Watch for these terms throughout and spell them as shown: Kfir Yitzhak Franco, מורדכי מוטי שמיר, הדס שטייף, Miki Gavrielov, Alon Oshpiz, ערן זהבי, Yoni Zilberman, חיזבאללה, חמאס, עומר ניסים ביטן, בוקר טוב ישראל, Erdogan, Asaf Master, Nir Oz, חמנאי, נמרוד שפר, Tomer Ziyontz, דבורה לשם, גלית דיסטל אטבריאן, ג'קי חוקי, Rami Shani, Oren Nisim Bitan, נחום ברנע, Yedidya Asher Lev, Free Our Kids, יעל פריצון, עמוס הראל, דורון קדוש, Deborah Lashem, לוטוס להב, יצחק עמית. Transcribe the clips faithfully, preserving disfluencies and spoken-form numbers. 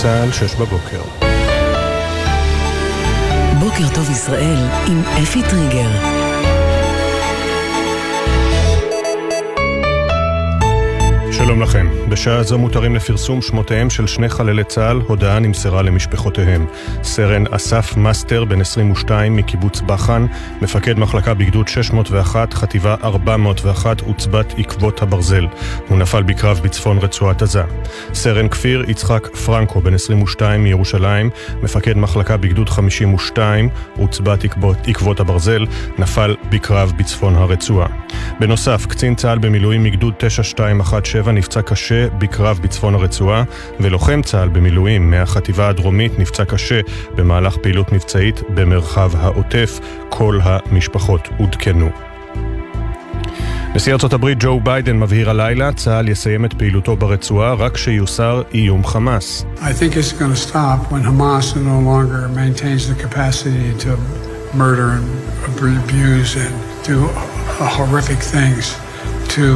צה"ל שש בבוקר. בוקר טוב ישראל עם אפי טריגר. שלום לכם. בשעה זו מותרים לפרסום שמותיהם של שני חללי צה"ל, הודעה נמסרה למשפחותיהם. סרן אסף מאסטר בן עשרים ושתיים מקיבוץ בחן, מפקד מחלקה בגדוד שש מאות ואחת, חטיבה ארבע מאות ואחת וצבת עקבות הברזל. הוא נפל בקרב בצפון רצועת עזה. סרן כפיר יצחק פרנקו בן עשרים ושתיים מירושלים, מפקד מחלקה בגדוד חמישים ושתיים וצבת עקבות, עקבות הברזל, נפל בקרב בצפון הרצועה. בנוסף, קצין צה"ל במילואים מגדוד תשע שתיים אחת שבע נפצע קשה בקרב בצפון הרצועה, ולוחם צה"ל במילואים מהחטיבה הדרומית נפצע קשה במהלך פעילות מבצעית במרחב העוטף. כל המשפחות עודכנו. נשיא ארצות הברית ג'ו ביידן מבהיר הלילה, צה"ל יסיים את פעילותו ברצועה רק שיוסר איום חמאס. I think it's going to stop when Hamas no longer maintains the capacity to murder and abuse and do horrific things to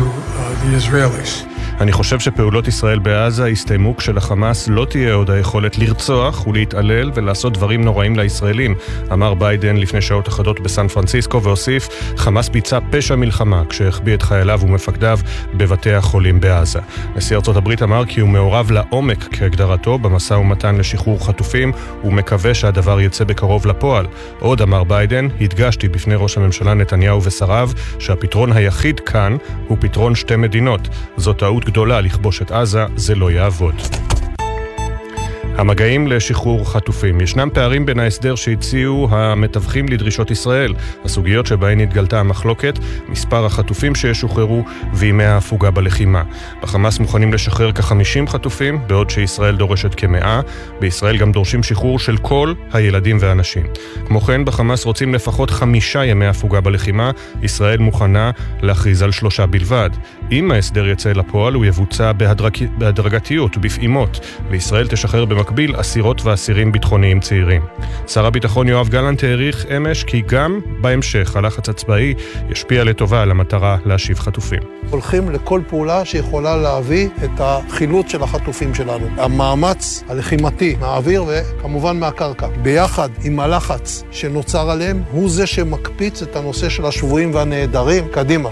the Israelis. אני חושב שפעולות ישראל בעזה יסתיימו כשלחמאס לא תהיה עוד היכולת לרצוח ולהתעלל ולעשות דברים נוראים לישראלים, אמר ביידן לפני שעות אחדות בסן פרנסיסקו, והוסיף, חמאס ביצע פשע מלחמה כשהחביא את חייליו ומפקדיו בבתי החולים בעזה. נשיא ארצות הברית אמר כי הוא מעורב לעומק כהגדרתו במשא ומתן לשחרור חטופים ומקווה שהדבר יצא בקרוב לפועל. עוד אמר ביידן, הדגשתי בפני ראש הממשלה נתניהו ושריו שהפתרון היחיד כאן הוא פתרון שתי מדינות. זאת טעות גדולה לכבוש את עזה, זה לא יעבוד. המגעים לשחרור חטופים. ישנם פערים בין ההסדר שהציעו המתווכים לדרישות ישראל, הסוגיות שבהן התגלתה המחלוקת, מספר החטופים שישוחררו וימי ההפוגה בלחימה. בחמאס מוכנים לשחרר כ-חמישים חטופים, בעוד שישראל דורשת כ-מאה. בישראל גם דורשים שחרור של כל הילדים והאנשים. כמו כן, בחמאס רוצים לפחות חמישה ימי ההפוגה בלחימה, ישראל מוכנה להכריז על שלושה בלבד. אם ההסדר יצא לפועל, הוא יבוצע בהדרג... בהדרגתיות ובפעימות, וישראל תשחרר במ... מקביל אסירות ואסירים ביטחוניים צעירים. שר הביטחון יואב גלנט העריך אמש כי גם בהמשך הלחץ הצבאי ישפיע לטובה על המטרה להשיב חטופים. הולכים לכל פעולה שיכולה להביא את החילוץ של החטופים שלנו. המאמץ הלחימתי מהאוויר וכמובן מהקרקע, ביחד עם הלחץ שנוצר עליהם, הוא זה שמקפיץ את הנושא של השבויים והנעדרים קדימה.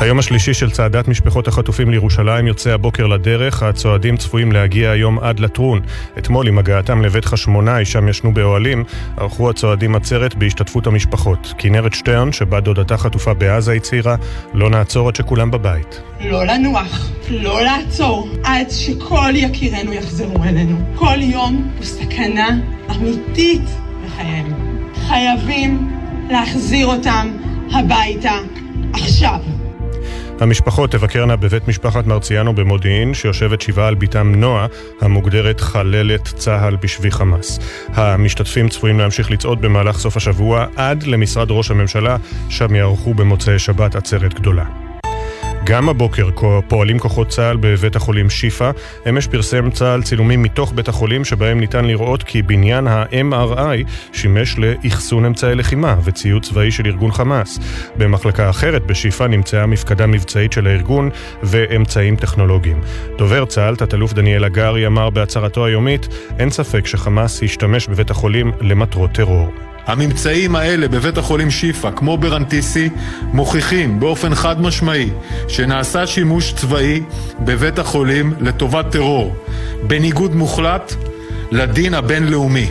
היום השלישי של צעדת משפחות החטופים לירושלים יוצא הבוקר לדרך. הצועדים צפויים להגיע היום עד לטרון. אתמול עם הגעתם לבית חשמונאי, שם ישנו באוהלים, ערכו הצועדים עצרת בהשתתפות המשפחות. כינרת שטרן, שבה דודתה חטופה בעזה, הצהירה, לא נעצור עד שכולם בבית. לא לנוח, לא לעצור, עד שכל יקירנו יחזרו אלינו. כל יום הוא סכנה אמיתית בחיינו. חייבים להחזיר אותם הביתה עכשיו. המשפחות תבקרנה בבית משפחת מרציאנו במודיעין, שיושבת שבעה על ביתם נועה, המוגדרת חללת צהל בשבי חמאס. המשתתפים צפויים להמשיך לצעוד במהלך סוף השבוע עד למשרד ראש הממשלה, שם יערכו במוצאי שבת עצרת גדולה. גם הבוקר פועלים כוחות צה"ל בבית החולים שיפה. אמש פרסם צה"ל צילומים מתוך בית החולים שבהם ניתן לראות כי בניין ה-אם אר איי שימש לאחסון אמצעי לחימה וציוד צבאי של ארגון חמאס. במחלקה אחרת בשיפה נמצאה מפקדה מבצעית של הארגון ואמצעים טכנולוגיים. דובר צה"ל, תת-אלוף דניאל הגרי, אמר בהצהרתו היומית, אין ספק שחמאס ישתמש בבית החולים למטרות טרור. הממצאים האלה בבית החולים שיפה, כמו ברנטיסי, מוכיחים באופן חד משמעי שנעשה שימוש צבאי בבית החולים לטובת טרור, בניגוד מוחלט לדין הבינלאומי.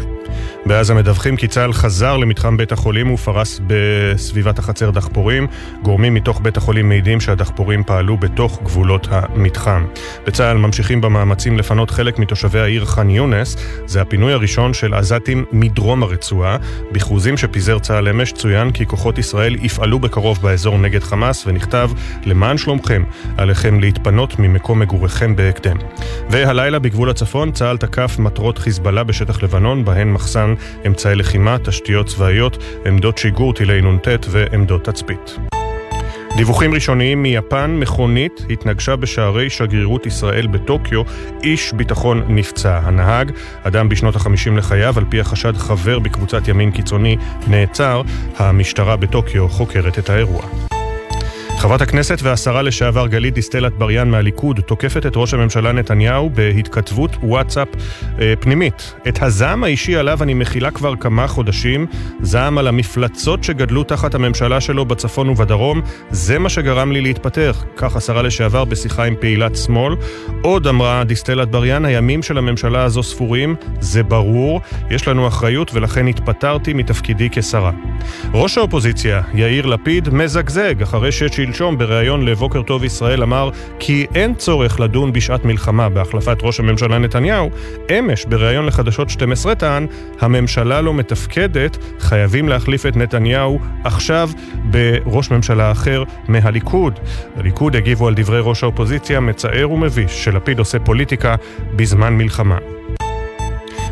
בעזה מדווחים כי צה"ל חזר למתחם בית החולים ופרס בסביבת החצר דחפורים. גורמים מתוך בית החולים מעידים שהדחפורים פעלו בתוך גבולות המתחם. בצה"ל ממשיכים במאמצים לפנות חלק מתושבי העיר חאן יונס. זה הפינוי הראשון של עזתים מדרום הרצועה. בחוזים שפיזר צה"ל אמש צוין כי כוחות ישראל יפעלו בקרוב באזור נגד חמאס, ונכתב, למען שלומכם, עליכם להתפנות ממקום מגוריכם בהקדם. והלילה בגבול הצפון צה"ל תקף מטרות חיזבאללה בשטח לבנון, בהן מחסן אמצעי לחימה, תשתיות צבאיות, עמדות שיגור, טילי נונטט ועמדות תצפית. דיווחים ראשוניים מיפן, מכונית התנגשה בשערי שגרירות ישראל בטוקיו, איש ביטחון נפצע. הנהג, אדם בשנות החמישים לחייו, על פי החשד חבר בקבוצת ימין קיצוני, נעצר. המשטרה בטוקיו חוקרת את האירוע. חברת הכנסת והשרה לשעבר גלית דיסטל אטבריאן מהליכוד תוקפת את ראש הממשלה נתניהו בהתכתבות וואטסאפ אה, פנימית. את הזעם האישי עליו אני מכילה כבר כמה חודשים, זעם על המפלצות שגדלו תחת הממשלה שלו בצפון ובדרום, זה מה שגרם לי להתפטר, כך השרה לשעבר בשיחה עם פעילת שמאל. עוד אמרה דיסטל אטבריאן, הימים של הממשלה הזו ספורים, זה ברור, יש לנו אחריות ולכן התפטרתי מתפקידי כשרה. ראש האופוזיציה יאיר לפיד מזגזג אחרי ששלשום בריאיון לבוקר טוב ישראל אמר כי אין צורך לדון בשעת מלחמה בהחלפת ראש הממשלה נתניהו. אמש בריאיון לחדשות שתים עשרה טען, הממשלה לא מתפקדת, חייבים להחליף את נתניהו עכשיו בראש ממשלה אחר מהליכוד. הליכוד הגיבו על דברי ראש האופוזיציה, מצער ומביש שלפיד עושה פוליטיקה בזמן מלחמה.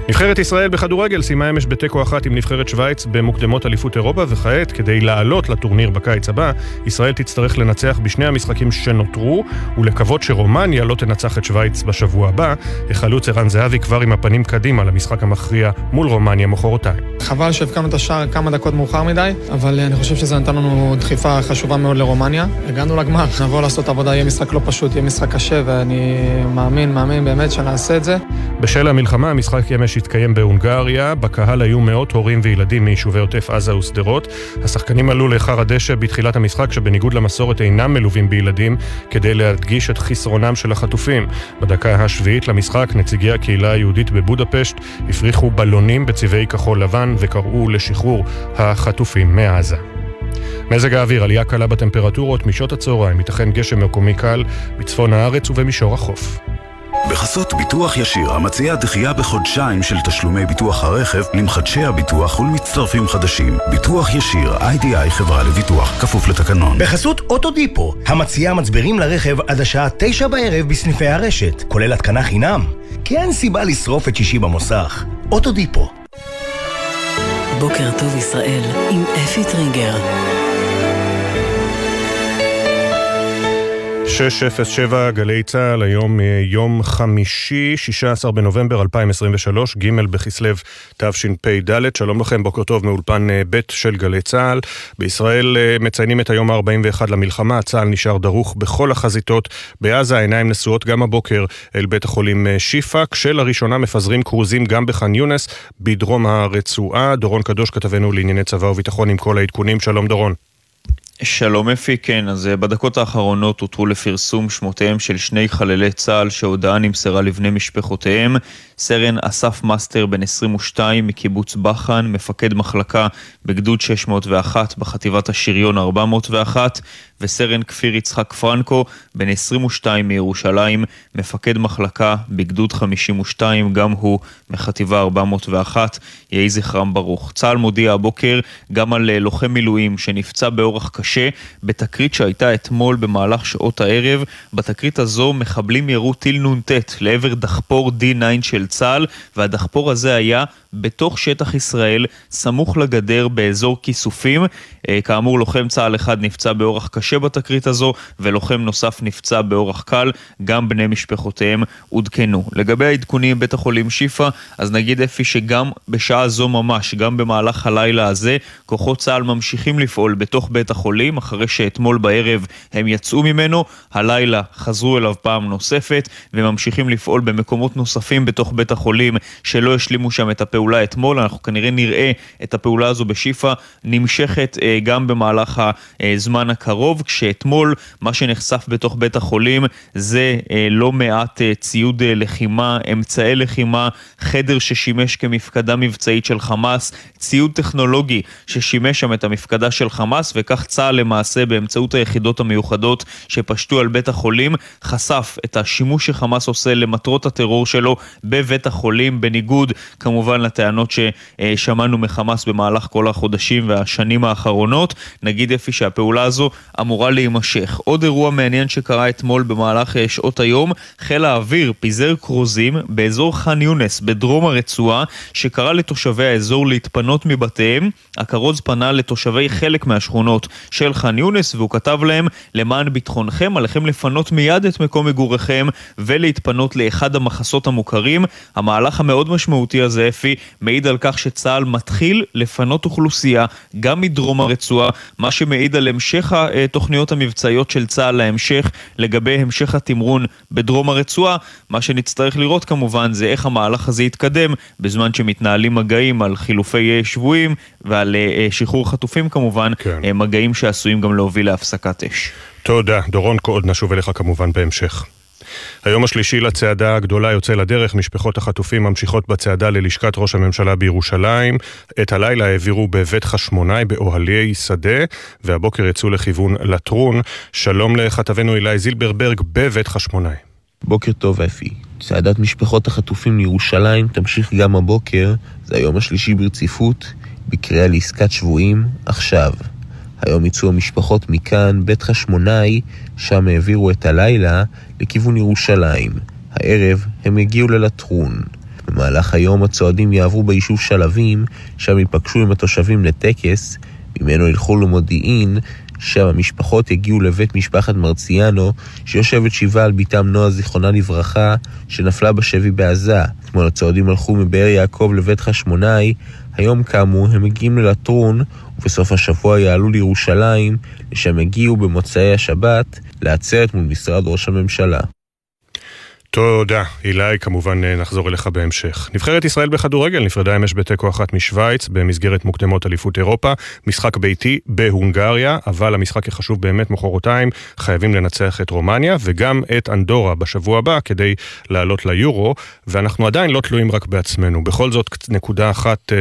נבחרת ישראל בכדורגל סיימה אמש בתיקו אחת עם נבחרת שוויץ במוקדמות אליפות אירופה, וכעת כדי לעלות לטורניר בקיץ הבא, ישראל תצטרך לנצח בשני המשחקים שנותרו, ולקוות שרומניה לא תנצח את שוויץ בשבוע הבא. החלוץ ערן זהבי כבר עם הפנים קדימה למשחק המכריע מול רומניה מחרתיים. חבל שהבקענו את השער כמה דקות מאוחר מדי, אבל אני חושב שזה נתן לנו דחיפה חשובה מאוד לרומניה. הגענו לגמר, נבוא לעשות עבודה, יהיה משחק לא פשוט, יהיה משחק קשה, ואני מאמין, מאמין באמת שנעשה את זה. בשל המלחמה, המשחק ימש התקיים בהונגריה, בקהל היו מאות הורים וילדים מיישובי עוטף עזה וסדרות. השחקנים עלו לאחר הדשא בתחילת המשחק, שבניגוד למסורת אינם מלווים בילדים, כדי להדגיש את חסרונם של החטופים. בדקה השביעית למשחק, נציגי הקהילה היהודית בבודפשט הפריחו בלונים בצבעי כחול לבן וקראו לשחרור החטופים מעזה. מזג האוויר, עלייה קלה בטמפרטורות, משעות הצהריים ייתכן גשם מקומי קל בצפון הארץ ובמישור החוף. בחסות ביטוח ישיר, המציעה דחייה בחודשיים של תשלומי ביטוח הרכב למחדשי הביטוח ולמצטרפים חדשים. ביטוח ישיר, איי די איי חברה לביטוח, כפוף לתקנון. בחסות אוטודיפו, המציעה מצברים לרכב עד השעה תשע בערב בסניפי הרשת, כולל התקנה חינם, כי אין סיבה לשרוף את שישי במוסך. אוטודיפו. בוקר טוב ישראל עם אפי טריגר. שש אפס שבע גלי צהל, היום יום חמישי, שישה עשר בנובמבר אלפיים עשרים ושלוש, ג' בחסלו תשפ"ד. שלום לכם, בוקר טוב מאולפן ב' של גלי צהל. בישראל מציינים את היום ה-ארבעים ואחד למלחמה, צהל נשאר דרוך בכל החזיתות, בעזה העיניים נשואות גם הבוקר אל בית החולים שיפא, כשלראשונה מפזרים קרוזים גם בח'אן יונס, בדרום הרצועה. דורון קדוש כתבנו לענייני צבא וביטחון עם כל העדכונים, שלום דורון. שלום אפי, כן, אז בדקות האחרונות הותרו לפרסום שמותיהם של שני חללי צה"ל שההודעה נמסרה לבני משפחותיהם. סרן אסף מאסטר בן עשרים ושתיים מקיבוץ בחן, מפקד מחלקה בגדוד שש מאות ואחת בחטיבת השריון ארבע מאות ואחת, וסרן כפיר יצחק פרנקו בן עשרים ושתיים מירושלים, מפקד מחלקה בגדוד חמישים ושתיים, גם הוא מחטיבה ארבע מאות ואחת, יהי זכרם ברוך. צה"ל מודיע הבוקר גם על לוחם מילואים שנפצע באורח קשה בתקרית שהייתה אתמול במהלך שעות הערב. בתקרית הזו מחבלים ירו טיל נונטט לעבר דחפור די תשע של צה"ל, והדחפור הזה היה בתוך שטח ישראל, סמוך לגדר באזור כיסופים. כאמור, לוחם צה"ל אחד נפצע באורח קשה בתקרית הזו, ולוחם נוסף נפצע באורח קל, גם בני משפחותיהם עודכנו. לגבי העדכונים בית החולים שיפא, אז נגיד אפי שגם בשעה זו ממש, גם במהלך הלילה הזה, כוחות צה"ל ממשיכים לפעול בתוך בית החולים, אחרי שאתמול בערב הם יצאו ממנו, הלילה חזרו אליו פעם נוספת, וממשיכים לפעול במקומות נוספים בתוך בית החולים, שלא השלימו שם את הפ אולי אתמול. אנחנו כנראה נראה את הפעולה הזו בשיפה נמשכת גם במהלך הזמן הקרוב, כשאתמול מה שנחשף בתוך בית החולים זה לא מעט ציוד לחימה, אמצעי לחימה, חדר ששימש כמפקדה מבצעית של חמאס, ציוד טכנולוגי ששימש שם את המפקדה של חמאס, וכך צה"ל למעשה באמצעות היחידות המיוחדות שפשטו על בית החולים חשף את השימוש שחמאס עושה למטרות הטרור שלו בבית החולים, בניגוד כמובן הטענות ששמענו מחמאס במהלך כל החודשים והשנים האחרונות. נגיד אפי שהפעולה הזו אמורה להימשך. עוד אירוע מעניין שקרה אתמול במהלך שעות היום, חיל האוויר פיזר קרוזים באזור ח'אן יונס בדרום הרצועה, שקרא לתושבי האזור להתפנות מבתיהם. הקרוז פנה לתושבי חלק מהשכונות של ח'אן יונס, והוא כתב להם, למען ביטחונכם עליכם לפנות מיד את מקום מגוריכם ולהתפנות לאחד המחסות המוכרים. המהלך המאוד משמעותי הזה מעיד על כך שצה"ל מתחיל לפנות אוכלוסייה גם מדרום הרצועה, מה שמעיד על המשך התוכניות המבצעיות של צה"ל להמשך, לגבי המשך התמרון בדרום הרצועה. מה שנצטרך לראות כמובן זה איך המהלך הזה יתקדם, בזמן שמתנהלים מגעים על חילופי שבויים ועל שחרור חטופים כמובן, כן. מגעים שעשויים גם להוביל להפסקת אש. תודה, דורון קוד, נשוב אליך כמובן בהמשך. היום השלישי לצעדה הגדולה יוצא לדרך, משפחות החטופים ממשיכות בצעדה ללשכת ראש הממשלה בירושלים. את הלילה העבירו בבית חשמונאי באוהלי שדה, והבוקר יצאו לכיוון לטרון. שלום לכתבנו אלי זילברברג בבית חשמונאי. בוקר טוב אפי. צעדת משפחות החטופים לירושלים תמשיך גם הבוקר, זה היום השלישי ברציפות, בקריאה לעסקת שבויים עכשיו. היום יצאו המשפחות מכאן, בית חשמונאי, שם העבירו את הלילה לכיוון ירושלים. הערב הם הגיעו ללטרון. במהלך היום הצועדים יעברו ביישוב שלבים, שם יפגשו עם התושבים לטקס, ממנו ילכו למודיעין, שם המשפחות הגיעו לבית משפחת מרציאנו, שיושבת שבעה על ביתם נועה זיכרונה לברכה, שנפלה בשבי בעזה. אתמול הצועדים הלכו מבאר יעקב לבית חשמונאי, היום כאמור הם מגיעים ללטרון, ובסוף השבוע יעלו לירושלים, לשם הגיעו במוצאי השבת לעצרת מול משרד ראש הממשלה. תודה, אילי, כמובן נחזור אליך בהמשך. נבחרת ישראל בכדורגל נפרדה אמש בתיקו אחת משוויץ במסגרת מוקדמות אליפות אירופה, משחק ביתי בהונגריה, אבל המשחק החשוב באמת מחרתיים, חייבים לנצח את רומניה וגם את אנדורה בשבוע הבא כדי לעלות ליורו, ואנחנו עדיין לא תלויים רק בעצמנו. בכל זאת, נקודה אחת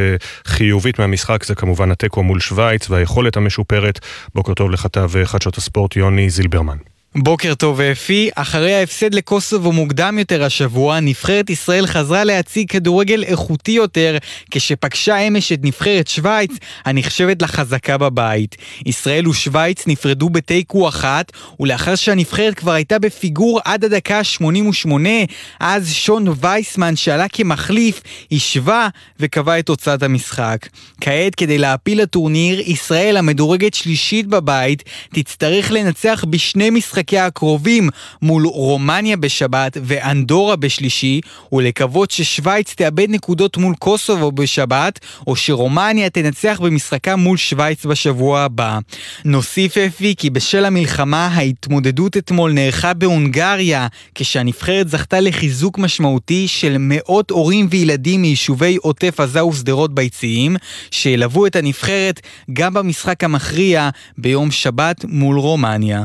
חיובית מהמשחק זה כמובן התיקו מול שוויץ והיכולת המשופרת. בוקר טוב לכתב חדשות הספורט יוני זילברמן. בוקר טוב ואפי, אחרי ההפסד לקוסובו מוקדם יותר השבוע, נבחרת ישראל חזרה להציג כדורגל איכותי יותר, כשפגשה אמש את נבחרת שוויץ, הנחשבת לחזקה בבית. ישראל ושוויץ נפרדו בתיקו אחת, ולאחר שהנבחרת כבר הייתה בפיגור עד הדקה שמונים ושמונה, אז שון וייסמן שעלה כמחליף, השווה וקבע את תוצאת המשחק. כעת, כדי להפיל לטורניר, ישראל המדורגת שלישית בבית, תצטרך לנצח בשני משחקים הקרובים מול רומניה בשבת ואנדורה בשלישי, ולקוות ששוויץ תאבד נקודות מול קוסובו בשבת, או שרומניה תנצח במשחקה מול שוויץ בשבוע הבא. נוסיף אפי כי בשל המלחמה ההתמודדות אתמול נערכה בהונגריה, כשהנבחרת זכתה לחיזוק משמעותי של מאות הורים וילדים מיישובי עוטף עזה וסדרות ביציים, שילוו את הנבחרת גם במשחק המכריע ביום שבת מול רומניה.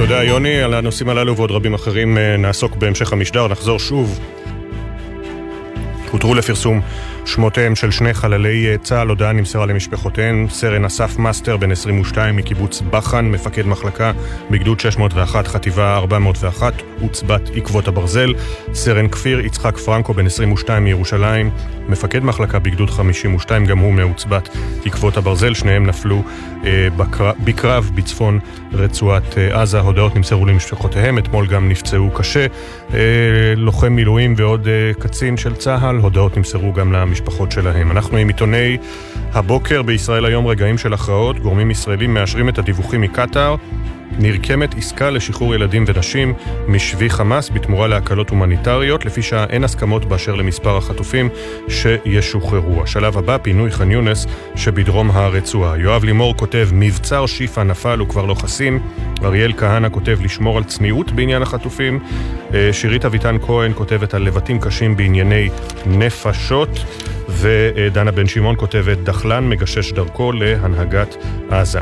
תודה יוני, על הנושאים הללו ועוד רבים אחרים נעסוק בהמשך המשדר. נחזור שוב. הותרו לפרסום שמותיהם של שני חללי צה"ל, הודעה נמסרה למשפחותיהם. סרן אסף מאסטר בן עשרים ושתיים מקיבוץ בחן, מפקד מחלקה בגדוד שש מאות ואחת חטיבה ארבע מאות ואחת וצבת עקבות הברזל. סרן כפיר יצחק פרנקו בן עשרים ושתיים מירושלים, מפקד מחלקה בגדוד חמישים ושתיים, גם הוא מעוצבת עקבות הברזל. שניהם נפלו אה, בקרב, בקרב בצפון רצועת אה, עזה. הודעות נמסרו למשפחותיהם. אתמול גם נפצעו קשה אה, לוחם מילואים ועוד אה, קצין של צה"ל. הודעות נמסרו גם למשפחותיהם. משפחות שלהם. אנחנו עם עיתוני הבוקר בישראל היום, רגעים של הכרעות. גורמים ישראלים מאשרים את הדיווחים מקטר, נרקמת עסקה לשחרור ילדים ונשים משבי חמאס בתמורה להקלות הומניטריות. לפי שעה אין הסכמות באשר למספר החטופים שישוחררו. השלב הבא, פינוי ח'אן יונס שבדרום הרצועה. יואב לימור כותב, מבצר שיפה נפל וכבר לא חסים. אריאל כהנה כותב, לשמור על צניעות בעניין החטופים. שירית אביטן כהן כותבת על לבטים קשים בענייני נפשות. ודנה בן שמעון כותבת, דחלן מגשש דרכו להנהגת עזה.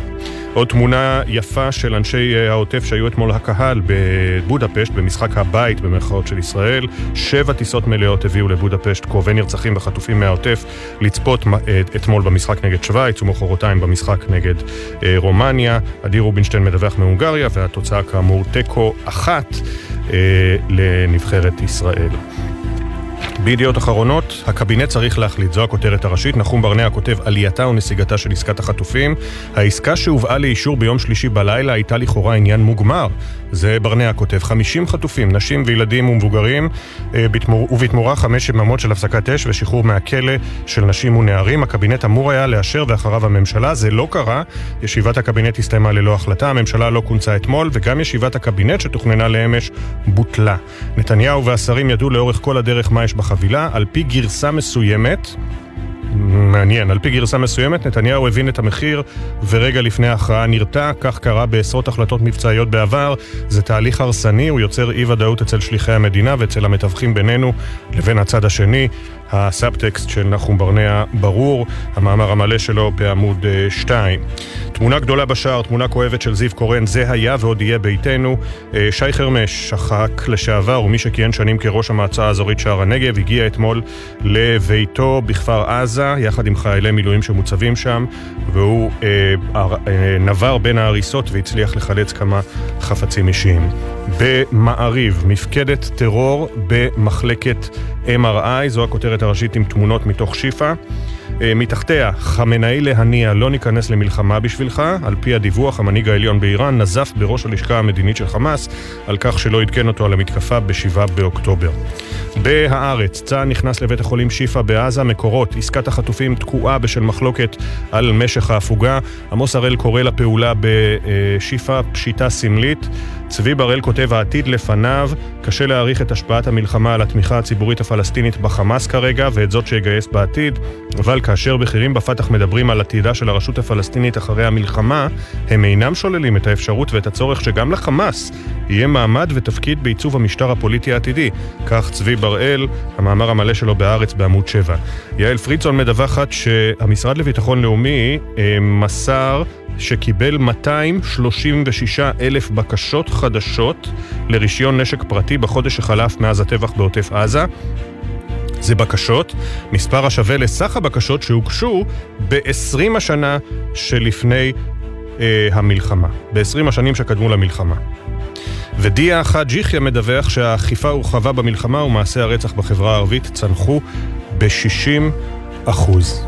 עוד תמונה יפה של אנשי העוטף שהיו אתמול הקהל בבודפשט, במשחק הבית במרכאות של ישראל. שבע טיסות מלאות הביאו לבודפשט קרובי נרצחים וחטופים מהעוטף לצפות אתמול במשחק נגד שוויץ ומחרתיים במשחק נגד רומניה. עדי רובינשטיין מדווח מהונגריה, והתוצאה כאמור תיקו אחת לנבחרת ישראל. בידיעות אחרונות, הקבינט צריך להחליט, זו הכותרת הראשית. נחום ברנע כותב, עלייתה ונסיגתה של עסקת החטופים. העסקה שהובאה לאישור ביום שלישי בלילה הייתה לכאורה עניין מוגמר. זה ברנע כותב, חמישים חטופים, נשים וילדים ומבוגרים, ובתמורה חמש יממות של הפסקת אש ושחרור מהכלא של נשים ונערים. הקבינט אמור היה לאשר ואחריו הממשלה, זה לא קרה. ישיבת הקבינט הסתיימה ללא החלטה, הממשלה לא כונסה אתמול, וגם ישיבת הקבינט שתוכננה לאמש בוטלה. נתניהו והשרים ידעו לאורך כל הדרך מה יש בחבילה, על פי גרסה מסוימת מעניין. על פי גרסה מסוימת, נתניהו הבין את המחיר ורגע לפני ההכרעה נרתע. כך קרה בעשרות החלטות מבצעיות בעבר. זה תהליך הרסני, הוא יוצר אי ודאות אצל שליחי המדינה ואצל המתווכים בינינו לבין הצד השני. הסאבטקסט של נחום ברנע ברור, המאמר המלא שלו בעמוד שתיים. תמונה גדולה בשער, תמונה כואבת של זיו קורן, זה היה ועוד יהיה ביתנו. שי חרמש, שחק לשעבר ומי שכיהן שנים כראש המועצה האזורית שער הנגב, הגיע אתמול לביתו בכפר עזה, יחד עם חיילי מילואים שמוצבים שם, והוא נבר בין ההריסות והצליח לחלץ כמה חפצים אישיים. במעריב, מפקדת טרור במחלקת אם אר איי, זו הכותרת הראשית עם תמונות מתוך שיפה. מתחתיה, חמנאי להניע, לא ניכנס למלחמה בשבילך. על פי הדיווח, המנהיג העליון באיראן נזף בראש הלשכה המדינית של חמאס על כך שלא עדכן אותו על המתקפה בשבעה באוקטובר. בהארץ, צה"ל נכנס לבית החולים שיפה בעזה. מקורות, עסקת החטופים תקועה בשל מחלוקת על משך ההפוגה. עמוס הראל קורא לפעולה בשיפה פשיטה סמלית. צבי ברל כותב, העתיד לפניו, קשה להעריך את השפעת המלחמה על התמיכה הציבורית הפלסטינית בחמאס כרגע ואת זאת שיגייס בעתיד, אבל כאשר בכירים בפתח מדברים על עתידה של הרשות הפלסטינית אחרי המלחמה, הם אינם שוללים את האפשרות ואת הצורך שגם לחמאס יהיה מעמד ותפקיד בעיצוב המשטר הפוליטי העתידי. כך צבי ברל, המאמר המלא שלו בארץ בעמוד שבע. יעל פריצון מדווחת שהמשרד לביטחון לאומי מסר שקיבל מאתיים שלושים ושישה אלף בקשות חדשות לרישיון נשק פרטי בחודש שחלף מאז הטבח בעוטף עזה. זה בקשות, מספר השווה לסך הבקשות שהוגשו ב-עשרים השנה שלפני אה, המלחמה, ב-עשרים השנים שקדמו למלחמה. ודיה אחד ג'יחיה מדווח שהאכיפה הורחבה במלחמה ומעשי הרצח בחברה הערבית צנחו ב-שישים אחוז.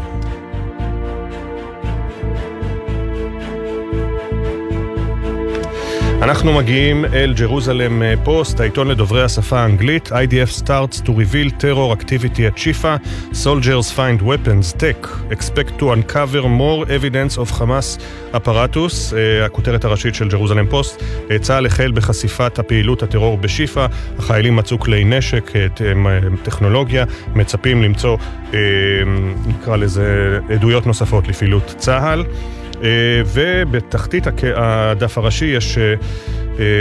אנחנו מגיעים אל ג'רוזלם פוסט, העיתון לדוברי השפה האנגלית. איי די אף starts to reveal terror activity at Shifa. Soldiers find weapons, tech, expect to uncover more evidence of Hamas apparatus. הכותרת הראשית של ג'רוזלם פוסט. צה"ל החל בחשיפת הפעילות הטרור בשיפה. החיילים מצאו כלי נשק, טכנולוגיה, מצפים למצוא, נקרא לזה, עדויות נוספות לפעילות צה"ל. ובתחתית הדף הראשי יש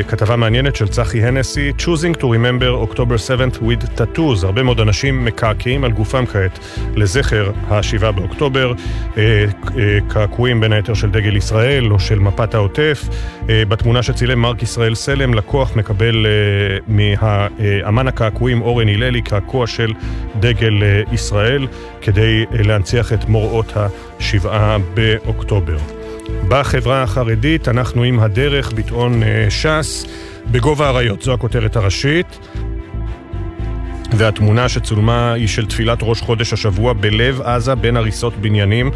כתבה מעניינת של צחי הנסי, choosing to remember October seventh with tattoos. הרבה מאוד אנשים מקעקעים על גופם כעת לזכר השבעה באוקטובר, קעקועים בין היתר של דגל ישראל או של מפת העוטף. בתמונה שצילם מרק ישראל סלם, לקוח מקבל מהאמן הקעקועים אורן הללי קעקוע של דגל ישראל כדי להנציח את מוראות השבעה באוקטובר. בחברה החרדית, אנחנו עם הדרך, ביטאון שס, בגובה הריות, זו הכותרת הראשית. והתמונה שצולמה היא של תפילת ראש חודש השבוע בלב עזה בין הריסות בניינים.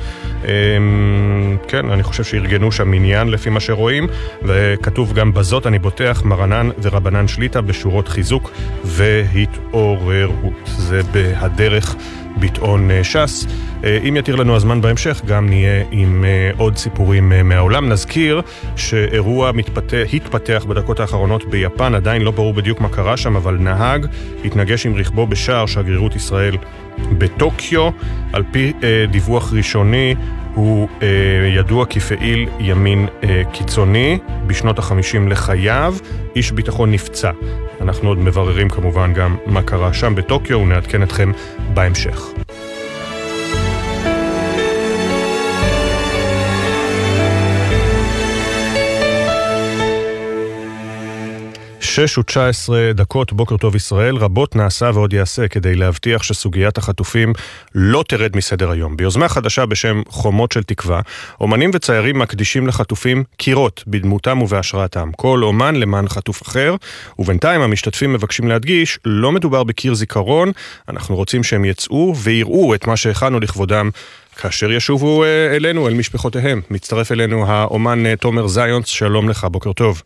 כן, אני חושב שארגנו שם מניין לפי מה שרואים, וכתוב גם בזאת אני בוטח מרנן ורבנן שליטה בשורות חיזוק והתעוררות. זה בהדרך ביטאון שס. אם יתיר לנו הזמן בהמשך, גם נהיה עם עוד סיפורים מהעולם. נזכיר שאירוע מתפתח, התפתח בדקות האחרונות ביפן, עדיין לא ברור בדיוק מה קרה שם, אבל נהג התנגש עם רכבו בשער שגרירות ישראל בטוקיו. על פי דיווח ראשוני, הוא ידוע כפעיל ימין קיצוני, בשנות החמישים לחייו, איש ביטחון נפצע. אנחנו עוד מבררים כמובן גם מה קרה שם בטוקיו, ונעדכן אתכם בהמשך. שש ותשע עשרה דקות, בוקר טוב ישראל. רבות נעשה ועוד יעשה כדי להבטיח שסוגיית החטופים לא תרד מסדר היום. ביוזמה חדשה בשם חומות של תקווה, אומנים וציירים מקדישים לחטופים קירות בדמותם ובהשראתם. כל אומן למען חטוף אחר, ובינתיים המשתתפים מבקשים להדגיש, לא מדובר בקיר זיכרון, אנחנו רוצים שהם יצאו ויראו את מה שהכנו לכבודם כאשר ישובו אלינו, אל משפחותיהם. מצטרף אלינו האומן תומר זיונץ, שלום לך, בוקר טוב.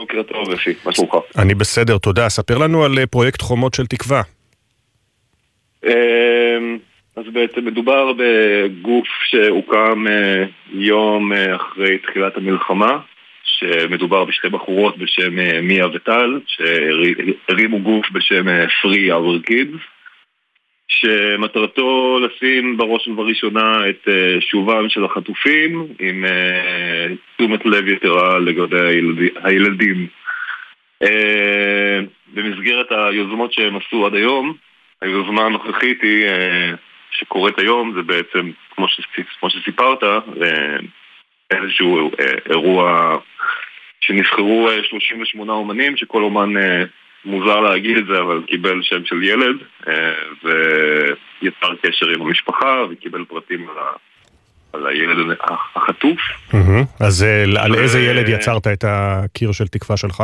בוקר טוב, אפי, מה שלומך? אני בסדר, תודה. ספר לנו על פרויקט חומות של תקווה. אז בעצם מדובר בגוף שהוקם יום אחרי תחילת המלחמה, שמדובר בשתי בחורות בשם מיה וטל, שהרימו גוף בשם Free Our Kids, שמטרתו לשים בראש ובראשונה את שובם של החטופים עם תשומת לב יתרה לגבי הילדים. במסגרת היוזמות שהם עשו עד היום, היוזמה הנוכחית היא שקורית היום, זה בעצם כמו שסיפרת, איזשהו אירוע שנבחרו שלושים ושמונה אומנים, שכל אומן מוזר להגיד את זה, אבל קיבל שם של ילד, ויצר קשר עם המשפחה, וקיבל פרטים על הילד החטוף. אז על איזה ילד יצרת את הקיר של תקווה שלך?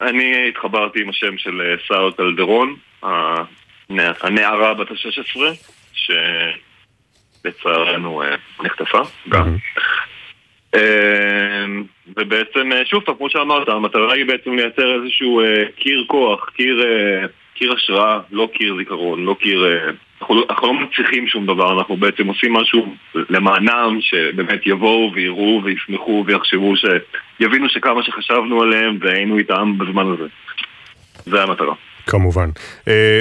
אני התחברתי עם השם של סאוט אלדרון, הנערה בת ה-שש עשרה, שבצערנו נחטפה גם. ובעצם שוב, כמו שאמרת, המטרה היא בעצם לייצר איזשהו קיר כוח, קיר השראה, לא קיר זיכרון, לא קיר... אנחנו לא מצליחים שום דבר, אנחנו בעצם עושים משהו למענם שבאמת יבואו ויראו וישמחו ויחשבו שיבינו שכמה שחשבנו עליהם והיינו איתם בזמן הזה. זה המטרה. כמובן.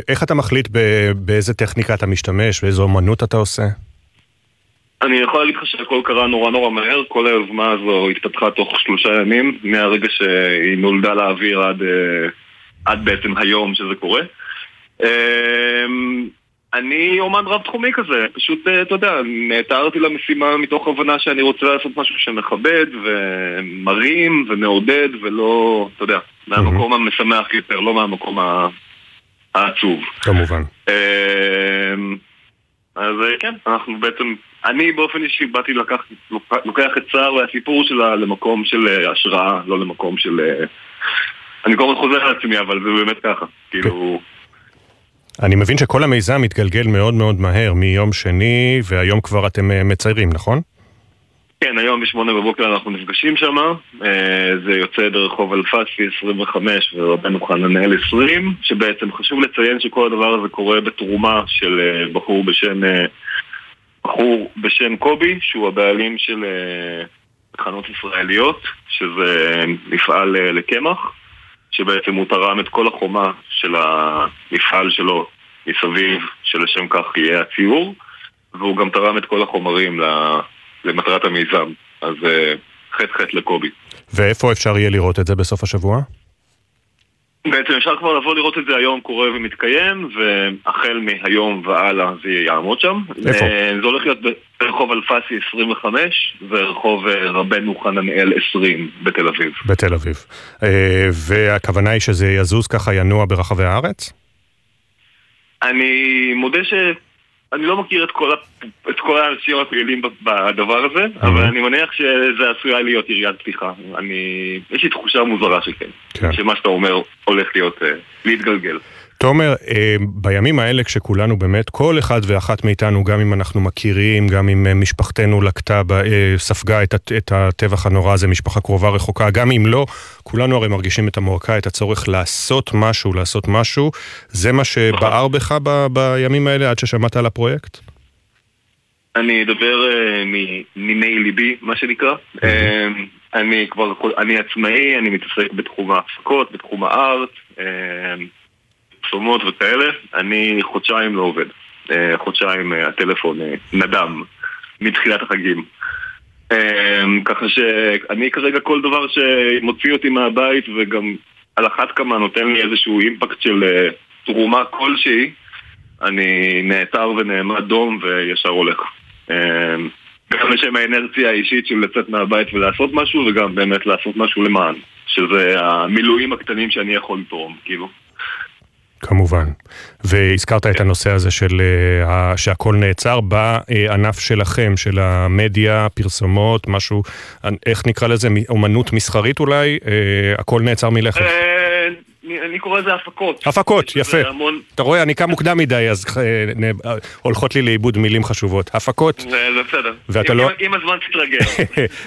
איך אתה מחליט באיזה טכניקה אתה משתמש, באיזו אומנות אתה עושה? אני יכול להגיד לך שהכל קרה נורא נורא מהר, כל היוזמה הזו התפתחה תוך שלושה ימים, מהרגע שהיא נולדה לאוויר עד, עד בעצם היום שזה קורה. אני אומן רב תחומי כזה, פשוט, אתה יודע, תארתי למשימה מתוך הבנה שאני רוצה לעשות משהו שמכבד ומרים ומעודד ולא, אתה יודע, מהמקום המשמח יותר, לא מהמקום העצוב. כמובן. אז כן, אנחנו בעצם, אני באופן אישי באתי לקח, לוקח את צער והסיפור שלה למקום של השראה, לא למקום של, אני קורא חוזר על עצמי, אבל זה באמת ככה, כאילו... אני מבין שכל המיזם מתגלגל מאוד מאוד מהר מיום שני, והיום כבר אתם מציירים, נכון? כן, היום בשמונה בבוקר אנחנו נפגשים שם, זה יוצא ברחוב אלפסי עשרים וחמש ורבנו חננאל עשרים, שבעצם חשוב לציין שכל הדבר הזה קורה בתרומה של בחור בשם, בחור בשם קובי, שהוא הבעלים של חנות ישראליות, שזה מפעל לקמח, שבעצם הוא תרם את כל החומה של המפעל שלו מסביב, שלשם כך יהיה הציור, והוא גם תרם את כל החומרים למטרת המיזם. אז חט חט לקובי. ואיפה אפשר יהיה לראות את זה בסוף השבוע? בעצם אפשר כבר לבוא לראות את זה היום, קורה ומתקיים, והחל מהיום ועלה זה יעמוד שם. איפה? זה הולך להיות ברחוב אלפסי עשרים וחמש, ורחוב רבנו חננאל עשרים בתל אביב. בתל אביב. והכוונה היא שזה יזוז ככה ינוע ברחבי הארץ? אני מודה ש... אני לא מכיר את כל, את כל האנשים הפעילים בדבר הזה, אבל אני מניח שזה עשויה להיות עיריית פתיחה. אני, יש לי תחושה מוזרה שכן, כן. שמה שאתה אומר הולך להיות, להתגלגל. תומר, בימים האלה כשכולנו באמת, כל אחד ואחת מאיתנו, גם אם אנחנו מכירים, גם אם משפחתנו לקטה, ספגה את הטבח הנורא הזה, משפחה קרובה רחוקה, גם אם לא, כולנו הרי מרגישים את המועקה, את הצורך לעשות משהו, לעשות משהו. זה מה שבער בך ב- בימים האלה עד ששמעת על הפרויקט? אני אדבר מנימי ליבי, מה שנקרא. אני כבר, אני עצמאי, אני מתעסק בתחום ההפקות, בתחום הארט, פרסומות וכאלה, אני חודשיים לא עובד. חודשיים הטלפון נדם מתחילת החגים. ככה שאני כרגע כל דבר שמוציא אותי מהבית וגם על אחת כמה נותן לי איזשהו אימפקט של תרומה כלשהי, אני נעתר ונעמד דום וישר הולך. גם לשם האנרציה האישית של לצאת מהבית ולעשות משהו, וגם באמת לעשות משהו למען, שזה המילואים הקטנים שאני יכול לתרום, כאילו. כמובן. והזכרת את הנושא הזה של, שהכל נעצר בענף שלכם, של המדיה, פרסומות, משהו, איך נקרא לזה, אומנות מסחרית אולי? הכל נעצר מלכת. אני קורא לזה הפקות. הפקות, יפה. אתה רואה, אני קם מוקדם מדי, אז הולכות לי לאיבוד מילים חשובות. הפקות. זה בסדר. עם הזמן תתרגל.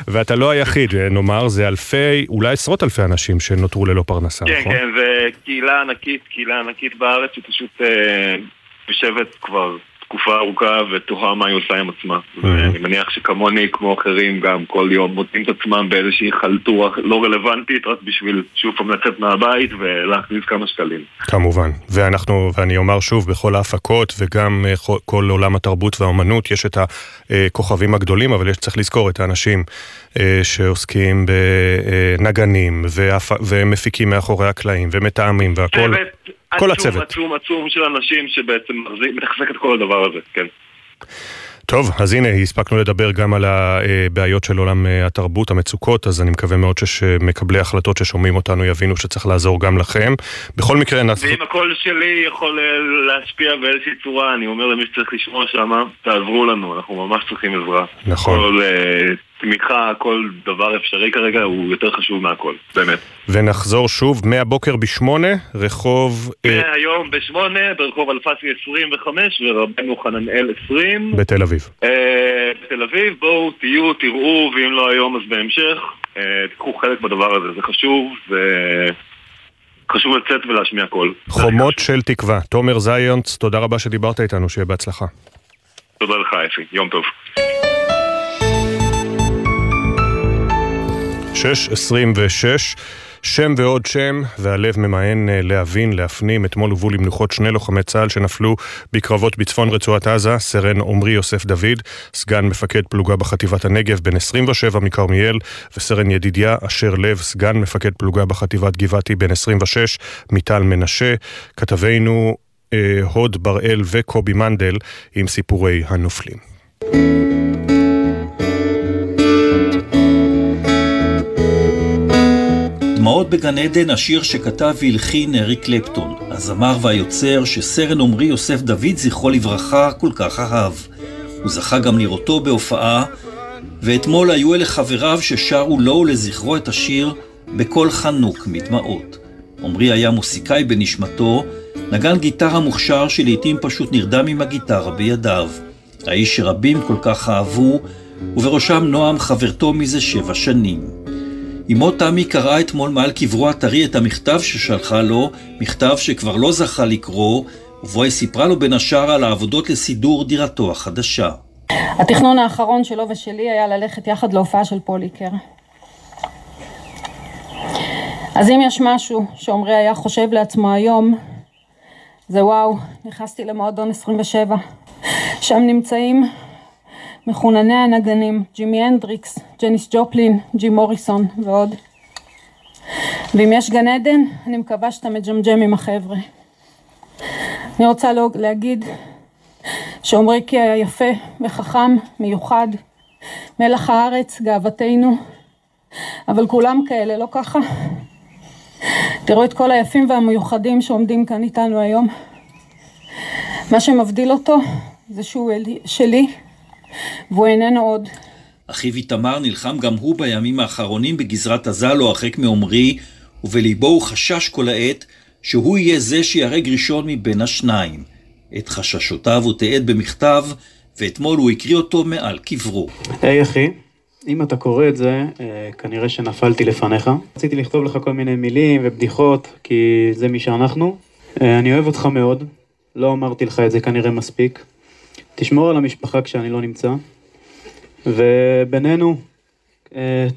ואתה לא היחיד, נאמר, זה אלפי, אולי עשרות אלפי אנשים שנותרו ללא פרנסה, נכון? כן, כן, וקהילה ענקית, קהילה ענקית בארץ, שפשוט יושבת כבר תקופה ארוכה ותוהה מה היא עושה עם עצמה. ואני מניח שכמוני, כמו אחרים, גם כל יום מוצאים את עצמם באיזושהי חלטורה לא רלוונטית, רק בשביל שוב פעם לצאת מהבית ולהכניס כמה שקלים. כמובן. ואנחנו, ואני אומר שוב, בכל ההפקות וגם כל עולם התרבות והאמנות, יש את הכוכבים הגדולים, אבל יש צריך לזכור את האנשים שעוסקים בנגנים ומפיקים מאחורי הקלעים ומתאמים והכל. כל הצוות. עצום, עצום, עצום של אנשים שבעצם מתחזק את כל הדבר הזה, כן. טוב, אז הנה, הספקנו לדבר גם על הבעיות של עולם התרבות, המצוקות, אז אני מקווה מאוד שמקבלי החלטות ששומעים אותנו יבינו שצריך לעזור גם לכם. בכל מקרה... ואם הקול שלי יכול להשפיע באיזושהי צורה, אני אומר למי שצריך לשמוע שם, תעזרו לנו, אנחנו ממש צריכים עזרה. נכון. כל... תמיכה, כל דבר אפשרי כרגע הוא יותר חשוב מהכל, באמת. ונחזור שוב, מהבוקר בשמונה, רחוב... מהיום בשמונה, ברחוב אלפסי עשרים וחמש, ורבנו חננאל עשרים. בתל אביב. אה, בתל אביב, בואו, תהיו, תראו, ואם לא היום אז בהמשך, אה, תקחו חלק בדבר הזה, זה חשוב, זה... חשוב לצאת ולהשמיע הכל. חומות של תקווה. תומר זיונץ, תודה רבה שדיברת איתנו, שיהיה בהצלחה. תודה לך, אפי. יום טוב. שש עשרים ושש, שם ועוד שם, והלב ממען להבין, להפנים. אתמול הובאו למנוחות שני לוחמי צה"ל שנפלו בקרבות בצפון רצועת עזה, סרן עומרי יוסף דוד, סגן מפקד פלוגה בחטיבת הנגב, בן עשרים ושבע מכרמיאל, וסרן ידידיה אשר לב, סגן מפקד פלוגה בחטיבת גבעתי, בן עשרים ושש, מטל מנשה. כתבינו הוד בראל וקובי מנדל עם סיפורי הנופלים. דמעות בגן עדן, השיר שכתב והלחין אריק קלפטון, הזמר והיוצר שסרן עומרי יוסף דוד זכרו לברכה כל כך אהב. הוא זכה גם לראותו בהופעה, ואתמול היו אלה חבריו ששרו לו לזכרו את השיר בכל חנוק מדמעות. עומרי היה מוסיקאי בנשמתו, נגן גיטרה מוכשר שלעיתים פשוט נרדם עם הגיטרה בידיו. האיש שרבים כל כך אהבו, ובראשם נועם חברתו מזה שבע שנים. אמו תמי קראה אתמול מעל קברו הטרי את המכתב ששלחה לו, מכתב שכבר לא זכה לקרוא, ובו היא סיפרה לו בין השאר על העבודות לסידור דירתו החדשה. התכנון האחרון שלו ושלי היה ללכת יחד להופעה של פוליקר. אז אם יש משהו שעומרי היה חושב לעצמו היום, זה וואו, נכנסתי למועדון עשרים ושבע. שם נמצאים מחונני הנגנים, ג'ימי הנדריקס, ג'ניס ג'ופלין, ג'ים מוריסון ועוד. ואם יש גן עדן, אני מקווה שאתה מג'מג'ם עם החבר'ה. אני רוצה להגיד שעומרי כי היה יפה וחכם, מיוחד, מלח הארץ, גאוותנו, אבל כולם כאלה, לא ככה? תראו את כל היפים והמיוחדים שעומדים כאן איתנו היום. מה שמבדיל אותו זה שהוא שלי, והוא איננו עוד. אחיו איתמר נלחם גם הוא בימים האחרונים בגזרת עזה, לא הרחק מעומרי, ובליבו הוא חשש כל העת שהוא יהיה זה שירג ראשון מבין השניים. את חששותיו הוא תיעד במכתב, ואתמול הוא הקריא אותו מעל קברו. היי hey, אחי, אם אתה קורא את זה, כנראה שנפלתי לפניך. רציתי לכתוב לך כל מיני מילים ובדיחות, כי זה מי שאנחנו. אני אוהב אותך מאוד, לא אמרתי לך את זה כנראה מספיק. תשמור על המשפחה כשאני לא נמצא, ובינינו,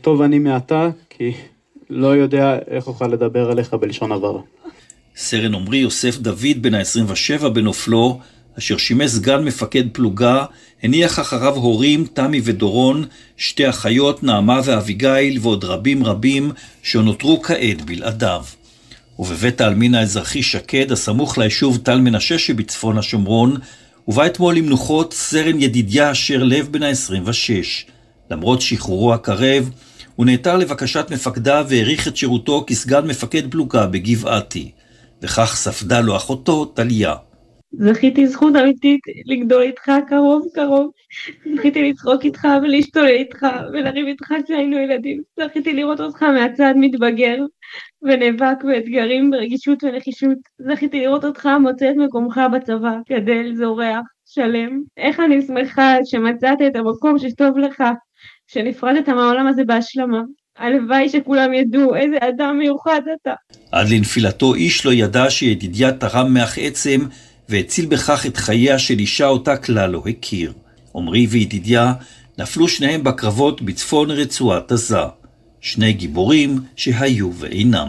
טוב אני מעטה, כי לא יודע איך אוכל לדבר עליך בלשון עבר. סרן עומרי יוסף דוד, בן ה-עשרים ושבע בנופלו, אשר שימש סגן מפקד פלוגה, הניח אחריו הורים, תמי ודורון, שתי אחיות, נעמה ואביגיל, ועוד רבים רבים שנותרו כעת בלעדיו. ובבית העלמין האזרחי שקד, הסמוך ליישוב תל מנשה שבצפון השומרון, ובא אתמול למנוחות סרן ידידיה אשר לב בן ה-עשרים ושש. למרות שחרורו הקרב, הוא נעתר לבקשת מפקדה והעריך את שירותו כסגן מפקד פלוגה בגבעתי. וכך ספדה לו אחותו טליה. זכיתי זכות אמיתית לגדול איתך קרוב קרוב. זכיתי לצחוק איתך ולהשתולל איתך ולריב איתך כשהיינו ילדים. זכיתי לראות אותך מהצד מתבגר ונאבק באתגרים ברגישות ונחישות. זכיתי לראות אותך מוצא את מקומך בצבא, גדל, זורח, שלם. איך אני שמחה שמצאת את המקום שטוב לך, שנפרדת מהעולם הזה בהשלמה. הלוואי שכולם ידעו איזה אדם מיוחד אתה. עד לנפילתו איש לא ידע שידידיה תרם מאח עצם והציל בכך את חייה של אישה אותה כלל לא הכיר. עומרי וידידיה נפלו שניהם בקרבות בצפון רצועת עזה. שני גיבורים שהיו ואינם.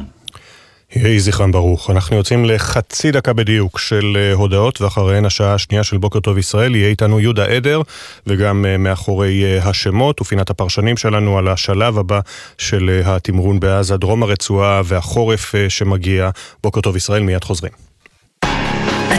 יהי זכרם ברוך. אנחנו יוצאים לחצי דקה בדיוק של הודעות, ואחריהן השעה השנייה של בוקר טוב ישראל. יהיה איתנו יהודה עדר, וגם מאחורי השמות ופינת הפרשנים שלנו על השלב הבא של התמרון בעזה, דרום הרצועה והחורף שמגיע. בוקר טוב ישראל, מיד חוזרים.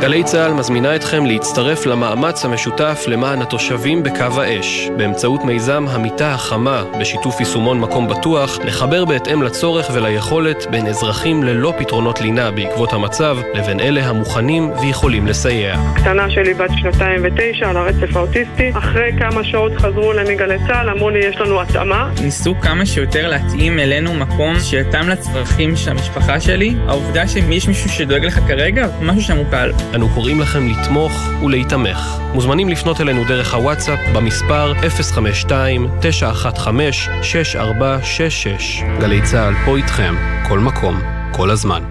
גלי צהל מזמינה אתכם להצטרף למאמץ המשותף למען התושבים בקו האש, באמצעות מיזם המיטה החמה, בשיתוף יישומון מקום בטוח, לחבר בהתאם לצורך וליכולת בין אזרחים ללא פתרונות לינה בעקבות המצב, לבין אלה המוכנים ויכולים לסייע. קטנה שלי בת שנתיים ותשע על הרצף האוטיסטי, אחרי כמה שעות חזרו למגלי צהל, אמרו לי יש לנו התאמה. ניסו כמה שיותר להתאים אלינו מקום שיתאם לצרכים של המשפחה שלי, העובדה שיש מישהו שדואג לך כרגע, משהו שמוקל. אנו קוראים לכם לתמוך ולהתמך. מוזמנים לפנות אלינו דרך הוואטסאפ במספר אפס חמש שתיים תשע אחת חמש שש ארבע שש שש. גלי צהל פה איתכם, כל מקום, כל הזמן.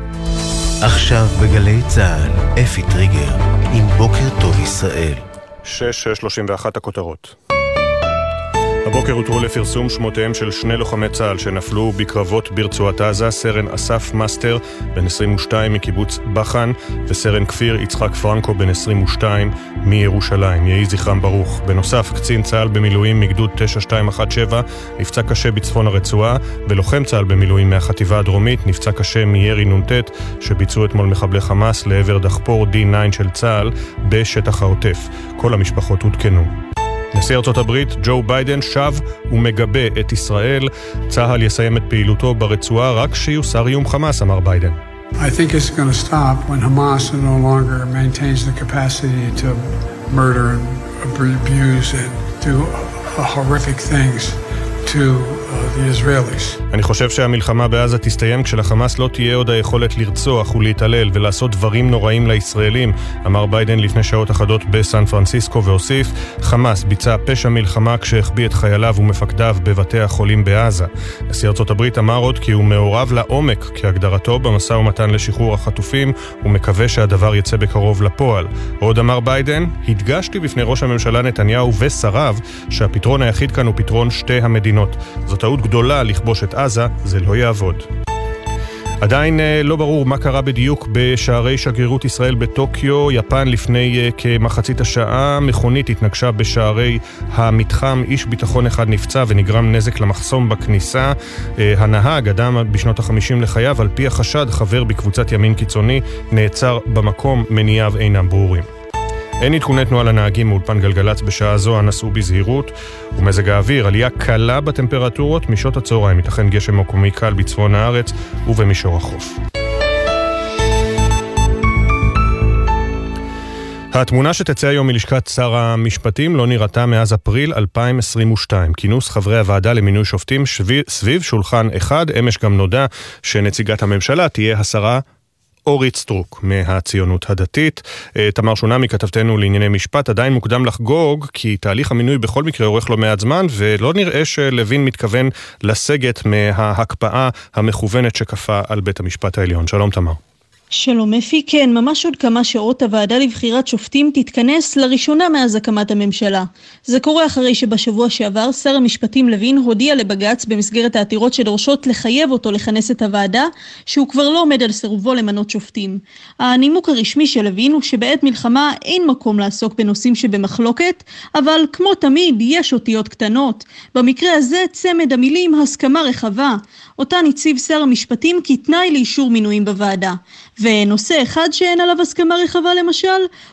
עכשיו בגלי צהל, אפי טריגר, עם בוקר טוב ישראל. שש שלושים ואחת הכותרות. הבוקר הותרו לפרסום שמותיהם של שני לוחמי צהל שנפלו בקרבות ברצועת עזה, סרן אסף מאסטר בן עשרים ושתיים מקיבוץ בחן, וסרן כפיר יצחק פרנקו בן עשרים ושתיים מירושלים. יהי זכרם ברוך. בנוסף, קצין צהל במילואים מגדוד תשע שתיים אחת שבע נפצע קשה בצפון הרצועה, ולוחם צהל במילואים מהחטיבה הדרומית נפצע קשה מירי נונטט שביצעו אתמול מחבלי חמאס לעבר דחפור די תשע של צהל בשטח העוטף. כל המשפחות הותקנו. נשיא ארצות הברית ג'ו ביידן שב ומגבה את ישראל. צהל יסיים את פעילותו ברצועה רק שיוסר איום חמאס, אמר ביידן. I think it's going to stop when Hamas no longer maintains the capacity to murder and abuse and do horrific things to the Israelis. אני חושב שהמלחמה בעזה תסתיים כשלחמאס לא תהיה עוד היכולת לרצוח ולהתעלל ולעשות דברים נוראים לישראלים, אמר ביידן לפני שעות אחדות בסן פרנסיסקו, והוסיף, חמאס ביצע פשע מלחמה כשהחביא את חייליו ומפקדיו בבתי החולים בעזה. נשיא ארצות הברית אמר עוד כי הוא מעורב לעומק כהגדרתו במשא ומתן לשחרור החטופים, ומקווה שהדבר יצא בקרוב לפועל. עוד אמר ביידן, הדגשתי בפני ראש הממשלה נתניהו ושריו שהפתרון היחיד כאן הוא פתרון שתי המדינות. זו טעות גדולה לכבוש את עזה, זה לא יעבוד. עדיין לא ברור מה קרה בדיוק בשערי שגרירות ישראל בטוקיו, יפן. לפני כמחצית השעה מכונית התנגשה בשערי המתחם, איש ביטחון אחד נפצע ונגרם נזק למחסום בכניסה. הנהג, אדם בשנות החמישים לחייו, על פי החשד חבר בקבוצת ימין קיצוני, נעצר במקום, מניעיו אינם ברורים. אין עדכוני תנועה לנהגים מאולפן גלגלץ בשעה זו, הנסעו בזהירות. ומזג האוויר, עלייה קלה בטמפרטורות, משעות הצהריים ייתכן גשם מקומי קל בצפון הארץ ובמישור החוף. התמונה שתצא היום מלשכת שר המשפטים לא נראתה מאז אפריל אלפיים עשרים ושתיים. כינוס חברי הוועדה למינוי שופטים סביב שולחן אחד. אמש גם נודע שנציגת הממשלה תהיה השרה אורית סטרוק מהציונות הדתית. תמר שונמי כתבתנו לענייני משפט, עדיין מוקדם לחגוג כי תהליך המינוי בכל מקרה אורך לא מעט זמן, ולא נראה שלוין מתכוון לסגת מההקפאה המכוונת שכפה על בית המשפט העליון. שלום תמר. שלום אפי, כן, ממש עוד כמה שעות הוועדה לבחירת שופטים תתכנס לראשונה מאז הקמת הממשלה. זה קורה אחרי שבשבוע שעבר שר המשפטים לוין הודיע לבג"ץ במסגרת העתירות שדורשות לחייב אותו לכנס את הוועדה, שהוא כבר לא עומד על סירובו למנות שופטים. הנימוק הרשמי של לוין הוא שבעת מלחמה אין מקום לעסוק בנושאים שבמחלוקת, אבל כמו תמיד יש אותיות קטנות. במקרה הזה צמד המילים הסכמה רחבה, אותה נציב שר המשפטים כתנאי לאישור מינויים בוועדה. ונושא אחד שאין עליו הסכמה רחבה למשל,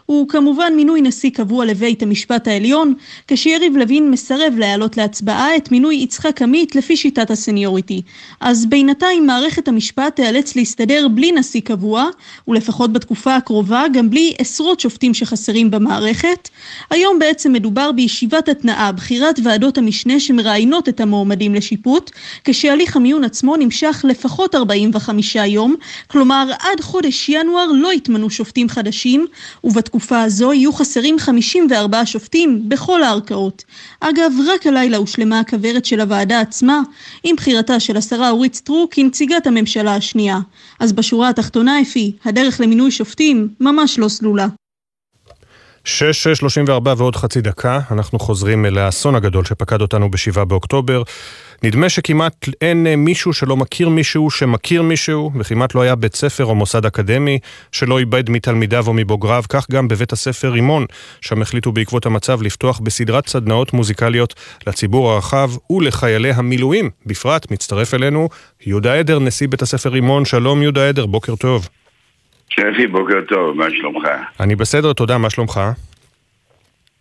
הוא כמובן מינוי נשיא קבוע לבית המשפט העליון, כשיריב לוין מסרב להעלות להצבעה את מינוי יצחק עמית לפי שיטת הסניוריטי. אז בינתיים מערכת המשפט תיאלץ להסתדר בלי נשיא קבוע, ולפחות בתקופה הקרובה גם בלי עשרות שופטים שחסרים במערכת. היום בעצם מדובר בישיבת התנאה, בחירת ועדות המשנה שמראיינות את המועמדים לשיפוט, כשהליך המיון עצמו נמשך לפחות ארבעים וחמישה יום, כלומר עד חודש חודש ינואר לא יתמנו שופטים חדשים, ובתקופה הזו יהיו חסרים חמישים וארבעה שופטים בכל הערכאות. אגב, רק הלילה הושלמה הכוורת של הוועדה עצמה, עם בחירתה של השרה אורית סטרוק כנציגת הממשלה השנייה. אז בשורה התחתונה, אפי, הדרך למינוי שופטים ממש לא סלולה. שש שלושים וארבע ועוד חצי דקה, אנחנו חוזרים אל האסון הגדול שפקד אותנו בשבעה באוקטובר. נדמה שכמעט אין מישהו שלא מכיר מישהו שמכיר מישהו, וכמעט לא היה בית ספר או מוסד אקדמי שלא איבד מתלמידיו או מבוגריו, כך גם בבית הספר רימון, שם החליטו בעקבות המצב לפתוח בסדרת סדנאות מוזיקליות לציבור הרחב ולחיילי המילואים. בפרט מצטרף אלינו יהודה עדר, נשיא בית הספר רימון. שלום יהודה עדר, בוקר טוב. שפי, בוקר טוב, מה שלומך? אני בסדר, תודה, מה שלומך?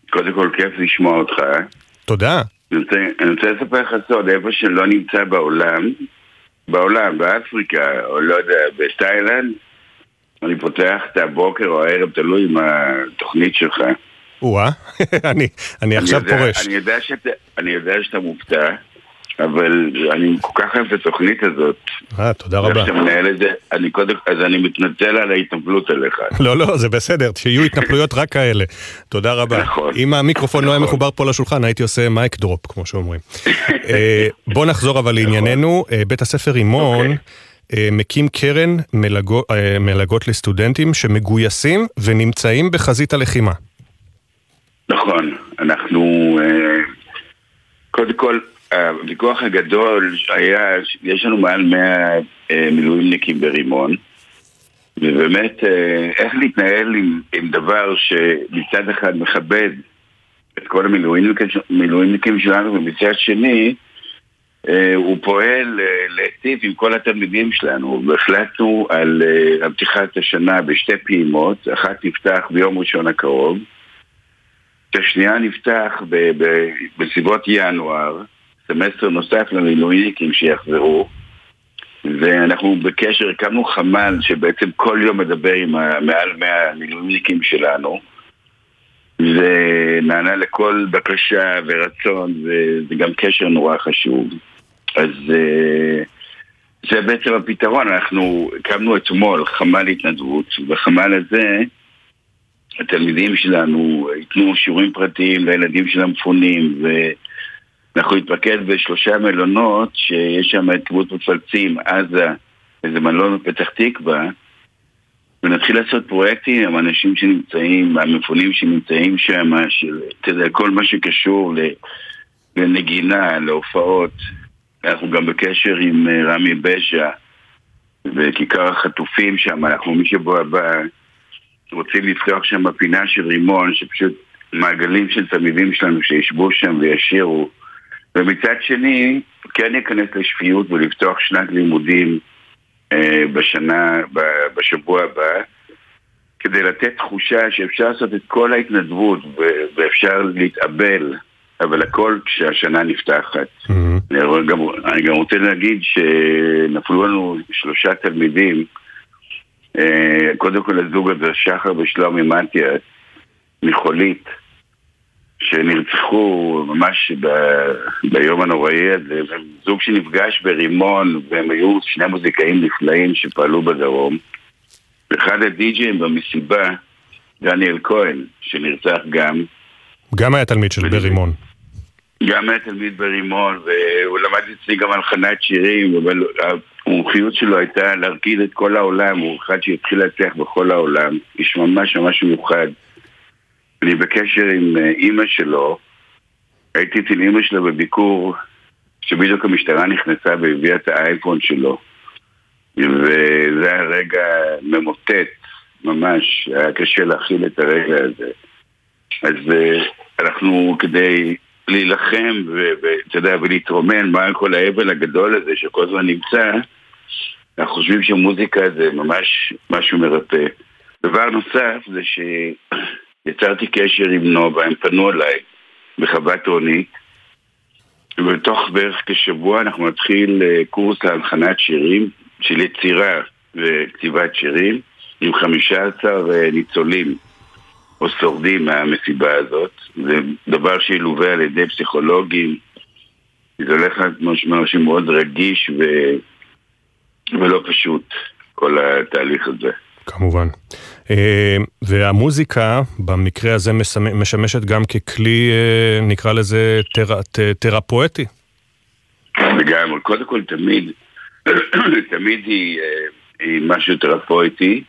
קודם כל, כיף לשמוע אותך. תודה. אני רוצה, אני רוצה לספר לך סוד, איפה שלא נמצא בעולם, בעולם, באפריקה, או לא יודע, בתאילנד, אני פותח את הבוקר או הערב, תלוי עם התוכנית שלך. וואה, אני, אני עכשיו אני יודע, פורש. אני יודע, שאת, אני יודע שאתה מופתע, אבל אני כל כך אוהב את התוכנית הזאת. אה, תודה רבה. אני קודם, אז אני מתנצל על ההתנפלות עליך. לא, לא, זה בסדר, שיהיו התנפלויות רק כאלה. תודה רבה. נכון. אם המיקרופון לא היה מחובר פה לשולחן, הייתי עושה מייק דרופ, כמו שאומרים. בוא נחזור אבל לענייננו. בית הספר רימון מקים קרן מלגות לסטודנטים שמגויסים ונמצאים בחזית הלחימה. נכון, אנחנו קודם כל הוויכוח הגדול היה, יש לנו מעל מאה מילואימניקים ברימון, ובאמת איך להתנהל עם, עם דבר שמצד אחד מכבד את כל המילואימניקים שלנו, ומצד שני הוא פועל להטיב עם כל התלמידים שלנו. והחלטנו על פתיחת השנה בשתי פעימות, אחת נפתח ביום ראשון הקרוב, השנייה נפתח ב, ב, בסביבות ינואר, סמסטר נוסף למילואימניקים שיחזרו, ואנחנו בקשר, הקמנו חמ"ל שבעצם כל יום מדבר עם מעל מאה מילואימניקים שלנו, ונענה לכל בקשה ורצון, וזה גם קשר נורא חשוב. אז זה בעצם הפתרון, אנחנו הקמנו אתמול חמ"ל התנדבות, ובחמ"ל הזה התלמידים שלנו ייתנו שיעורים פרטיים לילדים של המפונים, ו אנחנו נתפקד בשלושה מלונות שיש שם את קיבוץ מפלצים, עזה, איזה מלון פתח תקווה, ונתחיל לעשות פרויקטים עם אנשים שנמצאים, המפונים שנמצאים שם, של, תדע, כל מה שקשור לנגינה, להופעות. אנחנו גם בקשר עם רמי בז'ה וכיכר החטופים שם, אנחנו משבוע הבא רוצים לפתוח שם בפינה של רימון, שפשוט מעגלים של תלמידים שלנו שישבו שם וישירו, ומצד שני, כן ייכנס לשפיות ולפתוח שנת לימודים אה, בשנה, ב, בשבוע הבא, כדי לתת תחושה שאפשר לעשות את כל ההתנדבות ו- ואפשר להתאבל, אבל הכל כשהשנה נפתחת. Mm-hmm. אני, גם, אני גם רוצה להגיד שנפלו לנו שלושה תלמידים, אה, קודם כל הזוג הזה, שחר ושלומי מטיאס, מחולית, שנרצחו ממש ב... ביום הנוראי הזה. זוג שנפגש ברימון, והם היו שני מוזיקאים נפלאים שפעלו בדרום, ואחד הדי-ג'יים במסיבה, דניאל כהן, שנרצח גם גם היה תלמיד של ו... ברימון, גם היה תלמיד ברימון, והוא למד אצלי גם על חנת שירים, אבל המומחיות שלו הייתה להרקיד את כל העולם. הוא אחד שהתחיל להצליח בכל העולם, יש ממש ממש מיוחד. אני בקשר עם אימא שלו, הייתי אצל אימא שלו בביקור, שבדיוק המשטרה נכנסה והביאה את האייפון שלו, וזה היה רגע ממוטט, ממש היה קשה להכיל את הרגע הזה. אז אנחנו כדי להילחם ותדע, ולהתרומם מעל כל האבל הגדול הזה שכל זמן נמצא, אנחנו חושבים שמוזיקה זה ממש משהו מרפא. דבר נוסף זה ש... יצרתי קשר עם נובה, הם פנו אליי בחוות עונית, ובתוך בערך כשבוע אנחנו נתחיל קורס להלחנת שירים, של יצירה וכתיבת שירים, עם חמישה עשר ניצולים או שורדים מהמסיבה הזאת. זה דבר שילווה על ידי פסיכולוגים, זה הולך משהו מאוד רגיש ו... ולא פשוט כל התהליך הזה. כמובן. והמוזיקה במקרה הזה משמשת גם ככלי, נקרא לזה, תרפואטי. לגמרי, קודם כל תמיד, תמיד היא משהו תרפואטי,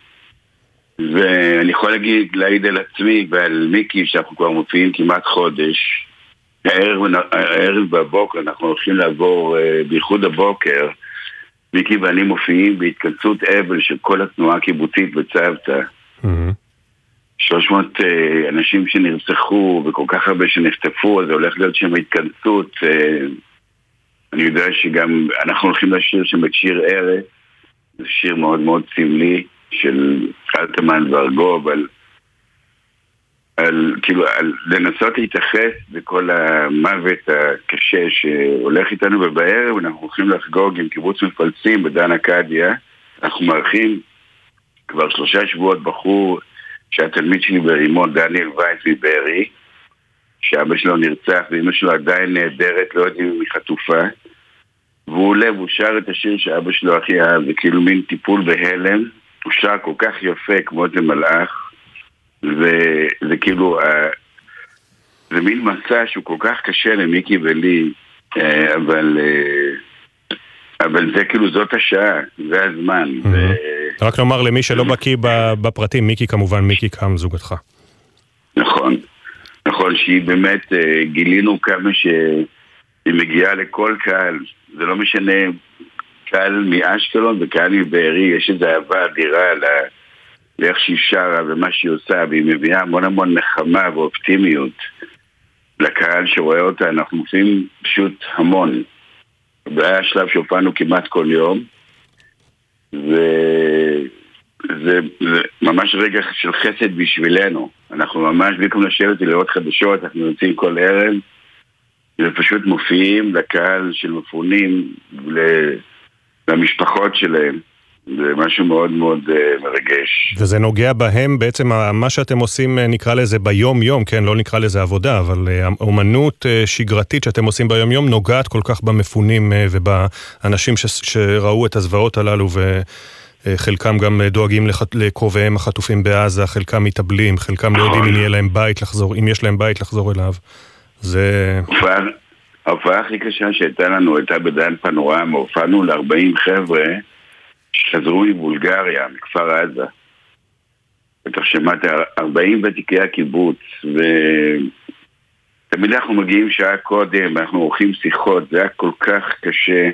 ואני יכול להגיד, להעיד על עצמי ועל מיקי, שאנחנו כבר מופיעים כמעט חודש, הערב בבוקר, אנחנו הולכים לעבור, בייחוד הבוקר, מיקי ואני מופיעים בהתכנסות אבל של כל התנועה הקיבוצית בצוותא. Mm-hmm. שלוש מאות uh, אנשים שנרצחו וכל כך הרבה שנחטפו, אז זה הולך להיות שם התכנסות. Uh, אני יודע שגם אנחנו הולכים לשיר שם את שיר ארץ, זה שיר מאוד מאוד סמלי של אלטמן וארגוב, על, על, כאילו, על לנסות להתאחס בכל המוות הקשה שהולך איתנו, ובערב אנחנו הולכים לחגוג עם קיבוץ מפלסים בדן אקדיה. אנחנו מארחים כבר שלושה שבועות בחור שהתלמיד שלי ברימון, דניאל וייס מבארי, שאבא שלו נרצח ואמא שלו עדיין נהדרת, לא יודעים אם היא חטופה, והוא עולה והוא שר את השיר שאבא שלו הכי אהב, וכאילו מין טיפול בהלם, הוא שר כל כך יפה כמו איזה מלאך, וזה כאילו זה מין מסע שהוא כל כך קשה למיקי ולי, אבל אבל זה כאילו זאת השעה, זה הזמן. רק נאמר למי שלא בקיא בפרטים, מיקי כמובן, מיקי קם זוגתך. נכון, נכון, שהיא באמת גילינו כמה שהיא מגיעה לכל קהל, זה לא משנה קהל מאשקלון וקהל מבארי, יש איזו אהבה אדירה על ה ואיך שהיא שרה ומה שהיא עושה, והיא מביאה המון המון נחמה ואופטימיות לקהל שרואה אותה. אנחנו עושים פשוט המון, והיה השלב שהופענו כמעט כל יום, וזה ממש רגע של חסד בשבילנו. אנחנו ממש במקום לשבת ולראות חדשות, אנחנו יוצאים כל ערב ופשוט מופיעים לקהל של מפונים ולמשפחות שלהם. זה משהו מאוד מאוד מרגש. וזה נוגע בהם, בעצם מה שאתם עושים נקרא לזה ביום יום, כן, לא נקרא לזה עבודה, אבל אומנות שגרתית שאתם עושים ביום יום נוגעת כל כך במפונים ובאנשים ש- שראו את הזוועות הללו, וחלקם גם דואגים לח- לקובעיהם החטופים בעזה, חלקם מתאבלים, חלקם לא יודעים אם יהיה להם בית לחזור, אם יש להם בית לחזור אליו. זה... ההופעה הכי קשה שהייתה לנו הייתה בדן פנורם, הופענו ל-ארבעים חבר'ה שחזרו מבולגריה, מכפר עזה. אתה שמעת ארבעים ותיקי הקיבוץ, ותמיד אנחנו מגיעים שעה קודם, אנחנו עורכים שיחות, זה היה כל כך קשה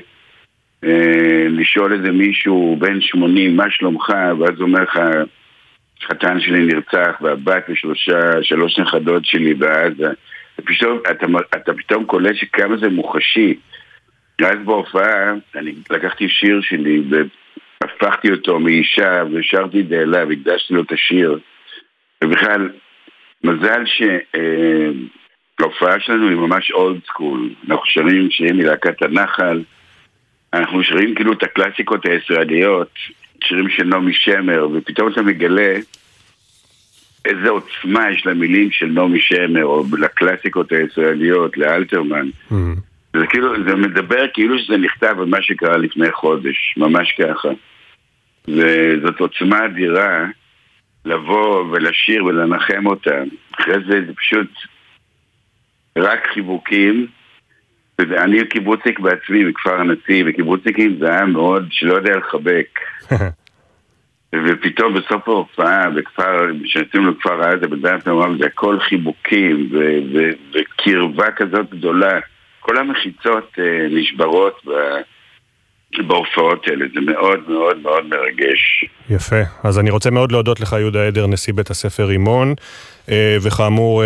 אה, לשאול איזה מישהו בן שמונים, מה שלומך, ואז אומר לך, חתן שלי נרצח, והבת ושלושה, שלוש נכדות שלי בעזה. ופתאום, אתה, אתה פתאום קולט שכמה זה מוחשי. אז בהופעה, אני לקחתי שיר שלי בפרק, הפכתי אותו מאישה ושרתי את זה אליו, הקדשתי לו את השיר. ובכלל, מזל שההופעה שלנו היא ממש אולד סקול. אנחנו שרים שירים מלהקת הנחל, אנחנו שרים כאילו את הקלאסיקות הישראליות, שירים של נעמי שמר, ופתאום אתה מגלה איזה עוצמה יש למילים של נעמי שמר, או לקלאסיקות הישראליות, לאלתרמן. Mm. זה כאילו, זה מדבר כאילו שזה נכתב על מה שקרה לפני חודש, ממש ככה. וזאת עוצמה אדירה לבוא ולשיר ולנחם אותם. אחרי זה זה פשוט רק חיבוקים. אני קיבוצניק בעצמי מכפר הנשיא, וקיבוצניקים זה היה מאוד שלא יודע לחבק. ופתאום בסוף ההופעה בכפר, כשנצאים לכפר עזה, בדעת אמרנו, זה הכל חיבוקים ו- ו- וקרבה כזאת גדולה. כל המחיצות נשברות בהופעות האלה, זה מאוד מאוד מאוד מרגש. יפה, אז אני רוצה מאוד להודות לך, יהודה עדר, נשיא בית הספר רימון, וכאמור,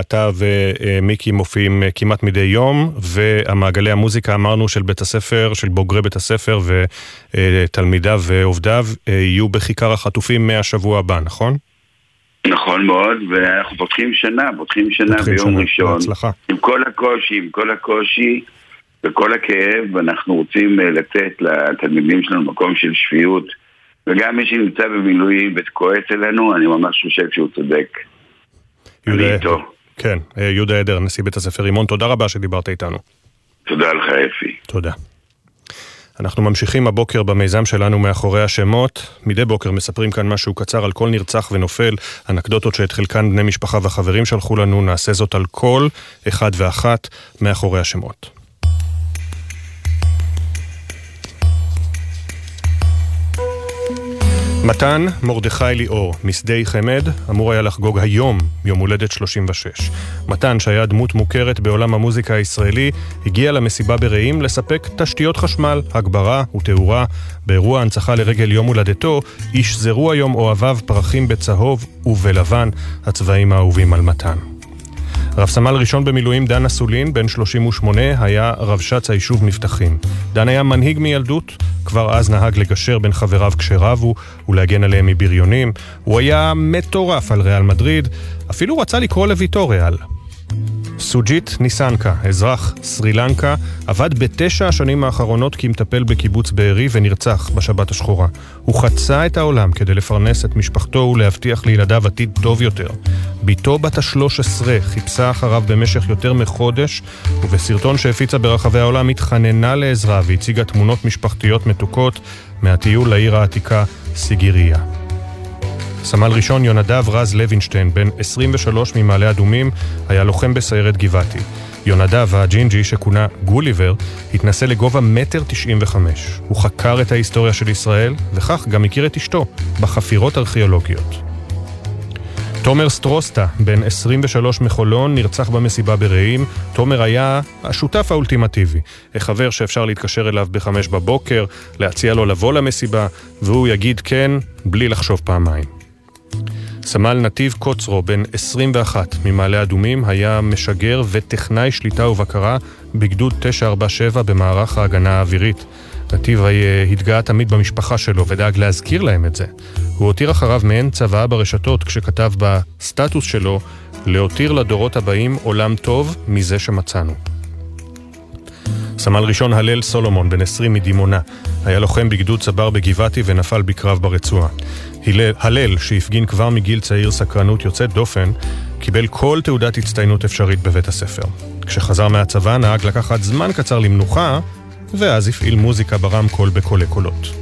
אתה ומיקי מופיעים כמעט מדי יום, והמעגלי המוזיקה, אמרנו, של בית הספר, של בוגרי בית הספר ותלמידיו ועובדיו, יהיו בכיכר החטופים מהשבוע הבא, נכון? נכון מאוד, ואנחנו פותחים שנה, פותחים שנה ביום ראשון, עם כל הקושי, עם כל הקושי וכל הכאב, אנחנו רוצים לתת לתלמידים שלנו מקום של שפיות, וגם מי שנמצא במילואים ותכועס אלינו, אני ממש חושב שהוא צודק. אני איתו. כן, יהודה עדר, נשיא בית הספר רימון, תודה רבה שדיברת איתנו. תודה לך, אפי. תודה. אנחנו ממשיכים הבוקר במיזם שלנו מאחורי השמות. מדי בוקר מספרים כאן משהו קצר על כל נרצח ונופל, אנקדוטות שאת חלקן בני משפחה והחברים שלחו לנו, נעשה זאת על כל אחד ואחת מאחורי השמות. מתן מרדכי ליאור, מסדי חמד, אמור היה לחגוג היום, יום הולדת שלושים ושש. מתן, שהיה דמות מוכרת בעולם המוזיקה הישראלי, הגיע למסיבה ברעים לספק תשתיות חשמל, הגברה ותאורה. באירוע הנצחה לרגל יום הולדתו, ישזרו היום אוהביו פרחים בצהוב ובלבן, הצבעים האהובים על מתן. רב סמל ראשון במילואים דן אסולין, בן שלושים ושמונה, היה רב שץ היישוב מבטחים. דן היה מנהיג מילדות, כבר אז נהג לגשר בין חבריו כשרבו ולהגן עליהם מבריונים. הוא היה מטורף על ריאל מדריד, אפילו רצה לקרוא לויטו ריאל. סוג'ית ניסנקה, אזרח סרילנקה, עבד בתשע השנים האחרונות כמטפל בקיבוץ בערי ונרצח בשבת השחורה. הוא חצה את העולם כדי לפרנס את משפחתו ולהבטיח לילדיו עתיד טוב יותר. ביתו בת ה-שלוש עשרה חיפשה אחריו במשך יותר מחודש, ובסרטון שהפיצה ברחבי העולם התחננה לעזרה והציגה תמונות משפחתיות מתוקות מהטיול לעיר העתיקה סיגיריה. סמל ראשון יונדב רז לוינשטיין, בן עשרים ושלוש ממעלה אדומים, היה לוחם בסיירת גבעתי. יונדב, הג'ינג'י שכונה גוליבר, התנסה לגובה מטר תשעים וחמש. הוא חקר את ההיסטוריה של ישראל, וכך גם הכיר את אשתו בחפירות ארכיאולוגיות. תומר סטרוסטה, בן עשרים ושלוש מחולון, נרצח במסיבה ברעים. תומר היה השותף האולטימטיבי, החבר שאפשר להתקשר אליו בחמש בבוקר, להציע לו לבוא למסיבה, והוא יגיד כן, בלי לחשוב פעמיים. סמל נתיב קוצרו, בן עשרים ואחת ממעלה אדומים, היה משגר וטכנאי שליטה ובקרה בגדוד תשע ארבע שבע במערך ההגנה האווירית. נתיב התגאה תמיד במשפחה שלו ודאג להזכיר להם את זה. הוא הותיר אחריו מעין צוואה ברשתות כשכתב בסטטוס שלו, להותיר לדורות הבאים עולם טוב מזה שמצאנו. סמל ראשון הלל סולומון, בן עשרים מדימונה, היה לוחם בגדוד צבר בגבעתי ונפל בקרב ברצועה. הלל, שהפגין כבר מגיל צעיר סקרנות יוצאת דופן, קיבל כל תעודת הצטיינות אפשרית בבית הספר. כשחזר מהצבא נהג לקחת זמן קצר למנוחה, ואז הפעיל מוזיקה ברם קול בקולי קולות.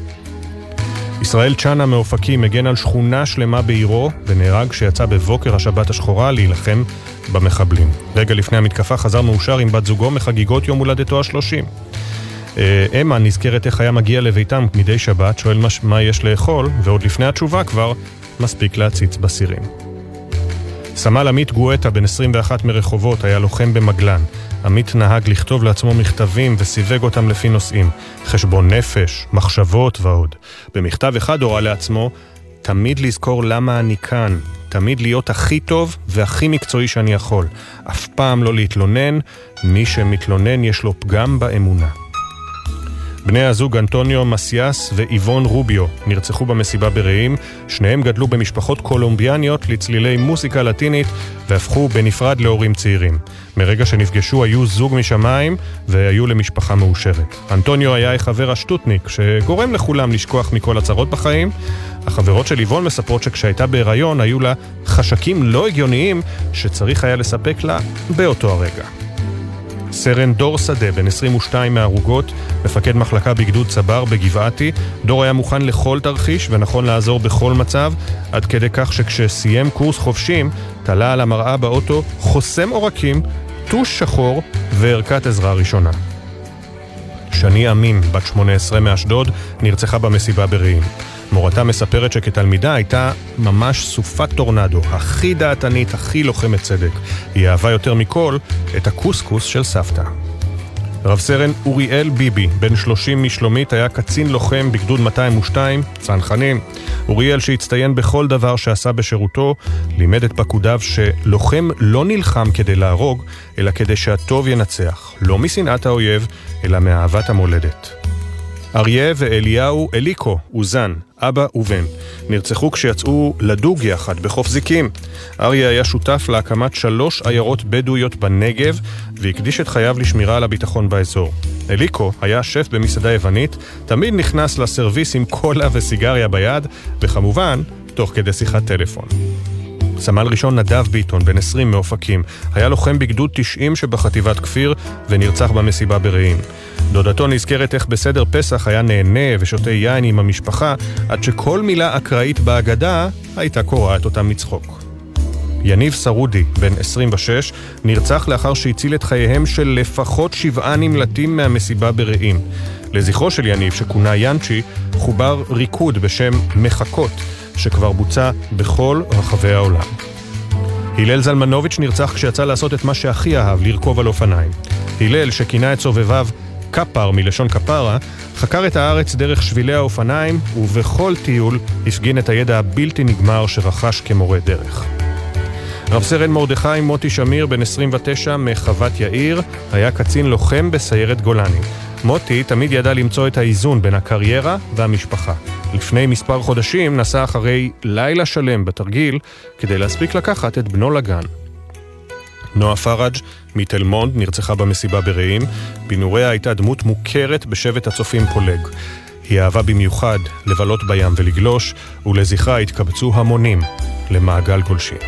ישראל צ'אנה מאופקים מגן על שכונה שלמה בעירו, ונהרג שיצא בבוקר השבת השחורה להילחם במחבלים. רגע לפני המתקפה חזר מאושר עם בת זוגו מחגיגות יום הולדתו השלושים. אמה נזכרת איך היה מגיע לביתם מדי שבת, שואל מה יש לאכול, ועוד לפני התשובה כבר מספיק להציץ בסירים. סמל עמית גואטה, בן עשרים ואחת מרחובות, היה לוחם במגלן. עמית נהג לכתוב לעצמו מכתבים וסיווג אותם לפי נושאים, חשבון נפש, מחשבות ועוד. במכתב אחד הורה לעצמו, תמיד לזכור למה אני כאן, תמיד להיות הכי טוב והכי מקצועי שאני יכול. אף פעם לא להתלונן, מי שמתלונן יש לו פגם באמונה. בני הזוג אנטוניו מסיאס ואיבון רוביו נרצחו במסיבה ברעים. שניהם גדלו במשפחות קולומביאניות לצלילי מוסיקה לטינית והפכו בנפרד להורים צעירים. מרגע שנפגשו היו זוג משמיים והיו למשפחה מאושרת. אנטוניו היה חבר השטוטניק שגורם לכולם לשכוח מכל הצרות בחיים. החברות של איבון מספרות שכשהייתה בהיריון היו לה חשקים לא הגיוניים שצריך היה לספק לה באותו הרגע. סרן דור שדה, בן עשרים ושתיים מהרוגות, מפקד מחלקה בגדוד צבר בגבעתי. דור היה מוכן לכל תרחיש ונכון לעזור בכל מצב, עד כדי כך שכשסיים קורס חופשים, תלה על המראה באוטו חוסם עורקים, טוש שחור וערכת עזרה ראשונה. שני עמים, בת שמונה עשרה מאשדוד, נרצחה במסיבה ברעים. מורתה מספרת שכתלמידה הייתה ממש סופת טורנדו, הכי דעתנית, הכי לוחמת צדק. היא אהבה יותר מכל את הקוסקוס של סבתא. רב סרן אוריאל ביבי, בן שלושים משלומית, היה קצין לוחם בגדוד מאתיים ושתיים, צנחנים. אוריאל שהצטיין בכל דבר שעשה בשירותו, לימד את פקודיו שלוחם לא נלחם כדי להרוג, אלא כדי שהטוב ינצח, לא משנאת האויב, אלא מאהבת המולדת. אריה ואליהו אליקו, אוזן, אבא ובן, נרצחו כשיצאו לדוג יחד בחוף זיקים. אריה היה שותף להקמת שלוש עיירות בדואיות בנגב, והקדיש את חייו לשמירה על הביטחון באזור. אליקו היה שף במסעדה יוונית, תמיד נכנס לסרוויס עם קולה וסיגריה ביד, וכמובן, תוך כדי שיחת טלפון. סמל ראשון נדב ביטון, בן עשרים מאופקים, היה לוחם בגדוד תשעים שבחטיבת כפיר ונרצח במסיבה ברעים. דודתו נזכרת איך בסדר פסח היה נהנה ושותה יין עם המשפחה, עד שכל מילה אקראית בהגדה הייתה קורעת אותם מצחוק. יניב סרודי, בן עשרים ושש, נרצח לאחר שהציל את חייהם של לפחות שבעה נמלטים מהמסיבה ברעים. לזכרו של יניב, שכונה ינצ'י, חובר ריקוד בשם מחכות, שכבר בוצע בכל רחבי העולם. הלל זלמנוביץ' נרצח כשיצא לעשות את מה שהכי אהב, לרכוב על אופניים. הלל, שכינה את סובביו קפר מלשון קפרה, חקר את הארץ דרך שבילי האופניים, ובכל טיול הפגין את הידע הבלתי נגמר שרכש כמורה דרך. רב סרן מורדכי מוטי שמיר, בן עשרים ותשע, מחוות יאיר, היה קצין לוחם בסיירת גולני. מוטי תמיד ידע למצוא את האיזון בין הקריירה והמשפחה. לפני מספר חודשים נסע אחרי לילה שלם בתרגיל כדי להספיק לקחת את בנו לגן. נועה פרג' מתל מונד נרצחה במסיבה ברעים. בנוריה הייתה דמות מוכרת בשבט הצופים פולג. היא אהבה במיוחד לבלות בים ולגלוש, ולזכרה התקבצו המונים למעגל גולשים.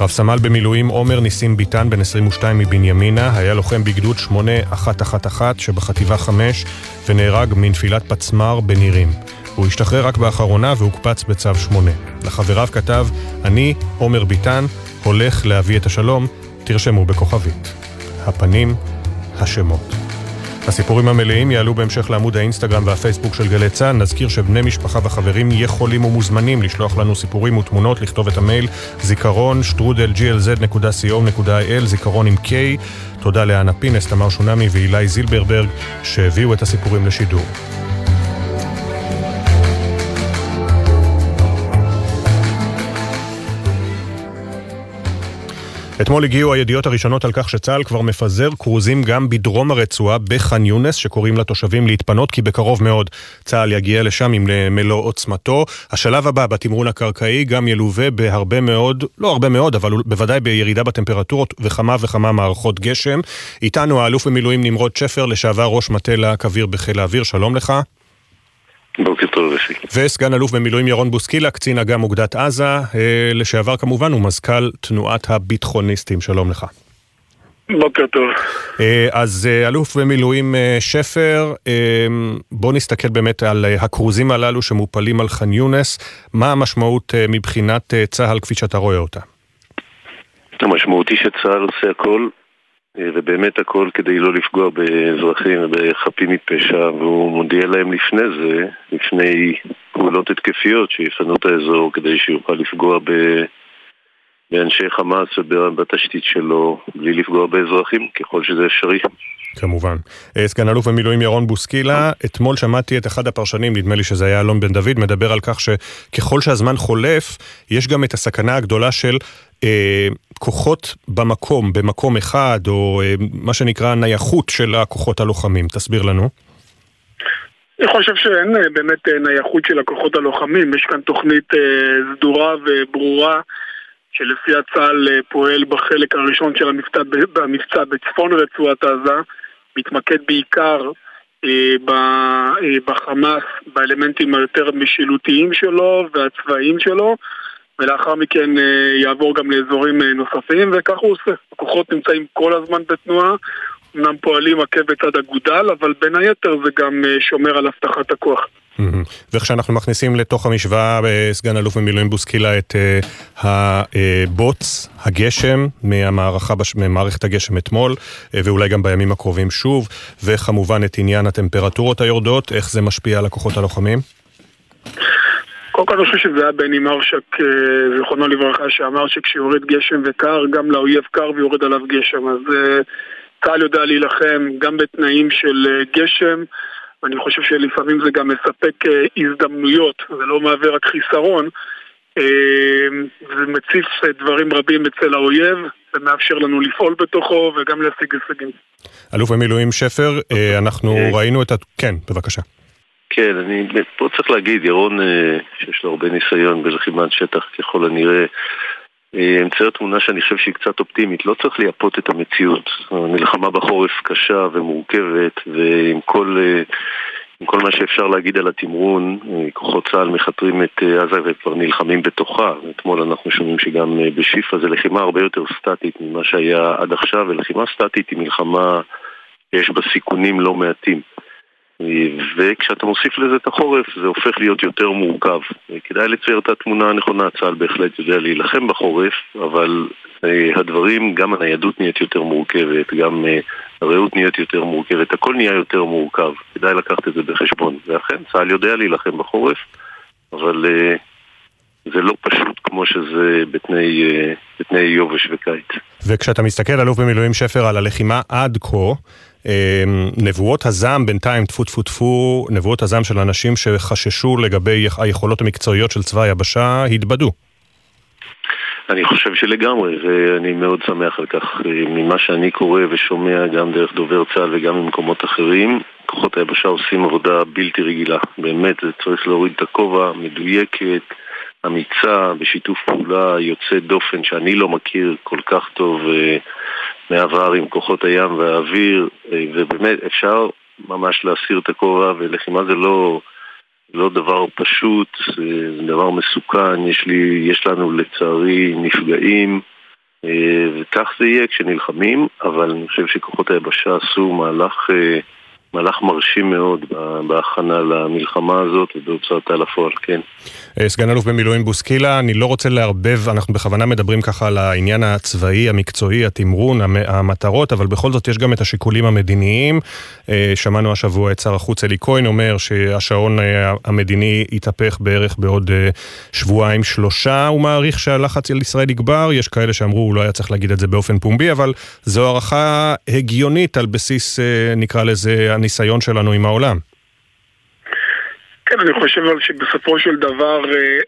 רב סמל במילואים עומר ניסים ביטן, בן עשרים ושתיים מבנימינה, היה לוחם בגדוד שמונה אחת אחת אחת שבחטיבה חמש ונהרג מנפילת פצמר בנירים. הוא השתחרר רק באחרונה והוקפץ בצו שמונה. לחבריו כתב, אני, עומר ביטן, הולך להביא את השלום, תרשמו בכוכבית. הפנים, השמות. הסיפורים המלאים יעלו בהמשך לעמוד האינסטגרם והפייסבוק של גלי צה"ל. נזכיר שבני משפחה וחברים יכולים ומוזמנים לשלוח לנו סיפורים ותמונות, לכתוב את המייל זיכרון שטרודל ג'י אל זד נקודה סי או נקודה איי אל, זיכרון עם K. תודה לאנה פינס, תמר שונמי ואילי זילברברג שהביאו את הסיפורים לשידור. אתמול הגיעו הידיעות הראשונות על כך שצה"ל כבר מפזר קרוזים גם בדרום הרצועה בח'אן יונס, שקוראים לתושבים להתפנות כי בקרוב מאוד צה"ל יגיע לשם עם מלוא עוצמתו. השלב הבא בתמרון הקרקעי גם ילווה בהרבה מאוד, לא הרבה מאוד, אבל בוודאי בירידה בטמפרטורות וכמה וכמה מערכות גשם. איתנו האלוף במילואים נמרוד שפר, לשעבר ראש מטה להקביר בחיל האוויר, שלום לך. בוקר טוב ישראל. וסגן אלוף במילואים ירון בוסקילה, קצין אג"ם אוגדת עזה, לשעבר כמובן ומזכ"ל תנועת הביטחוניסטים, שלום לך. בוקר טוב. אז אלוף במילואים שפר, בוא נסתכל באמת על הקרוזים הללו שמופלים על ח'אן יונס. מה המשמעות מבחינת צה"ל כפי שאתה רואה אותה? המשמעות היא שצה"ל עושה הכל, ובאמת הכל כדי לא לפגוע באזרחים ובחפים מפשע, והוא מודיע להם לפני זה, לפני פעולות התקפיות שיפנו את האזור כדי שיוכל לפגוע באנשי חמאס ובתשתית שלו, בלי לפגוע באזרחים ככל שזה אפשרי. כמובן. סגן אלוף במילואים ירון בוסקילה, אתמול שמעתי את אחד הפרשנים, נדמה לי שזה היה אלון בן דוד, מדבר על כך שככל שהזמן חולף, יש גם את הסכנה הגדולה של אה, כוחות במקום, במקום אחד, או אה, מה שנקרא נייחות של הכוחות הלוחמים. תסביר לנו. אני חושב שאין אה, באמת אה, נייחות של הכוחות הלוחמים. יש כאן תוכנית אה, סדורה וברורה, שלפי הצה"ל אה, פועל בחלק הראשון של המבצע, במבצע בצפון רצועת עזה, מתמקד בעיקר אה, ב, אה, בחמאס, באלמנטים היותר משילותיים שלו והצבאיים שלו, ולאחר מכן אה, יעבור גם לאזורים אה, נוספים, וכך הוא עושה. הכוחות נמצאים כל הזמן בתנועה, אמנם פועלים עקב בצד אגודל, אבל בין היתר זה גם אה, שומר על הבטחת הכוח. וכשאנחנו מכניסים לתוך המשוואה, סגן אלוף במילואים בוסקילה, את הבוץ, הגשם, ממערכת הגשם אתמול, ואולי גם בימים הקרובים שוב, וכמובן את עניין הטמפרטורות היורדות, איך זה משפיע על הכוחות הלוחמים? קודם כל אני חושב שזה היה בני מרשק, זכרונו לברכה, שאמר שכשיורד גשם וקר, גם לאויב קר ויורד עליו גשם. אז צה"ל יודע להילחם גם בתנאים של גשם, אני חושב שלפעמים זה גם מספק הזדמנויות, זה לא מעבר רק חיסרון, זה מציף דברים רבים אצל האויב, זה מאפשר לנו לפעול בתוכו וגם להשיג הישגים. אלוף במילואים שפר, אנחנו ראינו את... כן, בבקשה. כן, אני פה צריך להגיד, ירון, שיש לו הרבה ניסיון בלחימת שטח ככל הנראה, אמצעי התמונה שאני חושב שהיא קצת אופטימית, לא צריך לייפות את המציאות. המלחמה בחורף קשה ומורכבת, ועם כל עם כל מה שאפשר להגיד על התמרון, כוחות צה"ל מחתרים את עזה וכבר נלחמים בתוכה. אתמול אנחנו שומעים שגם בשיפה זה לחימה הרבה יותר סטטית ממה שהיה עד עכשיו, ולחימה סטטית היא מלחמה שיש בה סיכונים לא מעטים. וכשאתה מוסיף לזה את החורף, זה הופך להיות יותר מורכב. כדאי לצייר את התמונה הנכונה, צה"ל בהחלט יודע להילחם בחורף, אבל הדברים, גם הניידות נהיית יותר מורכבת, גם הרעות נהיית יותר מורכבת, הכל נהיה יותר מורכב. כדאי לקחת את זה בחשבון. ואכן, צה"ל יודע להילחם בחורף, אבל זה לא פשוט כמו שזה בתנאי, בתנאי יובש וקיץ. וכשאתה מסתכל, אלוף במילואים שפר, על הלחימה עד כה, נבואות הזעם בינתיים, תפו תפו תפו, נבואות הזעם של אנשים שחששו לגבי היכולות המקצועיות של צבא היבשה, התבדו. אני חושב שלגמרי, ואני מאוד שמח על כך. ממה שאני קורא ושומע גם דרך דובר צה"ל וגם במקומות אחרים, כוחות היבשה עושים עבודה בלתי רגילה. באמת, זה צריך להוריד את הכובע, מדויקת, אמיצה, בשיתוף פעולה יוצא דופן שאני לא מכיר כל כך טוב מעבר עם כוחות הים והאוויר, ובאמת אפשר ממש להסיר את הכובע, ולחימה זה לא, לא דבר פשוט, זה דבר מסוכן, יש, לי, יש לנו לצערי נפגעים, וכך זה יהיה כשנלחמים, אבל אני חושב שכוחות היבשה עשו מהלך, מהלך מרשים מאוד בהכנה למלחמה הזאת ובהוצאתה לפועל, כן. סגן אלוף במילואים בוסקילה, אני לא רוצה להרבב, אנחנו בכוונה מדברים ככה על העניין הצבאי, המקצועי, התמרון, המטרות, אבל בכל זאת יש גם את השיקולים המדיניים. שמענו השבוע את שר החוץ אלי כהן אומר שהשעון המדיני יתהפך בערך בעוד שבועיים שלושה, הוא מעריך שהלחץ על ישראל יגבר, יש כאלה שאמרו הוא לא היה צריך להגיד את זה באופן פומבי, אבל זו הערכה הגיונית על בסיס, נקרא לזה, הניסיון שלנו עם העולם. כן, אני חושב שבסופו של דבר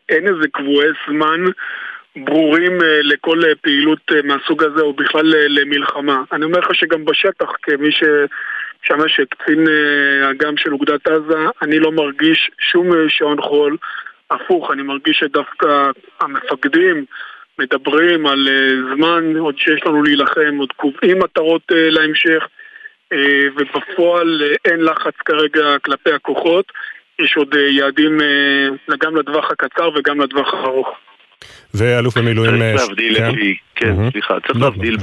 אין איזה קבועי זמן ברורים לכל פעילות מהסוג הזה או בכלל למלחמה. אני אומר לך שגם בשטח, כמי ששמש קצין אג"ם של אוגדת עזה, אני לא מרגיש שום שעון חול, הפוך, אני מרגיש שדווקא המפקדים מדברים על זמן עוד שיש לנו להילחם, עוד קובעים מטרות להמשך, ובפועל אין לחץ כרגע כלפי הכוחות, יש עוד יעדים גם לטווח הקצר וגם לטווח הארוך. ואלוף במילואים... כן, סליחה, צריך להבדיל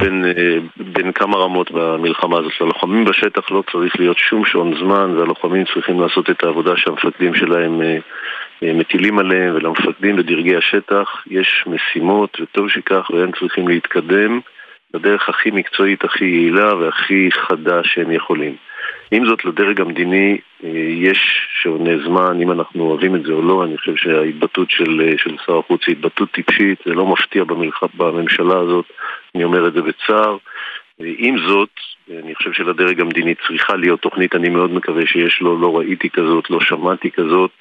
בין כמה רמות במלחמה הזאת. הלוחמים בשטח לא צריך להיות שום שעון זמן, והלוחמים צריכים לעשות את העבודה שהמפקדים שלהם מטילים עליהם, ולמפקדים בדרגי השטח יש משימות, וטוב שכך, והם צריכים להתקדם לדרך הכי מקצועית, הכי יעילה והכי חדה שהם יכולים. עם זאת, לדרג המדיני יש שעונה זמן, אם אנחנו אוהבים את זה או לא, אני חושב שההתבטאות של, של שר החוץ היא התבטאות טיפשית, זה לא מפתיע במלחב, בממשלה הזאת, אני אומר את זה בצער. עם זאת, אני חושב שלדרג המדיני צריכה להיות תוכנית, אני מאוד מקווה שיש לו, לא ראיתי כזאת, לא שמעתי כזאת,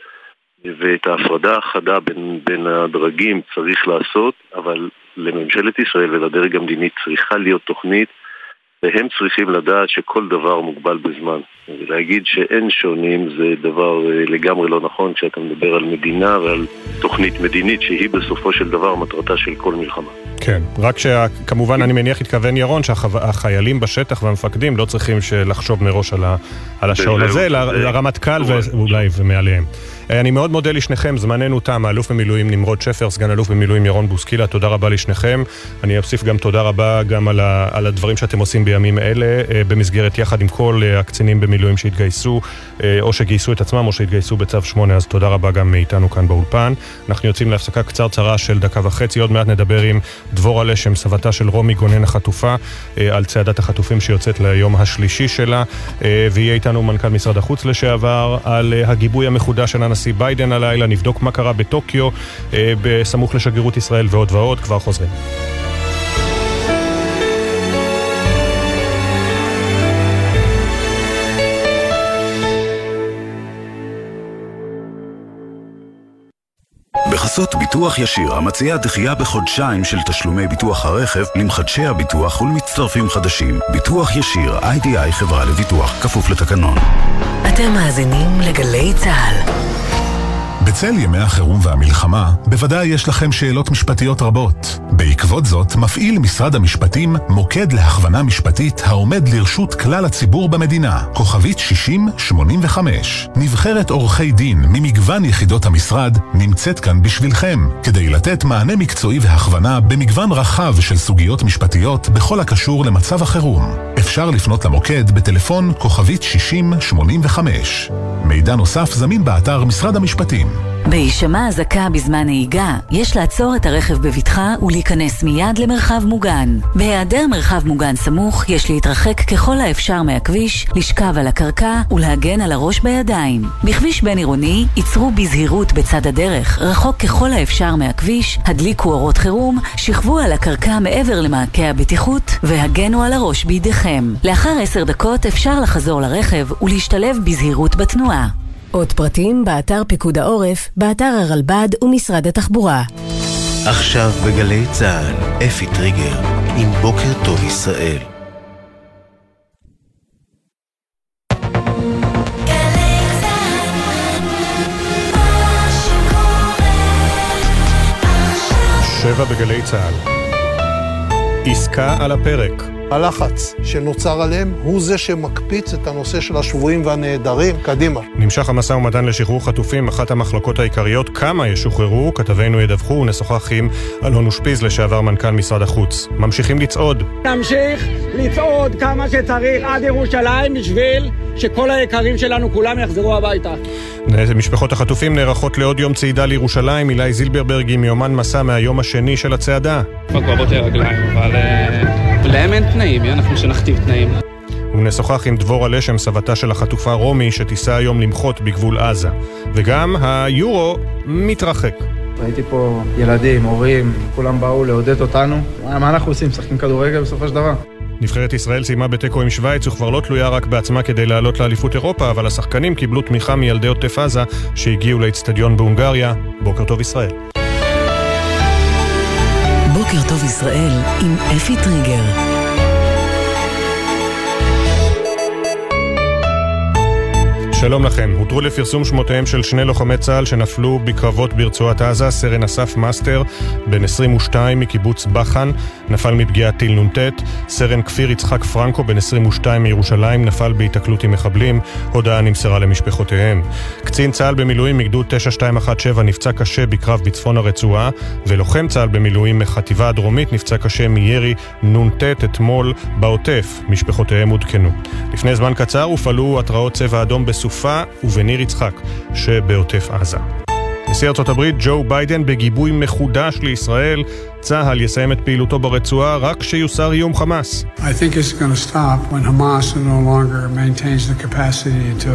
ואת ההפרדה החדה בין, בין הדרגים צריך לעשות, אבל לממשלת ישראל ולדרג המדיני צריכה להיות תוכנית, והם צריכים לדעת שכל דבר מוגבל בזמן. ולהגיד שאין שונים זה דבר לגמרי לא נכון כשאתה מדבר על מדינה ועל תוכנית מדינית שהיא בסופו של דבר מטרתה של כל מלחמה. כן, רק שכמובן אני מניח התכוון ירון שהחיילים בשטח והמפקדים לא צריכים לחשוב מראש על השעון הזה, לרמטכ"ל ואולי ומעליהם. אני מאוד מודה לשניכם, זמננו תם, האלוף במילואים נמרוד שפר, סגן אלוף במילואים ירון בוסקילה, תודה רבה לשניכם. אני אוסיף גם תודה רבה גם על, ה, על הדברים שאתם עושים בימים אלה, במסגרת יחד עם כל הקצינים במילואים שהתגייסו, או שגייסו את עצמם או שהתגייסו בצו שמונה, אז תודה רבה גם מאיתנו כאן באולפן. אנחנו יוצאים להפסקה קצרצרה של דקה וחצי, עוד מעט נדבר עם דבורה לשם, סבתה של רומי גונן החטופה, על צעדת החטופים שיוצאת ליום השלישי שלה, ויהיה איתנו מנכ"ל משרד החוץ לשעבר, על הגיבוי המחודש של הנשיא ביידן הלילה, נבדוק מה קרה בטוקיו, בסמוך לשגרירות ישראל ועוד ועוד, כבר חוזרים. בחסות ביטוח ישיר, המציעה דחייה בחודשיים של תשלומי ביטוח הרכב למחדשי הביטוח ולמצטרפים חדשים. ביטוח ישיר, איי די איי חברה לביטוח, כפוף לתקנון. אתם מאזינים לגלי צהל. בצל ימי החירום והמלחמה, בוודאי יש לכם שאלות משפטיות רבות. בעקבות זאת, מפעיל משרד המשפטים מוקד להכוונה משפטית העומד לרשות כלל הציבור במדינה. כוכבית שישים שמונים וחמש. נבחרת עורכי דין ממגוון יחידות המשרד נמצאת כאן בשבילכם, כדי לתת מענה מקצועי והכוונה במגוון רחב של סוגיות משפטיות בכל הקשור למצב החירום. אפשר לפנות למוקד בטלפון כוכבית שישים שמונים וחמש. מידע נוסף זמין באתר משרד המשפטים. בהישמע אזעקה בזמן נהיגה, יש לעצור את הרכב בביתך ולהיכנס מיד למרחב מוגן. בהיעדר מרחב מוגן סמוך, יש להתרחק ככל האפשר מהכביש, לשכב על הקרקע ולהגן על הראש בידיים. בכביש בין עירוני, ייצרו בזהירות בצד הדרך, רחוק ככל האפשר מהכביש, הדליקו אורות חירום, שכבו על הקרקע מעבר למעקה הבטיחות והגנו על הראש בידיכם. לאחר עשר דקות אפשר לחזור לרכב ולהשתלב בזהירות בתנועה. עוד פרטים באתר פיקוד העורף, באתר הרלב"ד ומשרד התחבורה. עכשיו בגלי צה"ל, אפי טריגר, עם בוקר טוב ישראל. שבע בגלי צה"ל. עסקה על הפרק. הלחץ שנוצר עליהם הוא זה שמקפיץ את הנושא של השבויים והנעדרים קדימה. נמשך המשא ומתן לשחרור חטופים, אחת המחלקות העיקריות, כמה ישוחררו, כתבינו ידווחו ונשוחח עם אלון אושפיז, לשעבר מנכ"ל משרד החוץ. ממשיכים לצעוד. נמשיך לצעוד כמה שצריך עד ירושלים בשביל שכל היקרים שלנו כולם יחזרו הביתה. משפחות החטופים נערכות לעוד יום צעידה לירושלים. אלי זילברברג עם יומן מסע מהיום השני של הצעדה. להם אין תנאים, אנחנו שנכתיב תנאים. ונשוחח עם דבורה לשם, סבתה של החטופה רומי, שתיסע היום למחות בגבול עזה. וגם היורו מתרחק. הייתי פה ילדים, הורים, כולם באו לעודד אותנו. מה אנחנו עושים? משחקים כדורגל בסופו של דבר. נבחרת ישראל סיימה בתיקו עם שוויץ וכבר לא תלויה רק בעצמה כדי לעלות לאליפות אירופה, אבל השחקנים קיבלו תמיכה מילדי עוטף עזה שהגיעו לאצטדיון בהונגריה. בוקר טוב ישראל. בוקר טוב ישראל עם אפי טריגר. שלום לכם. הותרו לפרסום שמותיהם של שני לוחמי צה"ל שנפלו בקרבות ברצועת עזה. סרן אסף מאסטר, בן עשרים ושתיים מקיבוץ בחן, נפל מפגיעת טיל נ"ט. סרן כפיר יצחק פרנקו, בן עשרים ושתיים מירושלים, נפל בהתקלות עם מחבלים. הודעה נמסרה למשפחותיהם. קצין צה"ל במילואים מגדוד תשע מאתיים שבע עשרה נפצע קשה בקרב בצפון הרצועה, ולוחם צה"ל במילואים מחטיבה הדרומית נפצע קשה מירי נ"ט אתמול בעוטף. משפחותיהם עודכנו. לפני זמן קצר הופעלו התראות צבע אדום בסופה ובניר יצחק שבעוטף עזה. נשיא ארצות הברית ג'ו ביידן בגיבוי מחודש לישראל. צה"ל יסיים את פעילותו ברצועה רק כשיוסר איום חמאס. I think it's going to stop when Hamas no longer maintains the capacity to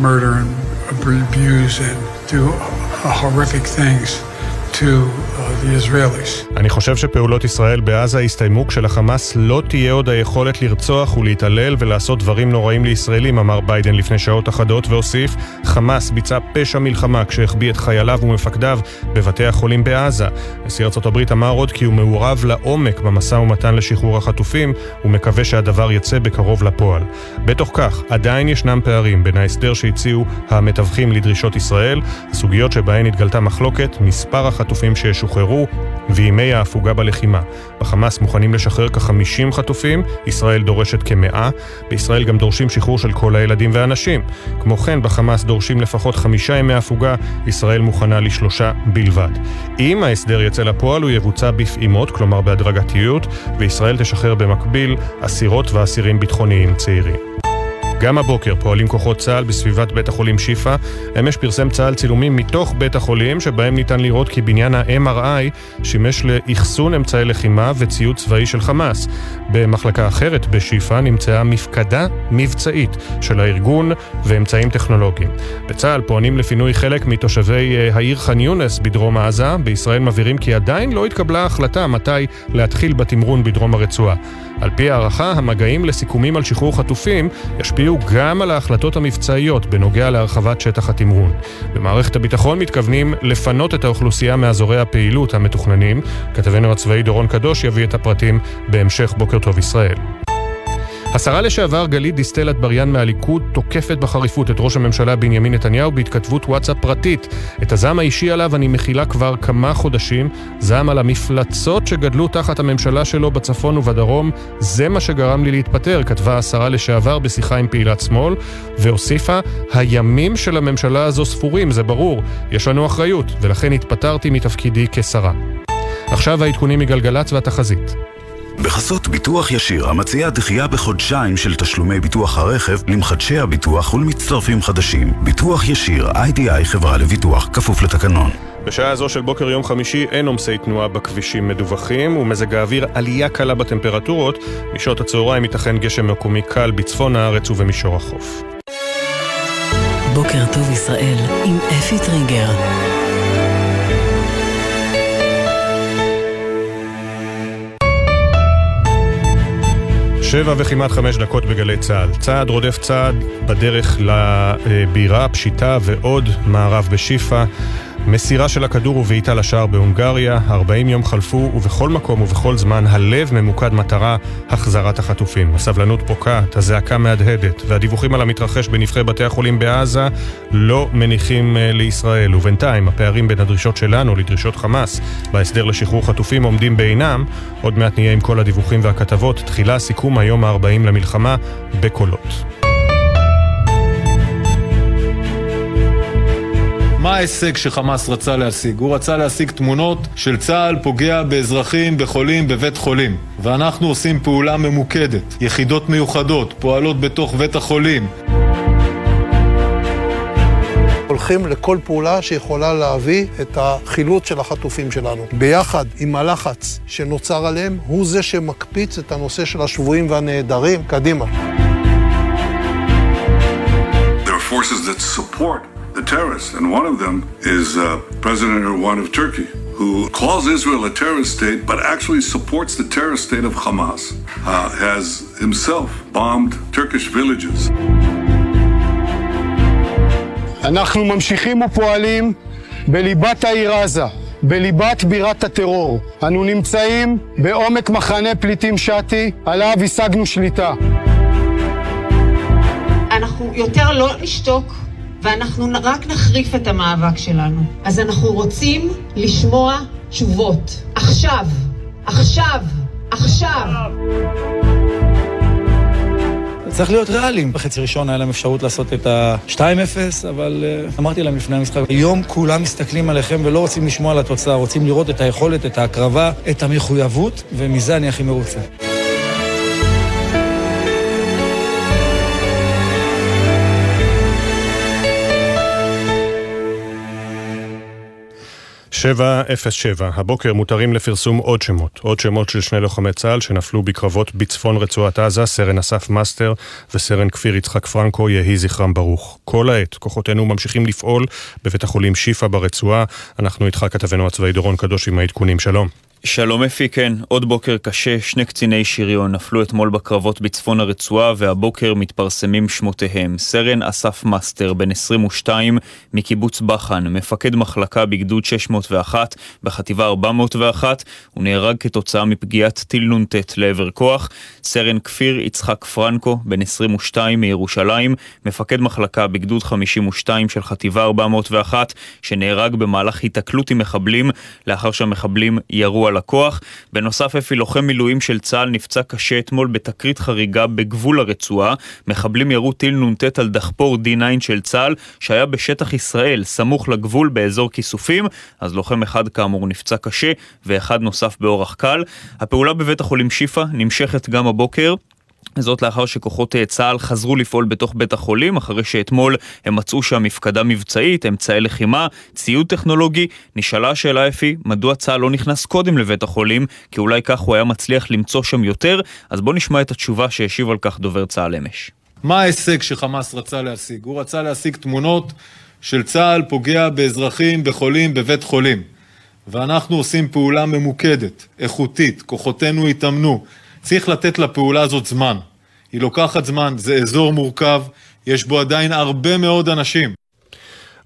murder and abuse and do horrific things to the Israelis. אני חושב שפעולות ישראל בעזה יסתיימו כשלחמאס לא תהיה עוד היכולת לרצוח ולהתעלל ולעשות דברים נוראים לישראלים, אמר ביידן לפני שעות אחדות, והוסיף, חמאס ביצע פשע מלחמה כשהחביא את חייליו ומפקדיו בבתי החולים בעזה. נשיא ארצות הברית אמר עוד כי הוא מעורב לעומק במשא ומתן לשחרור החטופים ומקווה שהדבר יצא בקרוב לפועל. בתוך כך, עדיין ישנם פערים בין ההסדר שהציעו המתווכים לדרישות ישראל, הסוגיות שבהן התגלתה מחלוקת, מספר החטופים שישוחררו וימי ההפוגה בלחימה. בחמאס מוכנים לשחרר כ-חמישים חטופים, ישראל דורשת כ-מאה. בישראל גם דורשים שחרור של כל הילדים והאנשים. כמו כן, בחמאס דורשים לפחות חמישה ימי ההפוגה, ישראל מוכנה לשלושה בלבד. אם ההסדר יצא לפועל, הוא יבוצע בפעימות, כלומר בהדרגתיות, וישראל תשחרר במקביל אסירות ואסירים ביטחוניים צעירים. גם הבוקר פועלים כוחות צה"ל בסביבת בית החולים שיפה. אמש פרסם צה"ל צילומים מתוך בית החולים שבהם ניתן לראות כי בניין ה-אם אר איי שימש לאחסון אמצעי לחימה וציוד צבאי של חמאס. במחלקה אחרת בשיפה נמצאה מפקדה מבצעית של הארגון ואמצעים טכנולוגיים. בצה"ל פועלים לפינוי חלק מתושבי העיר חאן יונס בדרום עזה. בישראל מבהירים כי עדיין לא התקבלה החלטה מתי להתחיל בתמרון בדרום הרצועה. על פי הערכה, המגעים לסיכומים על שחרור חטופים ישפיעו גם על ההחלטות המבצעיות בנוגע להרחבת שטח התמרון. במערכת הביטחון מתכוונים לפנות את האוכלוסייה מאזורי הפעילות המתוכננים. כתבנו הצבאי דורון קדוש יביא את הפרטים בהמשך בוקר טוב ישראל. השרה לשעבר גלית דיסטל אטבריון מהליכוד תוקפת בחריפות את ראש הממשלה בנימין נתניהו בהתכתבות וואטסאפ פרטית. את הזעם האישי עליו אני מכילה כבר כמה חודשים, זעם על המפלצות שגדלו תחת הממשלה שלו בצפון ובדרום, זה מה שגרם לי להתפטר, כתבה השרה לשעבר בשיחה עם פעילת שמאל, והוסיפה, הימים של הממשלה הזו ספורים, זה ברור, יש לנו אחריות, ולכן התפטרתי מתפקידי כשרה. עכשיו העדכונים מגלגלץ והתחזית. בחסות ביטוח ישיר, המציעה דחייה בחודשיים של תשלומי ביטוח הרכב למחדשי הביטוח ולמצטרפים חדשים. ביטוח ישיר, איי די איי חברה לביטוח, כפוף לתקנון. בשעה הזו של בוקר יום חמישי אין עומסי תנועה בכבישים מדווחים, ומזג האוויר עלייה קלה בטמפרטורות. משעות הצהריים ייתכן גשם מקומי קל בצפון הארץ ובמישור החוף. בוקר טוב ישראל עם אפי טריגר. שבע וכמעט חמש דקות בגלי צהל. צעד רודף צעד בדרך לבירה, פשיטה ועוד מערב בשיפה. מסירה של הכדור ובעיטה לשער בהונגריה. ארבעים יום חלפו ובכל מקום ובכל זמן הלב ממוקד מטרה החזרת החטופים. הסבלנות פוקעת, הזעקה מהדהדת, והדיווחים על המתרחש בנבחרי בתי החולים בעזה לא מניחים לישראל. ובינתיים הפערים בין הדרישות שלנו לדרישות חמאס בהסדר לשחרור חטופים עומדים בעינם. עוד מעט נהיה עם כל הדיווחים והכתבות. תחילה סיכום היום ה-ארבעים למלחמה בקולות. מה ההישג שחמאס רצה להשיג? הוא רצה להשיג תמונות של צה"ל פוגע באזרחים, בחולים, בבית חולים. ואנחנו עושים פעולה ממוקדת. יחידות מיוחדות, פועלות בתוך בית החולים. הולכים לכל פעולה שיכולה להביא את החילוץ של החטופים שלנו. ביחד עם הלחץ שנוצר עליהם, הוא זה שמקפיץ את הנושא של השבויים והנעדרים. קדימה. There are forces that support the terrorists, and one of them is uh, President Erdogan of Turkey, who calls Israel a terrorist state, but actually supports the terrorist state of Hamas, uh, has himself bombed Turkish villages. אנחנו ממשיכים ופועלים בליבת העיר עזה, בליבת בירת הטרור. אנו נמצאים בעומק מחנה פליטים שעתי, עליו השגנו שליטה. אנחנו יותר לא נשתוק, ואנחנו רק נחריף את המאבק שלנו. אז אנחנו רוצים לשמוע תשובות. עכשיו, עכשיו, עכשיו. צריך להיות ריאליים. בחצי ראשון היה להם אפשרות לעשות את ה-שתיים אפס, אבל אמרתי להם לפני המשחק, היום כולם מסתכלים עליכם ולא רוצים לשמוע על התוצאה, רוצים לראות את היכולת, את ההקרבה, את המחויבות, ומזה אני הכי מרוצה. שבע אפס שבע. הבוקר מותרים לפרסום עוד שמות. עוד שמות של שני לוחמי צה"ל שנפלו בקרבות בצפון רצועת עזה, סרן אסף מאסטר וסרן כפיר יצחק פרנקו, יהי זכרם ברוך. כל העת כוחותינו ממשיכים לפעול בבית החולים שיפה ברצועה. אנחנו איתך כתבנו הצבאי דורון קדוש עם העדכונים. שלום. שלום אפי, כן, עוד בוקר קשה. שני קציני שריון נפלו אתמול בקרבות בצפון הרצועה, והבוקר מתפרסמים שמותיהם. סרן אסף מאסטר, בן עשרים ושתיים, מקיבוץ בחן, מפקד מחלקה בגדוד שש מאות ואחת, בחטיבה ארבע מאות ואחת, הוא נהרג כתוצאה מפגיעת טיל נונטט לעבר כוח. סרן כפיר יצחק פרנקו, בן עשרים ושתיים, מירושלים, מפקד מחלקה בגדוד חמישים ושתיים של חטיבה ארבע מאות ואחת, שנהרג במהלך התקלות עם מחבלים, לאחר שהמחבלים ירו על לקוח. בנוסף אפי, לוחם מילואים של צה"ל נפצע קשה אתמול בתקרית חריגה בגבול הרצועה. מחבלים ירו טיל נונטט על דחפור די תשע של צה"ל שהיה בשטח ישראל סמוך לגבול באזור כיסופים, אז לוחם אחד כאמור נפצע קשה ואחד נוסף באורח קל. הפעולה בבית החולים שיפה נמשכת גם הבוקר, זאת לאחר שכוחות צה"ל חזרו לפעול בתוך בית החולים, אחרי שאתמול הם מצאו שהמפקדה מבצעית, אמצעי לחימה, ציוד טכנולוגי. נשאלה השאלה אפי, מדוע צה"ל לא נכנס קודם לבית החולים, כי אולי כך הוא היה מצליח למצוא שם יותר. אז בוא נשמע את התשובה שהשיב על כך דובר צה"ל אמש. מה ההישג שחמאס רצה להשיג? הוא רצה להשיג תמונות של צה"ל פוגע באזרחים, בחולים, בבית חולים. ואנחנו עושים פעולה ממוקדת, איכותית, כוחותינו התאמנו. צריך לתת לפעולה הזאת זמן. היא לוקחת זמן, זה אזור מורכב, יש בו עדיין הרבה מאוד אנשים.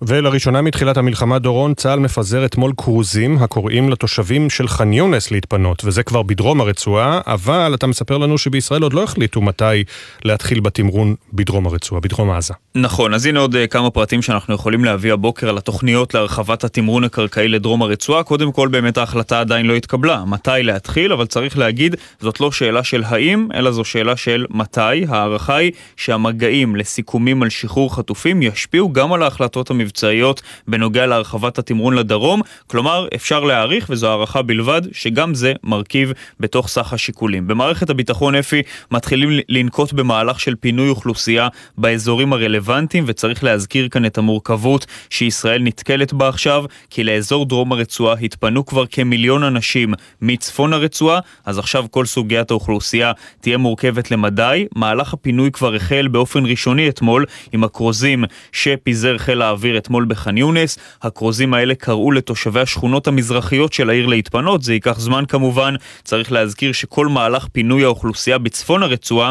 ולראשונה מתחילת המלחמה דורון, צהל מפזר אתמול קרוזים הקוראים לתושבים של ח'אן יונס להתפנות, וזה כבר בדרום הרצועה, אבל אתה מספר לנו שבישראל עוד לא החליטו מתי להתחיל בתמרון בדרום הרצועה, בדרום עזה. נכון, אז הנה עוד כמה פרטים שאנחנו יכולים להביא הבוקר על התוכניות להרחבת התמרון הקרקעי לדרום הרצועה. קודם כל, באמת ההחלטה עדיין לא התקבלה, מתי להתחיל, אבל צריך להגיד, זאת לא שאלה של האם, אלא זו שאלה של מתי. הערכה היא שהמגעים לסיכומים על שחרור חטופים ישפיעו גם על ההחלטות המבצעיות בנוגע להרחבת התמרון לדרום, כלומר אפשר להעריך, וזו הערכה בלבד, שגם זה מרכיב בתוך סך השיקולים. במערכת הביטחון, אפי, מתחילים לנקוט במהלך של פינוי אוכלוסייה באזורים הרלוונטיים, וצריך להזכיר כאן את המורכבות שישראל נתקלת בה עכשיו, כי לאזור דרום הרצועה התפנו כבר כמיליון אנשים מצפון הרצועה, אז עכשיו כל סוגיית האוכלוסייה תהיה מורכבת למדי. מהלך הפינוי כבר החל באופן ראשוני אתמול עם הקרוזים שפיזר חיל האוויר אתמול בח'אן יונס. הקרוזים האלה קראו לתושבי השכונות המזרחיות של העיר להתפנות, זה ייקח זמן כמובן. צריך להזכיר שכל מהלך פינוי האוכלוסייה בצפון הרצועה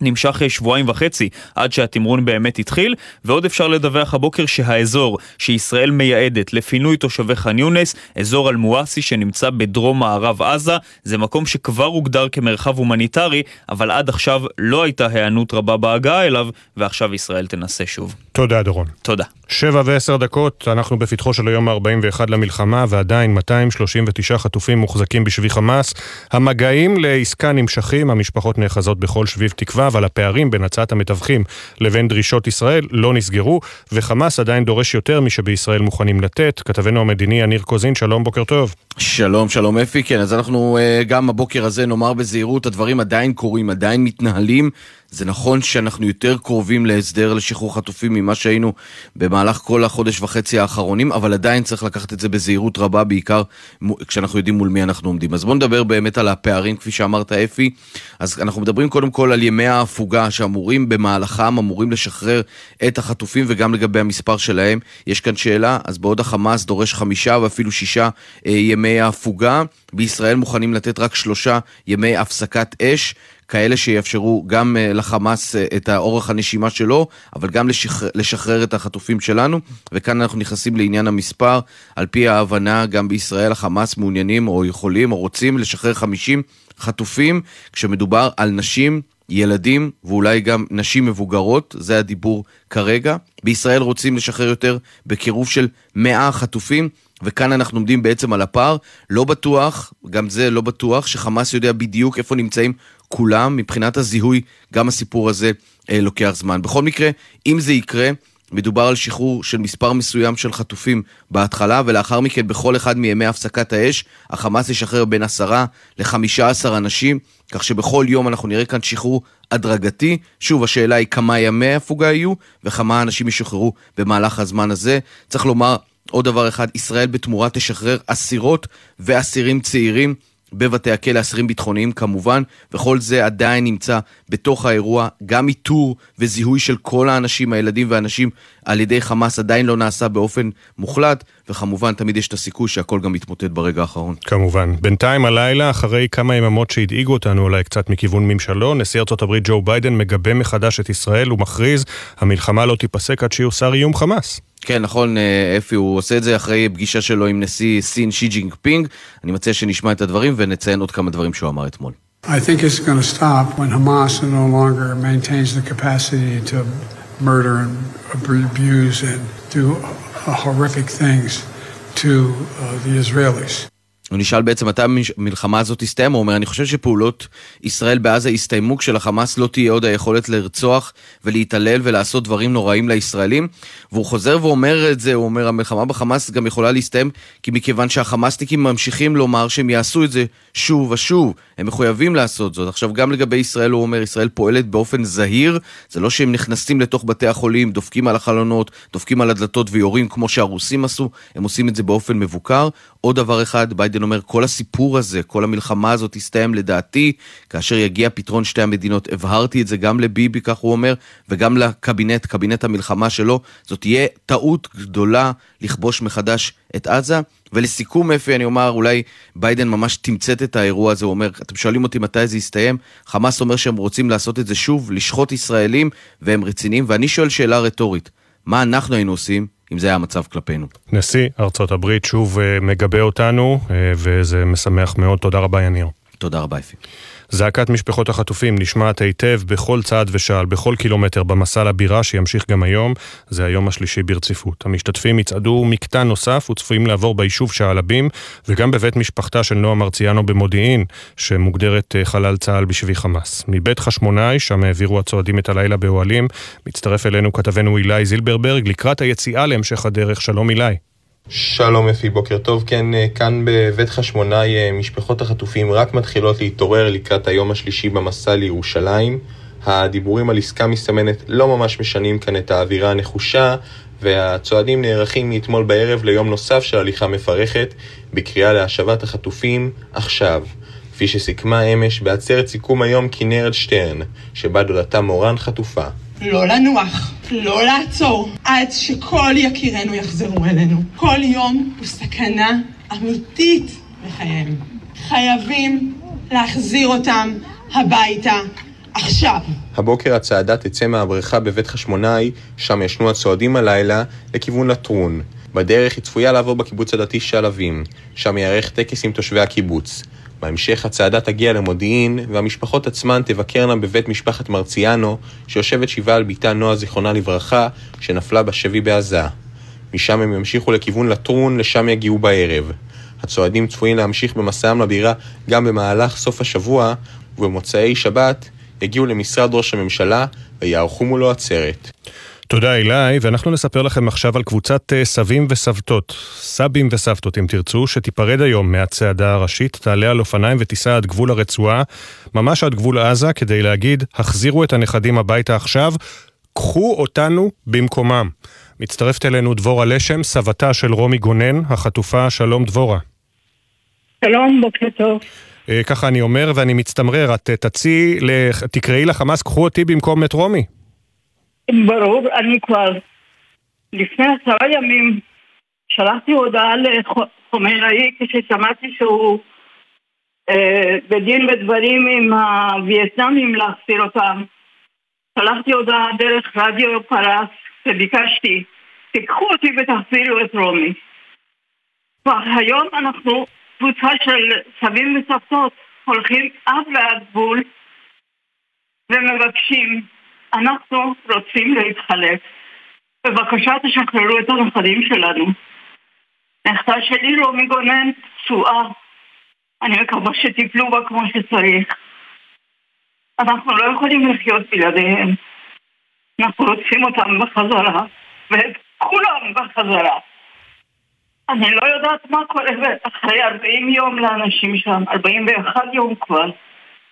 נמשך שבועיים וחצי עד שהתמרון באמת התחיל, ועוד אפשר לדווח הבוקר שהאזור שישראל מייעדת לפינוי תושבי ח'אן יונס, אזור אל-מואסי שנמצא בדרום מערב עזה, זה מקום שכבר הוגדר כמרחב הומניטרי, אבל עד עכשיו לא הייתה הענות רבה בהגעה אליו, ועכשיו ישראל תנסה שוב. תודה דורון. תודה. שבע ועשר דקות, אנחנו בפתחו של היום ה-ארבעים ואחד למלחמה, ועדיין מאתיים שלושים ותשעה חטופים מוחזקים בשבי חמאס. המגעים לעסקה נמשכים, המשפחות נאחזות בכל שביב תקווה, אבל הפערים בין הצעת המתווכים לבין דרישות ישראל לא נסגרו, וחמאס עדיין דורש יותר משבישראל מוכנים לתת. כתבנו המדיני ניר עוז, שלום, בוקר טוב. שלום, שלום אפי, כן, אז אנחנו גם הבוקר הזה נאמר בזהירות, הדברים עדיין קורים, עדיין מתנהלים. זה נכון שאנחנו יותר קרובים להסדר לשחרור חטופים ממה שהיינו במהלך כל החודש וחצי האחרונים, אבל עדיין צריך לקחת את זה בזהירות רבה, בעיקר כשאנחנו יודעים מול מי אנחנו עומדים. אז בוא נדבר באמת על הפערים, כפי שאמרת אפי. אז אנחנו מדברים קודם כל על ימי ההפוגה שאמורים במהלכם, אמורים לשחרר את החטופים, וגם לגבי המספר שלהם יש כאן שאלה. אז בעוד החמאס דורש חמישה ואפילו שישה ימי ההפוגה, בישראל מוכנים לתת רק שלושה ימי הפסקת אש, כאלה שיאפשרו גם לחמאס את האורך הנשימה שלו, אבל גם לשחרר, לשחרר את החטופים שלנו. וכאן אנחנו נכנסים לעניין המספר. על פי ההבנה, גם בישראל החמאס מעוניינים או יכולים או רוצים לשחרר חמישים חטופים, כשמדובר על נשים, ילדים ואולי גם נשים מבוגרות, זה הדיבור כרגע. בישראל רוצים לשחרר יותר בקירוב של מאה חטופים, וכאן אנחנו עומדים בעצם על הפער. לא בטוח, גם זה לא בטוח, שחמאס יודע בדיוק איפה נמצאים כולם. מבחינת הזיהוי, גם הסיפור הזה אה, לוקח זמן. בכל מקרה, אם זה יקרה, מדובר על שחרור של מספר מסוים של חטופים בהתחלה, ולאחר מכן בכל אחד מימי הפסקת האש, החמאס ישחרר בין עשרה לחמישה עשר אנשים, כך שבכל יום אנחנו נראה כאן שחרור הדרגתי. שוב, השאלה היא כמה ימי הפוגה יהיו, וכמה אנשים ישוחררו במהלך הזמן הזה. צריך לומר עוד דבר אחד, ישראל בתמורה תשחרר אסירות ואסירים צעירים, בבתי הכלא, אסירים ביטחוניים כמובן, וכל זה עדיין נמצא בתוך האירוע. גם איתור וזיהוי של כל האנשים, הילדים והאנשים על ידי חמאס עדיין לא נעשה באופן מוחלט, וכמובן תמיד יש את הסיכוי שהכל גם מתמוטט ברגע האחרון. כמובן. בינתיים הלילה, אחרי כמה יממות שהדאיגו אותנו אולי קצת מכיוון ממשלו, נשיא ארצות הברית ג'ו ביידן מגבה מחדש את ישראל ומכריז, המלחמה לא תיפסק עד שיוסר איום חמאס. כן, נכון, אפי, הוא עושה את זה אחרי פגישה שלו עם נשיא סין שי ג'ינג פינג. אני מציע שנשמע את הדברים ונציין עוד כמה דברים שהוא אמר אתמול. I think it's going to stop when Hamas no longer maintains the capacity to murder and abuse and do horrific things to the Israelis. הוא נשאל בעצם, מתי המלחמה הזאת הסתיים? הוא אומר, אני חושב שפעולות ישראל בעזה הסתיימו כשלחמאס לא תהיה עוד היכולת לרצוח ולהתעלל ולעשות דברים נוראים לישראלים. והוא חוזר ואומר את זה, הוא אומר, המלחמה בחמאס גם יכולה להסתיים, כי מכיוון שהחמאסניקים ממשיכים לומר שהם יעשו את זה שוב ושוב, הם מחויבים לעשות זאת. עכשיו גם לגבי ישראל הוא אומר, ישראל פועלת באופן זהיר, זה לא שהם נכנסים לתוך בתי החולים, דופקים על החלונות, דופקים על הדלתות ויורים כמו שהרוסים עשו, הם עושים את זה באופן מבוקר. עוד דבר אחד, ביידן אומר, כל הסיפור הזה, כל המלחמה הזאת תסתיים לדעתי, כאשר יגיע פתרון שתי המדינות. הבהרתי את זה גם לביבי, כך הוא אומר, וגם לקבינט, קבינט המלחמה שלו, זאת תהיה טעות גדולה לכבוש מחדש את עזה. ולסיכום אפי, אני אומר, אולי ביידן ממש תמצאת את האירוע הזה, הוא אומר, אתם שואלים אותי מתי זה יסתיים, חמאס אומר שהם רוצים לעשות את זה שוב, לשחוט ישראלים, והם רציניים, ואני שואל שאלה רטורית, מה אנחנו היינו עושים אם זה היה המצב כלפינו. נשיא ארצות הברית שוב מגבה אותנו, וזה משמח מאוד. תודה רבה יניר. תודה רבה אפי. זעקת משפחות החטופים נשמעת היטב בכל צעד ושעל, בכל קילומטר במסע לבירה שימשיך גם היום, זה היום השלישי ברציפות. המשתתפים יצעדו מקטע נוסף וצפויים לעבור ביישוב שעלבים וגם בבית משפחתה של נועה מרציאנו במודיעין, שמוגדרת חלל צהל בשבי חמאס. מבית חשמונאי, שם העבירו הצועדים את הלילה באוהלים, מצטרף אלינו כתבנו אילי זילברברג לקראת היציאה להמשך הדרך. שלום אילי. שלום אפי, בוקר טוב. כן, כאן בבית חשמונאי משפחות החטופים רק מתחילות להתעורר לקראת היום השלישי במסע לירושלים. הדיבורים על עסקה מסתמנת לא ממש משנים כאן את האווירה הנחושה, והצועדים נערכים מאתמול בערב ליום נוסף של הליכה מפרכת בקריאה להשבת החטופים עכשיו, כפי שסיכמה אמש בעצרת סיכום היום כינרת שטרן, שבה דודתה מורן חטופה. לא לנוח, לא לעצור, עד שכל יקירנו יחזרו אלינו. כל יום הוא סכנה אמיתית לחייהם. חייבים להחזיר אותם הביתה עכשיו. הבוקר הצעדה תצא מהבריכה בבית חשמונאי, שם ישנו הצועדים הלילה לכיוון לטרון. בדרך היא צפויה לעבור בקיבוץ הדתי שלבים, שם יערך טקס עם תושבי הקיבוץ. בהמשך הצעדה תגיע למודיעין, והמשפחות עצמן תבקרנה בבית משפחת מרציאנו, שיושבת שבעה על ביתה נועה זיכרונה לברכה, שנפלה בשבי בעזה. משם הם ימשיכו לכיוון לטרון, לשם יגיעו בערב. הצועדים צפויים להמשיך במסעם לבירה גם במהלך סוף השבוע, ובמוצאי שבת יגיעו למשרד ראש הממשלה ויערכו מולו עצרת. תודה אילי, ואנחנו נספר לכם עכשיו על קבוצת סבים וסבתות, סבים וסבתות אם תרצו, שתיפרד היום מהצעדה הראשית, תעלה על אופניים ותיסע עד גבול הרצועה, ממש עד גבול עזה, כדי להגיד, החזירו את הנכדים הביתה עכשיו, קחו אותנו במקומם. מצטרפת אלינו דבורה לשם, סבתה של רומי גונן, החטופה. שלום דבורה. שלום, בוקר טוב. ככה אני אומר ואני מצטמרר, את תצאי, תקראי לחמאס, קחו אותי במקום את רומי. ברור, אני כבר לפני עשרה ימים שלחתי הודעה לחומראי כששמעתי שהוא אה, בדין ודברים עם הווייטנאמים להחזיר אותם. שלחתי הודעה דרך רדיו פרס וביקשתי, תיקחו אותי ותחזירו את רומי. והיום אנחנו קבוצה של סבים וסבתות הולכים עד ועד גבול ומבקשים, אנחנו רוצים להתחלף. בבקשה תשחררו את הנכדים שלנו. נכדה שלי רומי גונן פצועה. אני מקווה שטיפלו בה כמו שצריך. אנחנו לא יכולים לחיות בלעדיהם. אנחנו רוצים אותם בחזרה. ואת כולם בחזרה. אני לא יודעת מה קורה אחרי ארבעים יום לאנשים שם. ארבעים ואחד יום כבר.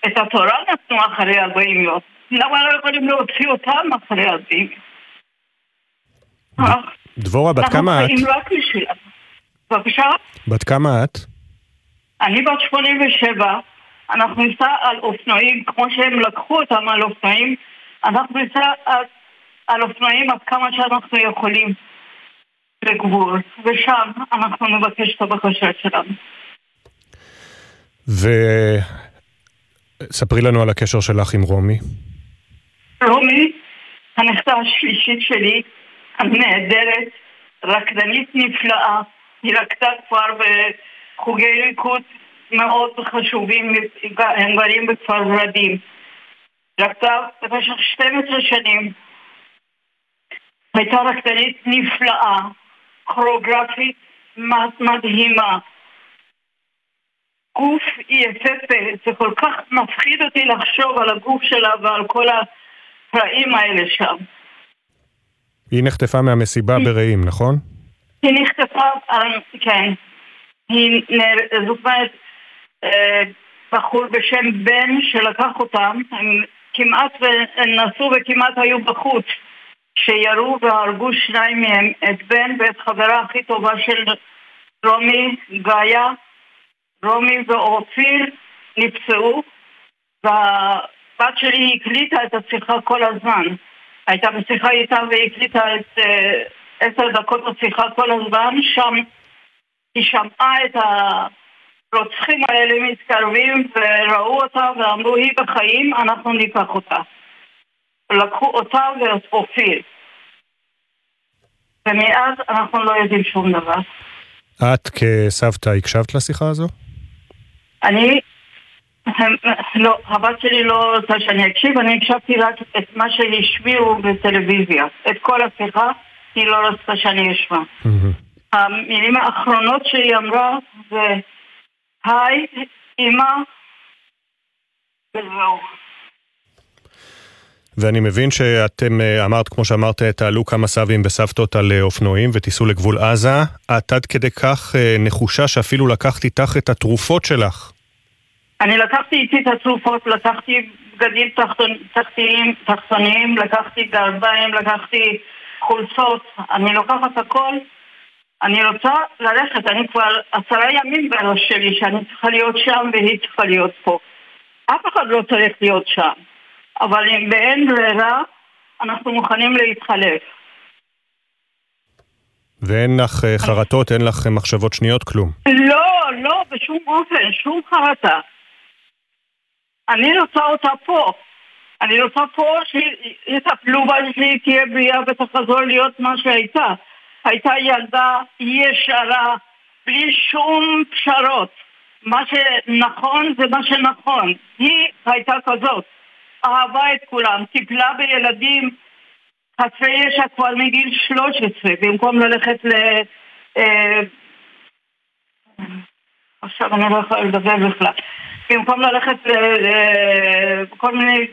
את התורה נתנו אחרי ארבעים יום. למה לא יכולים להוציא אותם אחרי עדים? דבורה, בת כמה את? בבקשה? בת כמה את? אני בת שמונים ושבע. אנחנו ניסע על אופנועים, כמו שהם לקחו אותם על אופנועים, אנחנו ניסע על אופנועים עד כמה שאנחנו יכולים לגבור. ושם אנחנו נבקש את הבקשה שלנו. וספרי לנו על הקשר שלך עם רומי. רומי, הנכדה השלישית שלי, הנהדרת, רקדנית נפלאה, היא רקדה כבר בחוגי ריקוד מאוד חשובים, הם גרים בכפר ורדים. רקדה במשך שתים עשרה שנים, הייתה רקדנית נפלאה, קוריאוגרפית מדהימה. גוף היא יפהפה, זה כל כך מפחיד אותי לחשוב על הגוף שלה ועל כל ה... רעים האלה שם. היא נחטפה מהמסיבה ברעים, נכון? היא נחטפה, כן. היא נראה בחור בשם בן שלקח אותם, הם כמעט נסו וכמעט היו בחוץ, שירו והרגו שניים מהם, את בן ואת חברה הכי טובה של רומי, גאיה, רומי ואופיר נפצעו, וה... בת שלי הקליטה את השיחה כל הזמן. הייתה בשיחה איתה והקליטה את עשר uh, דקות השיחה כל הזמן. שם היא שמעה את הרוצחים האלה מתקרבים וראו אותה ואמרו, היא בחיים, אנחנו ניקח אותה. לקחו אותה ואת אופיר. ומאז אנחנו לא יודעים שום דבר. את כסבתא הקשבת לשיחה הזו? אני... לא, הבת שלי לא רוצה שאני אקשיב, אני הקשבתי רק את מה שהשמיעו בטלוויזיה. את כל השיחה, היא לא רוצה שאני אשמע. המילים האחרונות שהיא אמרה זה היי, אמא, וזהו. ואני מבין שאתם אמרת, כמו שאמרת, תעלו כמה סבים וסבתות על אופנועים ותיסעו לגבול עזה. את עד כדי כך נחושה שאפילו לקחת איתך את התרופות שלך. אני לקחתי איתי את התרופות, לקחתי בגדים תחתוניים, תחתוניים, לקחתי גרביים, לקחתי חולצות. אני לוקחת הכל. אני רוצה ללכת, אני כבר עשרה ימים בראש שלי שאני צריכה להיות שם והיא צריכה להיות פה. אף אחד לא צריך להיות שם. אבל אם באין ברירה, אנחנו מוכנים להתחלף. ואין לך חרטות, אין לך מחשבות שניות, כלום? לא, לא, בשום אופן, שום חרטה. אני רוצה אותה פה. אני רוצה פה שהתפלובה שלי תהיה בריאה ותחזור להיות מה שהייתה. הייתה ילדה ישרה, בלי שום פשרות. מה שנכון זה מה שנכון. היא הייתה כזאת. אהבה את כולם, טיפלה בילדים חסרי ישע כבר מגיל שלוש עשרה, במקום ללכת ל... עכשיו אני לא יכולה לדבר בכלל. במקום ללכת לכל מיני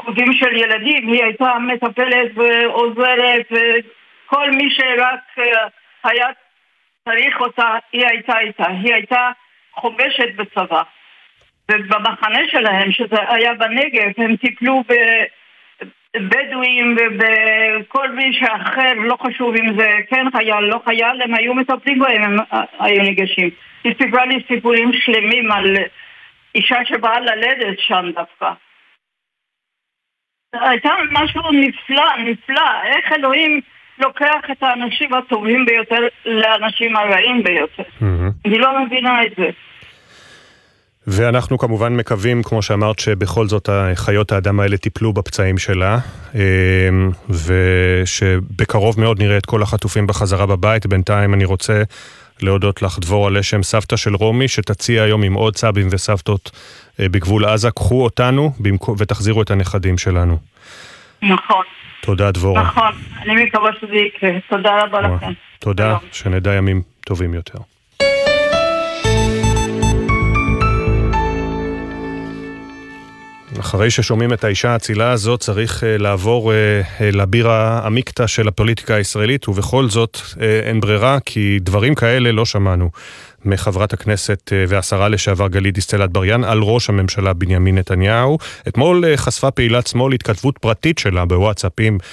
חוגים של ילדים, היא הייתה מטפלת ועוזרת, וכל מי שרק היה צריך אותה, היא הייתה איתה. היא הייתה חובשת בצבא. ובמחנה שלהם, שזה היה בנגב, הם טיפלו בבדואים ובכל מי שאחר, לא חשוב אם זה כן חייל, לא חייל, הם היו מטפלים בהם, הם היו ניגשים. היא סיפרה לי סיפורים שלמים על אישה שבאה ללדת שם דווקא. הייתה משהו נפלא, נפלא, איך אלוהים לוקח את האנשים הטובים ביותר לאנשים הרעים ביותר. Mm-hmm. אני לא מבינה את זה. ואנחנו כמובן מקווים, כמו שאמרת, שבכל זאת חיות האדם האלה טיפלו בפצעים שלה, ושבקרוב מאוד נראה את כל החטופים בחזרה בבית. בינתיים אני רוצה להודות לך, דבורה לשם, סבתא של רומי, שתציע היום עם עוד סבים וסבתות בגבול עזה, קחו אותנו ותחזירו את הנכדים שלנו. נכון. תודה, דבורה. נכון, אני מקווה שזה יקרה. תודה רבה לכם. תודה, שנדע ימים טובים יותר. אחרי ששומעים את האישה הצילה הזאת, צריך uh, לעבור uh, לבירה המקטע של הפוליטיקה הישראלית, ובכל זאת uh, אין ברירה, כי דברים כאלה לא שמענו מחברת הכנסת uh, והשרה לשעבר גלית דיסטל אטבריאן, על ראש הממשלה בנימין נתניהו. אתמול uh, חשפה פעילת שמאל התכתבות פרטית שלה בוואטסאפים uh,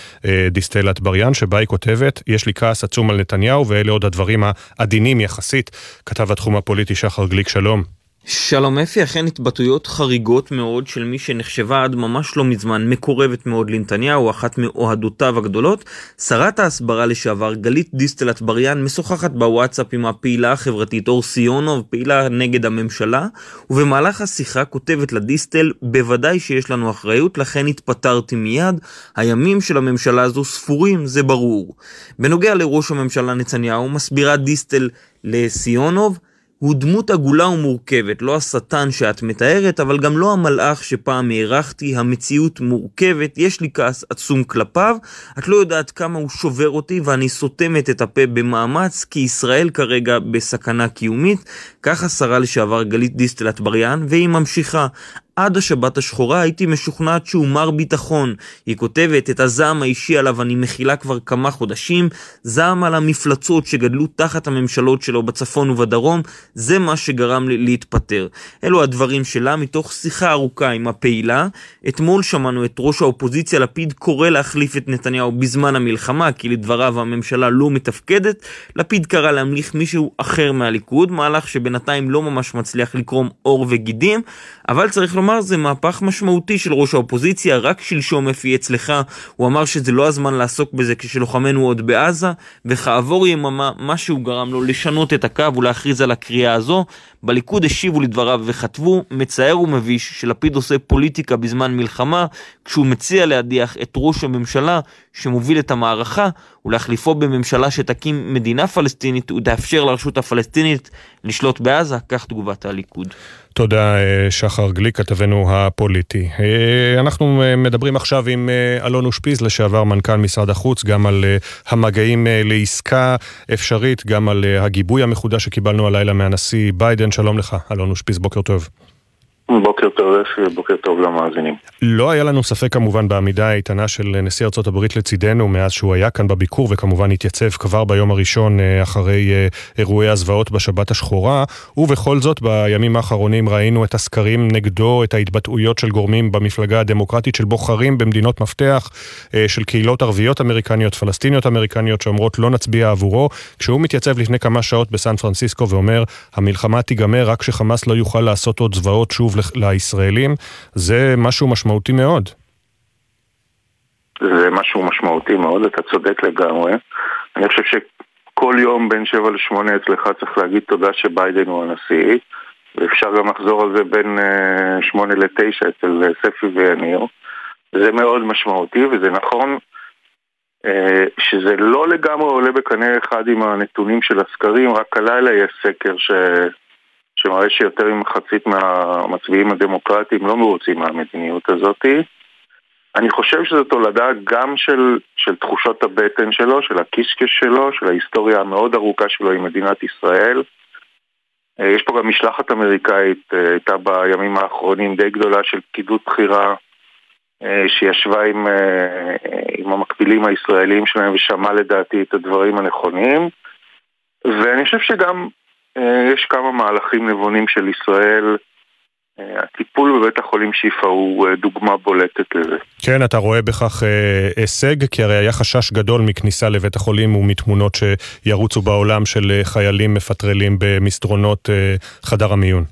דיסטל אטבריאן, שבה היא כותבת, יש לי כעס עצום על נתניהו, ואלה עוד הדברים העדינים יחסית. כתב התחום הפוליטי שחר גליק, שלום. שלום אפי, אכן התבטאויות חריגות מאוד של מי שנחשבה עד ממש לא מזמן מקורבת מאוד לנתניהו, אחת מאוהדותיו הגדולות. שרת ההסברה לשעבר גלית דיסטל אטבריאן משוחחת בוואטסאפ עם הפעילה החברתית אור סיונוב, פעילה נגד הממשלה, ובמהלך השיחה כותבת לדיסטל, בוודאי שיש לנו אחריות, לכן התפטרתי מיד, הימים של הממשלה הזו ספורים, זה ברור. בנוגע לראש הממשלה נתניהו, מסבירה דיסטל לסיונוב, הוא דמות עגולה ומורכבת, לא השטן שאת מתארת, אבל גם לא המלאך שפעם הערכתי, המציאות מורכבת, יש לי כעס עצום כלפיו, את לא יודעת כמה הוא שובר אותי ואני סותמת את הפה במאמץ, כי ישראל כרגע בסכנה קיומית, כך השרה לשעבר גלית דיסטל אטבריאן, והיא ממשיכה. עד השבת השחורה הייתי משוכנעת שהוא מר ביטחון. היא כותבת, את הזעם האישי עליו אני מכילה כבר כמה חודשים, זעם על המפלצות שגדלו תחת הממשלות שלו בצפון ובדרום, זה מה שגרם לי להתפטר. אלו הדברים שלה מתוך שיחה ארוכה עם הפעילה. אתמול שמענו את ראש האופוזיציה לפיד קורא להחליף את נתניהו בזמן המלחמה, כי לדבריו הממשלה לא מתפקדת. לפיד קרא להמליך מישהו אחר מהליכוד, מהלך שבינתיים לא ממש מצליח לקרום אור וגידים, אבל צריך לומר לומר, זה מהפך משמעותי של ראש האופוזיציה, רק שלשום אפי אצלך, הוא אמר שזה לא הזמן לעסוק בזה כשלוחמנו עוד בעזה, וכעבור יממה משהו גרם לו לשנות את הקו ולהכריז על הקריאה הזו. בליכוד השיבו לדבריו וכתבו, מצער ומביש שלפיד עושה פוליטיקה בזמן מלחמה, כשהוא מציע להדיח את ראש הממשלה שמוביל את המערכה, ולהחליפו בממשלה שתקים מדינה פלסטינית ותאפשר לרשות הפלסטינית לשלוט בעזה, כך תגובת הליכוד. תודה שחר גליק, כתבנו הפוליטי. אנחנו מדברים עכשיו עם אלון אושפיז, לשעבר מנכ"ל משרד החוץ, גם על המגעים לעסקה אפשרית, גם על הגיבוי המחודש שקיבלנו הלילה מהנשיא ביידן. שלום לך, אלון אושפיז, בוקר טוב. בוקר טוב, בוקר טוב למאזינים. לא היה לנו ספק כמובן בעמידה האיתנה של נשיא ארצות הברית לצידנו מאז שהוא היה כאן בביקור, וכמובן התייצב כבר ביום הראשון אחרי אירועי הזוועות בשבת השחורה, ובכל זאת בימים האחרונים ראינו את הסקרים נגדו, את ההתבטאויות של גורמים במפלגה הדמוקרטית, של בוחרים במדינות מפתח, של קהילות ערביות אמריקניות, פלסטיניות אמריקניות, שאומרות לא נצביע עבורו, כשהוא מתייצב לפני כמה שעות בסן פרנסיסקו ואומר, המלחמה תיגמר רק שחמאס לא יוכל לעשות עוד זוועות שוב לישראלים. זה משהו משמעותי מאוד. זה משהו משמעותי מאוד, אתה צודק לגמרי. אני חושב שכל יום בין שבע לשמונה אצלך צריך להגיד תודה שביידן הוא הנשיא, ואפשר גם לחזור על זה בין שמונה לתשע אצל ספי וניר. זה מאוד משמעותי, וזה נכון שזה לא לגמרי עולה בקנה אחד עם הנתונים של הסקרים. רק הלילה יש סקר ש... שמראה שיותר ממחצית מהמצביעים הדמוקרטיים לא מרוצים מהמדיניות הזאת. אני חושב שזו תולדה גם של, של תחושות הבטן שלו, של הקישקש שלו, של ההיסטוריה המאוד ארוכה שלו עם מדינת ישראל. יש פה גם משלחת אמריקאית, הייתה בימים האחרונים די גדולה של פקידות בחירה, שישבה עם, עם המקבילים הישראלים שלהם ושמע לדעתי את הדברים הנכונים. ואני חושב שגם יש כמה מהלכים נבונים של ישראל, הטיפול בבית החולים שיפה הוא דוגמה בולטת לזה. כן, אתה רואה בכך הישג, כי הרי היה חשש גדול מכניסה לבית החולים ומתמונות שירוצו בעולם של חיילים מפטרלים במסדרונות חדר המיון.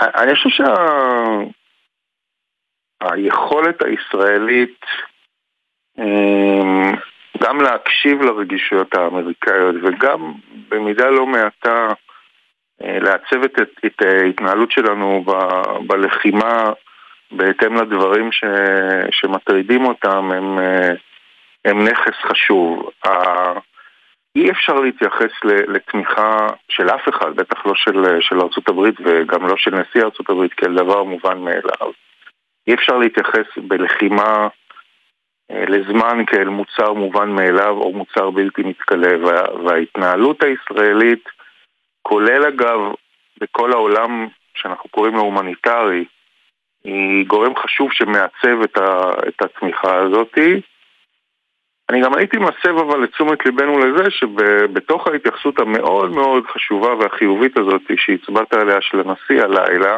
אני חושב שהיכולת הישראלית גם להקשיב לרגישויות האמריקאיות וגם במידה לא מעטה לעצב את, את ההתנהלות שלנו ב, בלחימה בהתאם לדברים ש, שמטרידים אותם הם, הם נכס חשוב. אי אפשר להתייחס לתמיכה של אף אחד, בטח לא של, של ארצות הברית וגם לא של נשיא ארצות הברית כאל דבר מובן מאליו. אי אפשר להתייחס בלחימה לזמן כאל מוצר מובן מאליו או מוצר בלתי מתקלב, וההתנהלות הישראלית, כולל אגב בכל העולם שאנחנו קוראים לו הומניטרי, היא גורם חשוב שמעצב את, ה, את התמיכה הזאת. אני גם הייתי מסב אבל לתשומת ליבנו לזה שבתוך ההתייחסות המאוד מאוד חשובה והחיובית הזאת שהצבעת עליה של הנשיא הלילה,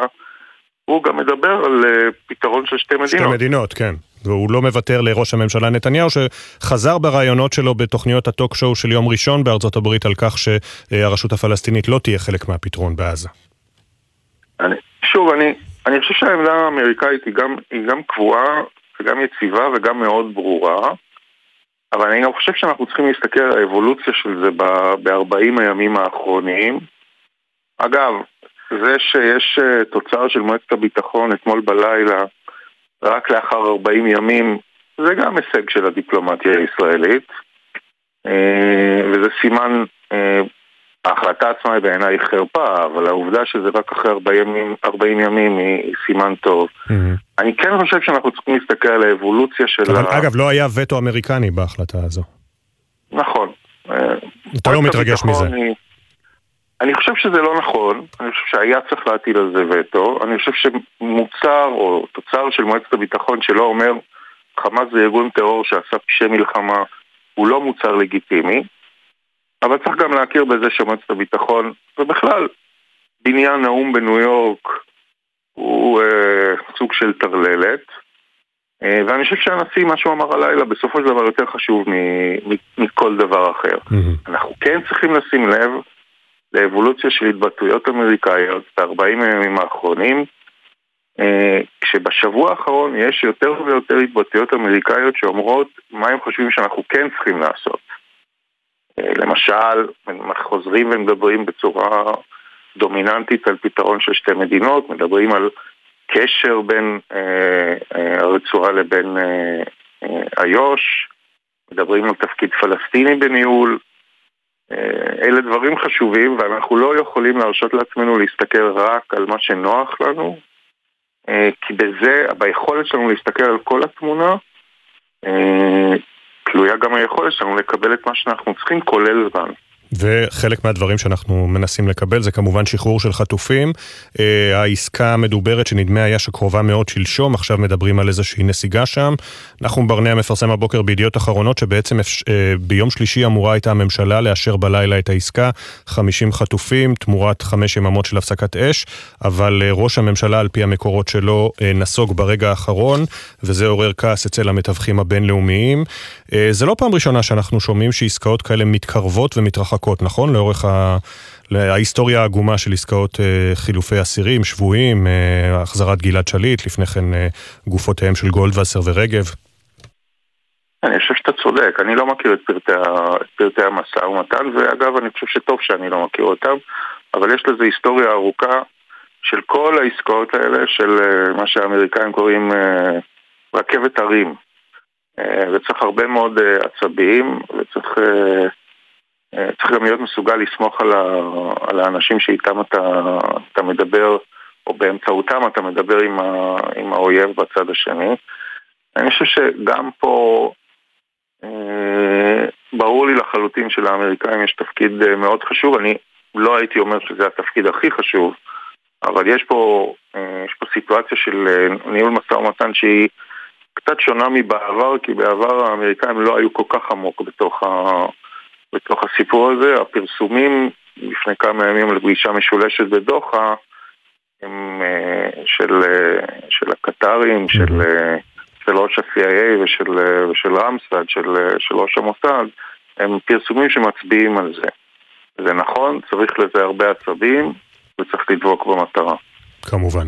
הוא גם מדבר על פתרון של שתי מדינות. שתי מדינות, כן. והוא לא מוותר לראש הממשלה נתניהו, שחזר ברעיונות שלו בתוכניות הטוק-שואו של יום ראשון בארצות הברית, על כך שהרשות הפלסטינית לא תהיה חלק מהפתרון בעזה. אני, שוב, אני, אני חושב שהעמדה האמריקאית היא גם, היא גם קבועה, וגם יציבה, וגם מאוד ברורה, אבל אני גם חושב שאנחנו צריכים להסתכל על האבולוציה של זה ב-ארבעים הימים האחרונים. אגב, זה שיש תוצר של מועצת הביטחון אתמול בלילה, רק לאחר ארבעים ימים, זה גם הישג של הדיפלומטיה הישראלית, וזה סימן, ההחלטה עצמה היא בעיניי חרפה, אבל העובדה שזה רק אחרי ארבעים ימים היא סימן טוב. אני כן חושב שאנחנו צריכים להסתכל על האבולוציה של... אבל אגב, לא היה וטו אמריקני בהחלטה הזו. נכון. אתה לא מתרגש מזה. אני חושב שזה לא נכון, אני חושב שהיה צריך להטיל על זה וטו, אני חושב שמוצר או תוצר של מועצת הביטחון שלא אומר חמאס זה ארגון טרור שעשה פשעי מלחמה, הוא לא מוצר לגיטימי, אבל צריך גם להכיר בזה שמועצת הביטחון, ובכלל, בניין האום בניו יורק הוא אה, סוג של טרללת, אה, ואני חושב שהנשיא, מה שהוא אמר הלילה, בסופו של דבר יותר חשוב מכל דבר אחר. Mm-hmm. אנחנו כן צריכים לשים לב, לאבולוציה של התבטאויות אמריקאיות, ב-ארבעים הימים האחרונים, שבשבוע האחרון יש יותר ויותר התבטאויות אמריקאיות שאומרות מה הם חושבים שאנחנו כן צריכים לעשות. למשל, חוזרים ומדברים בצורה דומיננטית על פתרון של שתי מדינות, מדברים על קשר בין הרצועה לבין איו"ש, מדברים על תפקיד פלסטיני בניהול. אלה דברים חשובים, ואנחנו לא יכולים להרשות לעצמנו להסתכל רק על מה שנוח לנו, כי בזה, ביכולת שלנו להסתכל על כל התמונה, תלויה גם היכולת שלנו לקבל את מה שאנחנו צריכים, כולל זמן. וחלק מהדברים שאנחנו מנסים לקבל זה כמובן שחרור של חטופים. העסקה המדוברת שנדמה היה שקרובה מאוד שלשום, עכשיו מדברים על איזושהי נסיגה שם. אנחנו ברנע מפרסם הבוקר בידיעות אחרונות שבעצם ביום שלישי אמורה הייתה הממשלה לאשר בלילה את העסקה, חמישים חטופים תמורת חמש יממות של הפסקת אש, אבל ראש הממשלה על פי המקורות שלו נסוג ברגע האחרון, וזה עורר כעס אצל המתווכים הבינלאומיים. זה לא פעם ראשונה שאנחנו שומעים שעסקאות כאלה מתקרבות ומתרחקות, נכון? לאורך ה... ההיסטוריה העגומה של עסקאות חילופי אסירים, שבויים, החזרת גלעד שליט, לפני כן גופותיהם של גולדווסר ורגב. אני חושב שאתה צודק, אני לא מכיר את פרטי, את פרטי המשא ומתן, ואגב אני חושב שטוב שאני לא מכיר אותם, אבל יש לזה היסטוריה ארוכה של כל העסקאות האלה, של מה שהאמריקאים קוראים רכבת הרים, וצריך הרבה מאוד עצבים, וצריך... צריך גם להיות מסוגל לסמוך על, ה, על האנשים שאיתם אתה, אתה מדבר, או באמצעותם אתה מדבר עם, ה, עם האויב בצד השני. אני חושב שגם פה אה, ברור לי לחלוטין שלאמריקאים יש תפקיד מאוד חשוב. אני לא הייתי אומר שזה התפקיד הכי חשוב, אבל יש פה, אה, יש פה סיטואציה של אה, ניהול משא ומתן שהיא קצת שונה מבעבר, כי בעבר האמריקאים לא היו כל כך עמוק בתוך ה... בתוך הסיפור הזה. הפרסומים לפני כמה ימים לפגישה משולשת בדוחה הם של של הקטרים, של של ראש ה-סי איי איי ושל ושל רמסד, של של ראש המוסד, הם פרסומים שמצביעים על זה. זה נכון, צריך לזה הרבה עצבים וצריך לדבוק במטרה. כמובן.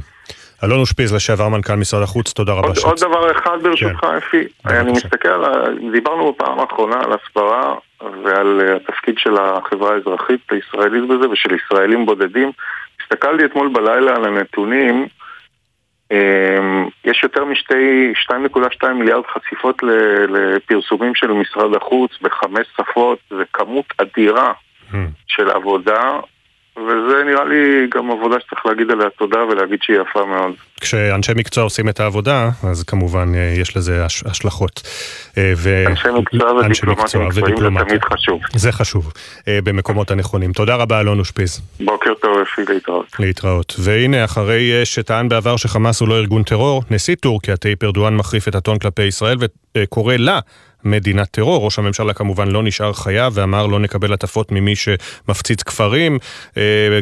אלון אושפיז, לשעבר מנכ"ל משרד החוץ, תודה רבה. עוד, עוד דבר אחד ברשותך, כן. אפי, אני מסתכל, על... דיברנו בפעם האחרונה על הסברה ועל התפקיד של החברה האזרחית הישראלית בזה ושל ישראלים בודדים. הסתכלתי אתמול בלילה על הנתונים, יש יותר משתי, שתיים נקודה שתיים מיליארד חשיפות לפרסומים של משרד החוץ בחמש שפות, זה כמות אדירה hmm. של עבודה, וזה נראה לי גם עבודה שצריך להגיד עליה תודה ולהגיד שהיא יפה מאוד. כשאנשי מקצוע עושים את העבודה, אז כמובן יש לזה השלכות. ו... אנשי מקצוע ודיפלומטים מקצועיים זה תמיד חשוב. זה חשוב, במקומות הנכונים. תודה רבה, אלון אושפיז. בוקר טוב, אפי, להתראות. להתראות. והנה, אחרי שטען בעבר שחמאס הוא לא ארגון טרור, נשיא טורקיה, טאיפ ארדואן, מחריף את הטון כלפי ישראל וקורא לה מדינת טרור. ראש הממשלה כמובן לא נשאר חיה ואמר לא נקבל הטפות ממי שמפציץ כפרים.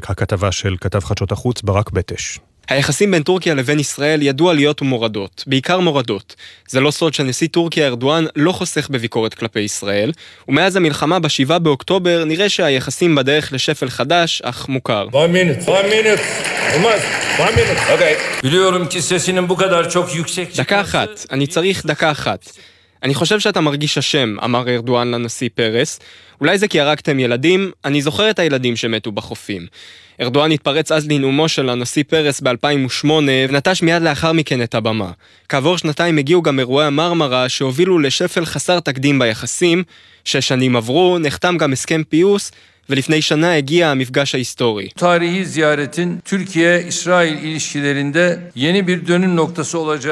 הכתבה של כתב חדשות החוץ ברק בטש. היחסים בין טורקיה לבין ישראל ידוע להיות מורדות, בעיקר מורדות. זה לא סוד שנשיא טורקיה ארדואן לא חוסך בביקורת כלפי ישראל, ומאז המלחמה בשבעה באוקטובר נראה שהיחסים בדרך לשפל חדש, אך מוכר. דקה אחת, אני צריך דקה אחת. אני חושב שאתה מרגיש אשם, אמר ארדואן לנשיא פרס. אולי זה כי הרגתם ילדים, אני זוכר את הילדים שמתו בחופים. ארדואן התפרץ אז לנאומו של הנשיא פרס ב-אלפיים ושמונה, ונטש מיד לאחר מכן את הבמה. כעבור שנתיים הגיעו גם אירועי המרמרה שהובילו לשפל חסר תקדים ביחסים, שש שנים עברו, נחתם גם הסכם פיוס, ולפני שנה הגיע המפגש ההיסטורי.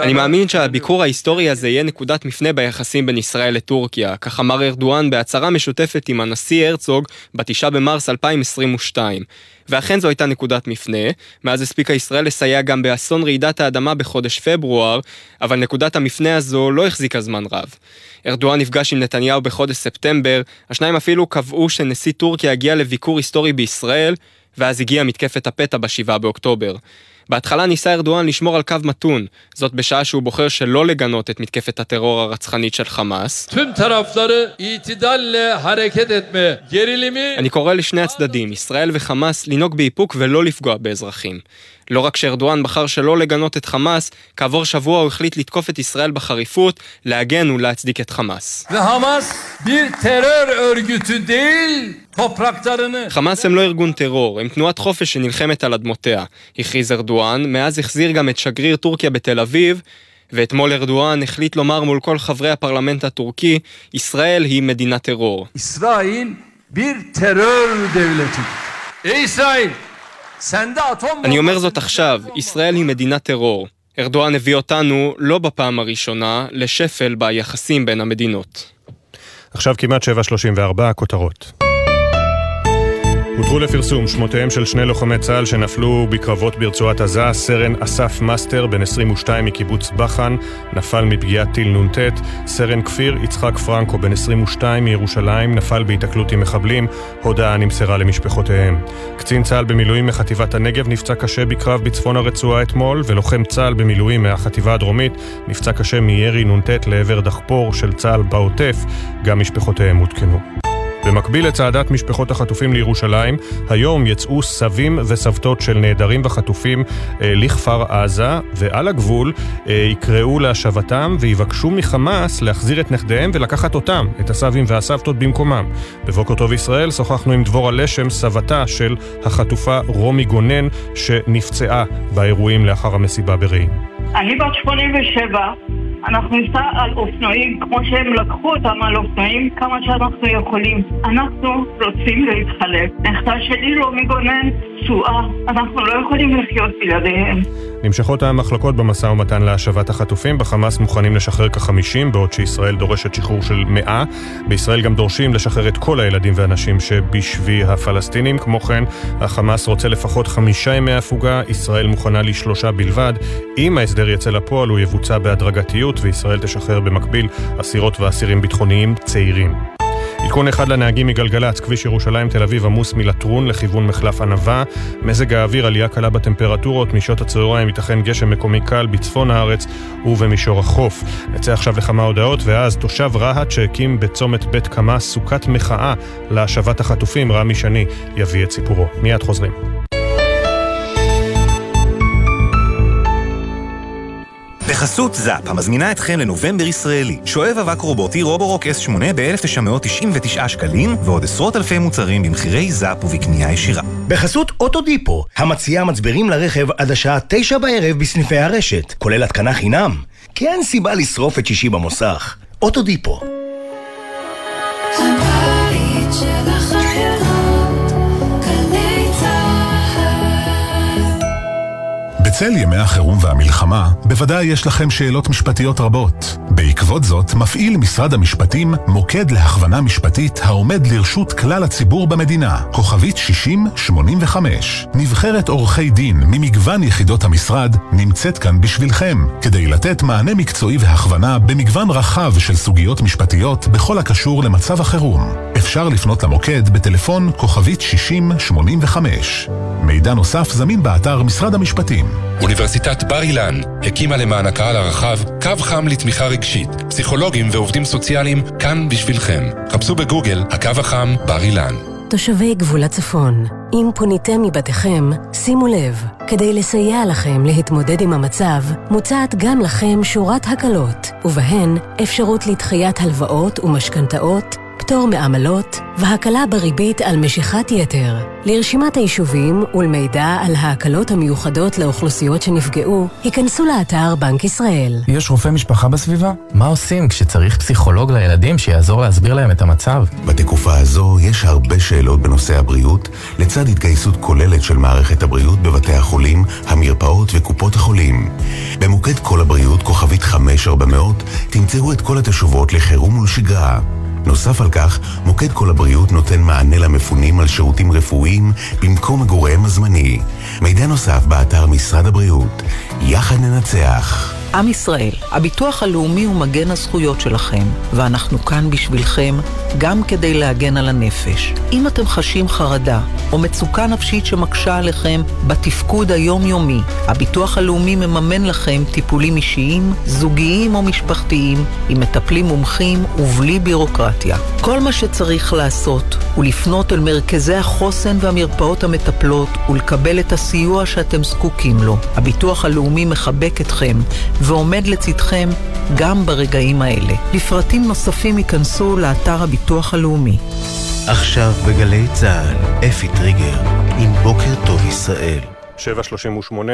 אני מאמין שהביקור ההיסטורי הזה יהיה נקודת מפנה ביחסים בין ישראל לטורקיה, כך אמר ארדואן בהצהרה משותפת עם הנשיא הרצוג בתשעה במרץ אלפיים עשרים ושתיים. ואכן זו הייתה נקודת מפנה, מאז הספיקה ישראל לסייע גם באסון רעידת האדמה בחודש פברואר, אבל נקודת המפנה הזו לא החזיקה זמן רב. ארדואן נפגש עם נתניהו בחודש ספטמבר, השניים אפילו קבעו שנשיא טורקיה הגיע לביקור היסטורי בישראל, ואז הגיעה מתקפת הפתע בשבעה באוקטובר. בהתחלה ניסה ארדואן לשמור על קו מתון, זאת בשעה שהוא בוחר שלא לגנות את מתקפת הטרור הרצחנית של חמאס. אני קורא לשני הצדדים, ישראל וחמאס, לנהוג באיפוק ולא לפגוע באזרחים. לא רק שארדואן בחר שלא לגנות את חמאס, כעבור שבוע הוא החליט לתקוף את ישראל בחריפות, להגן ולהצדיק את חמאס. וחמאס ביר טרור ארגוטו דייל. חמאס הם לא ארגון טרור, הם תנועת חופש שנלחמת על אדמותיה. הכריז ארדואן, מאז החזיר גם את שגריר טורקיה בתל אביב, ואתמול ארדואן החליט לומר מול כל חברי הפרלמנט הטורקי, ישראל היא מדינת טרור. ישראל ביר טרור דבלתי. ישראל! אני אומר זאת עכשיו, ישראל היא מדינת טרור. ארדואן הביא אותנו, לא בפעם הראשונה, לשפל ביחסים בין המדינות. עכשיו כמעט שבע שלושים וארבע הכותרות. הותרו לפרסום שמותיהם של שני לוחמי צה"ל שנפלו בקרבות ברצועת עזה. סרן אסף מאסטר בן עשרים ושתיים מקיבוץ בחן נפל מפגיעת טיל נ"ט. סרן כפיר יצחק פרנקו בן עשרים ושתיים מירושלים נפל בהתקלות עם מחבלים, הודעה נמסרה למשפחותיהם. קצין צה"ל במילואים מחטיבת הנגב נפצע קשה בקרב בצפון הרצועה אתמול, ולוחם צה"ל במילואים מהחטיבה הדרומית נפצע קשה מירי נ"ט לעבר דחפור של צה"ל בעוטף, גם משפחותיהם הותקנו. במקביל לצעדת משפחות החטופים לירושלים, היום יצאו סבים וסבתות של נעדרים וחטופים אה, לכפר עזה, ועל הגבול אה, יקראו להשבתם ויבקשו מחמאס להחזיר את נכדיהם ולקחת אותם, את הסבים והסבתות במקומם. בבוקר טוב ישראל שוחחנו עם דבורה לשם, סבתה של החטופה רומי גונן, שנפצעה באירועים לאחר המסיבה ברעים. אני בת שמונים ושבע, אנחנו נסע על אופנועים, כמו שהם לקחו אותם על אופנועים, כמה שאנחנו יכולים. אנחנו רוצים להתחלף. נכדה שלי לא מגונן, צועה. אנחנו לא יכולים לחיות בלעדיהם. נמשכות המחלוקות במשא ומתן להשבת החטופים. בחמאס מוכנים לשחרר כ-חמישים, בעוד שישראל דורשת שחרור של מאה. בישראל גם דורשים לשחרר את כל הילדים והנשים שבשבי הפלסטינים. כמו כן, החמאס רוצה לפחות חמישה ימי הפוגה. ישראל מוכנה לשלושה בלבד. אם ההסדר יצא לפועל, הוא יבוצע בהדרגתיות, וישראל תשחרר במקביל אסירות ואסירים ביטחוניים צעירים. עדכון אחד לנהגים מגלגלץ, כביש ירושלים תל אביב עמוס מלטרון לכיוון מחלף ענבה. מזג האוויר, עלייה קלה בטמפרטורות, משעות הצהריים ייתכן גשם מקומי קל בצפון הארץ ובמישור החוף. נצא עכשיו לכמה הודעות, ואז תושב רהט שהקים בצומת בית קמה סוכת מחאה להשבת החטופים, רמי שני יביא את סיפורו. מיד חוזרים. בחסות זאפ, המזמינה אתכם לנובמבר ישראלי. שואב אבק רובוטי רובורוק אס שמונה ב-אלף תשע מאות תשעים ותשע שקלים, ועוד עשרות אלפי מוצרים במחירי זאפ ובקנייה ישירה. בחסות אוטודיפו, המציעה מצברים לרכב עד השעה תשע בערב בסניפי הרשת, כולל התקנה חינם. כי אין סיבה לשרוף את שישי במוסך. אוטודיפו. הבית של החברות, גלי צהר. בצל ימי החירום והמלחמה, בוודאי יש לכם שאלות משפטיות רבות. בעקבות זאת, מפעיל משרד המשפטים מוקד להכוונה משפטית העומד לרשות כלל הציבור במדינה. כוכבית שישים שמונים וחמש. נבחרת עורכי דין ממגוון יחידות המשרד נמצאת כאן בשבילכם, כדי לתת מענה מקצועי והכוונה במגוון רחב של סוגיות משפטיות בכל הקשור למצב החירום. אפשר לפנות למוקד בטלפון כוכבית שישים שמונים וחמש. מידע נוסף זמין באתר משרד המשפטים. אוניברסיטת בר אילן הקימה למען הקהל הרחב קו חם לתמיכה רגשית, פסיכולוגים ועובדים סוציאליים כאן בשבילכם. חפשו בגוגל הקו החם בר אילן. תושבי גבול הצפון, אם פוניתם מבתיכם, שימו לב, כדי לסייע לכם להתמודד עם המצב, מוצעת גם לכם שורת הקלות, ובהן אפשרות לדחיית הלוואות ומשכנתאות, פטור מעמלות והקלה בריבית על משיכת יתר. לרשימת היישובים ולמידע על ההקלות המיוחדות לאוכלוסיות שנפגעו, היכנסו לאתר בנק ישראל. יש רופא משפחה בסביבה? מה עושים כשצריך פסיכולוג לילדים שיעזור להסביר להם את המצב? בתקופה הזו יש הרבה שאלות בנושא הבריאות, לצד התגייסות כוללת של מערכת הבריאות בבתי החולים, המרפאות וקופות החולים. במוקד כל הבריאות כוכבית חמש ארבע מאות תמצאו את כל התשובות לחירום ולשגרה. נוסף על כך, מוקד כל הבריאות נותן מענה למפונים על שירותים רפואיים במקום מגוריהם הזמני. מידע נוסף באתר משרד הבריאות. יחד ננצח. עם ישראל, הביטוח הלאומי הוא מגן הזכויות שלכם, ואנחנו כאן בשבילכם גם כדי להגן על הנפש. אם אתם חשים חרדה או מצוקה נפשית שמקשה עליכם בתפקוד היומיומי, הביטוח הלאומי מממן לכם טיפולים אישיים, זוגיים או משפחתיים, עם מטפלים מומחים ובלי בירוקרטיה. כל מה שצריך לעשות הוא לפנות אל מרכזי החוסן והמרפאות המטפלות ולקבל את הסיוע שאתם זקוקים לו. הביטוח הלאומי מחבק אתכם ועומד לצדכם גם ברגעים האלה. לפרטים נוספים ייכנסו לאתר הביטוח הלאומי. עכשיו בגלי צה"ל, אפי טריגר עם בוקר טוב ישראל. שבע שלושים ושמונה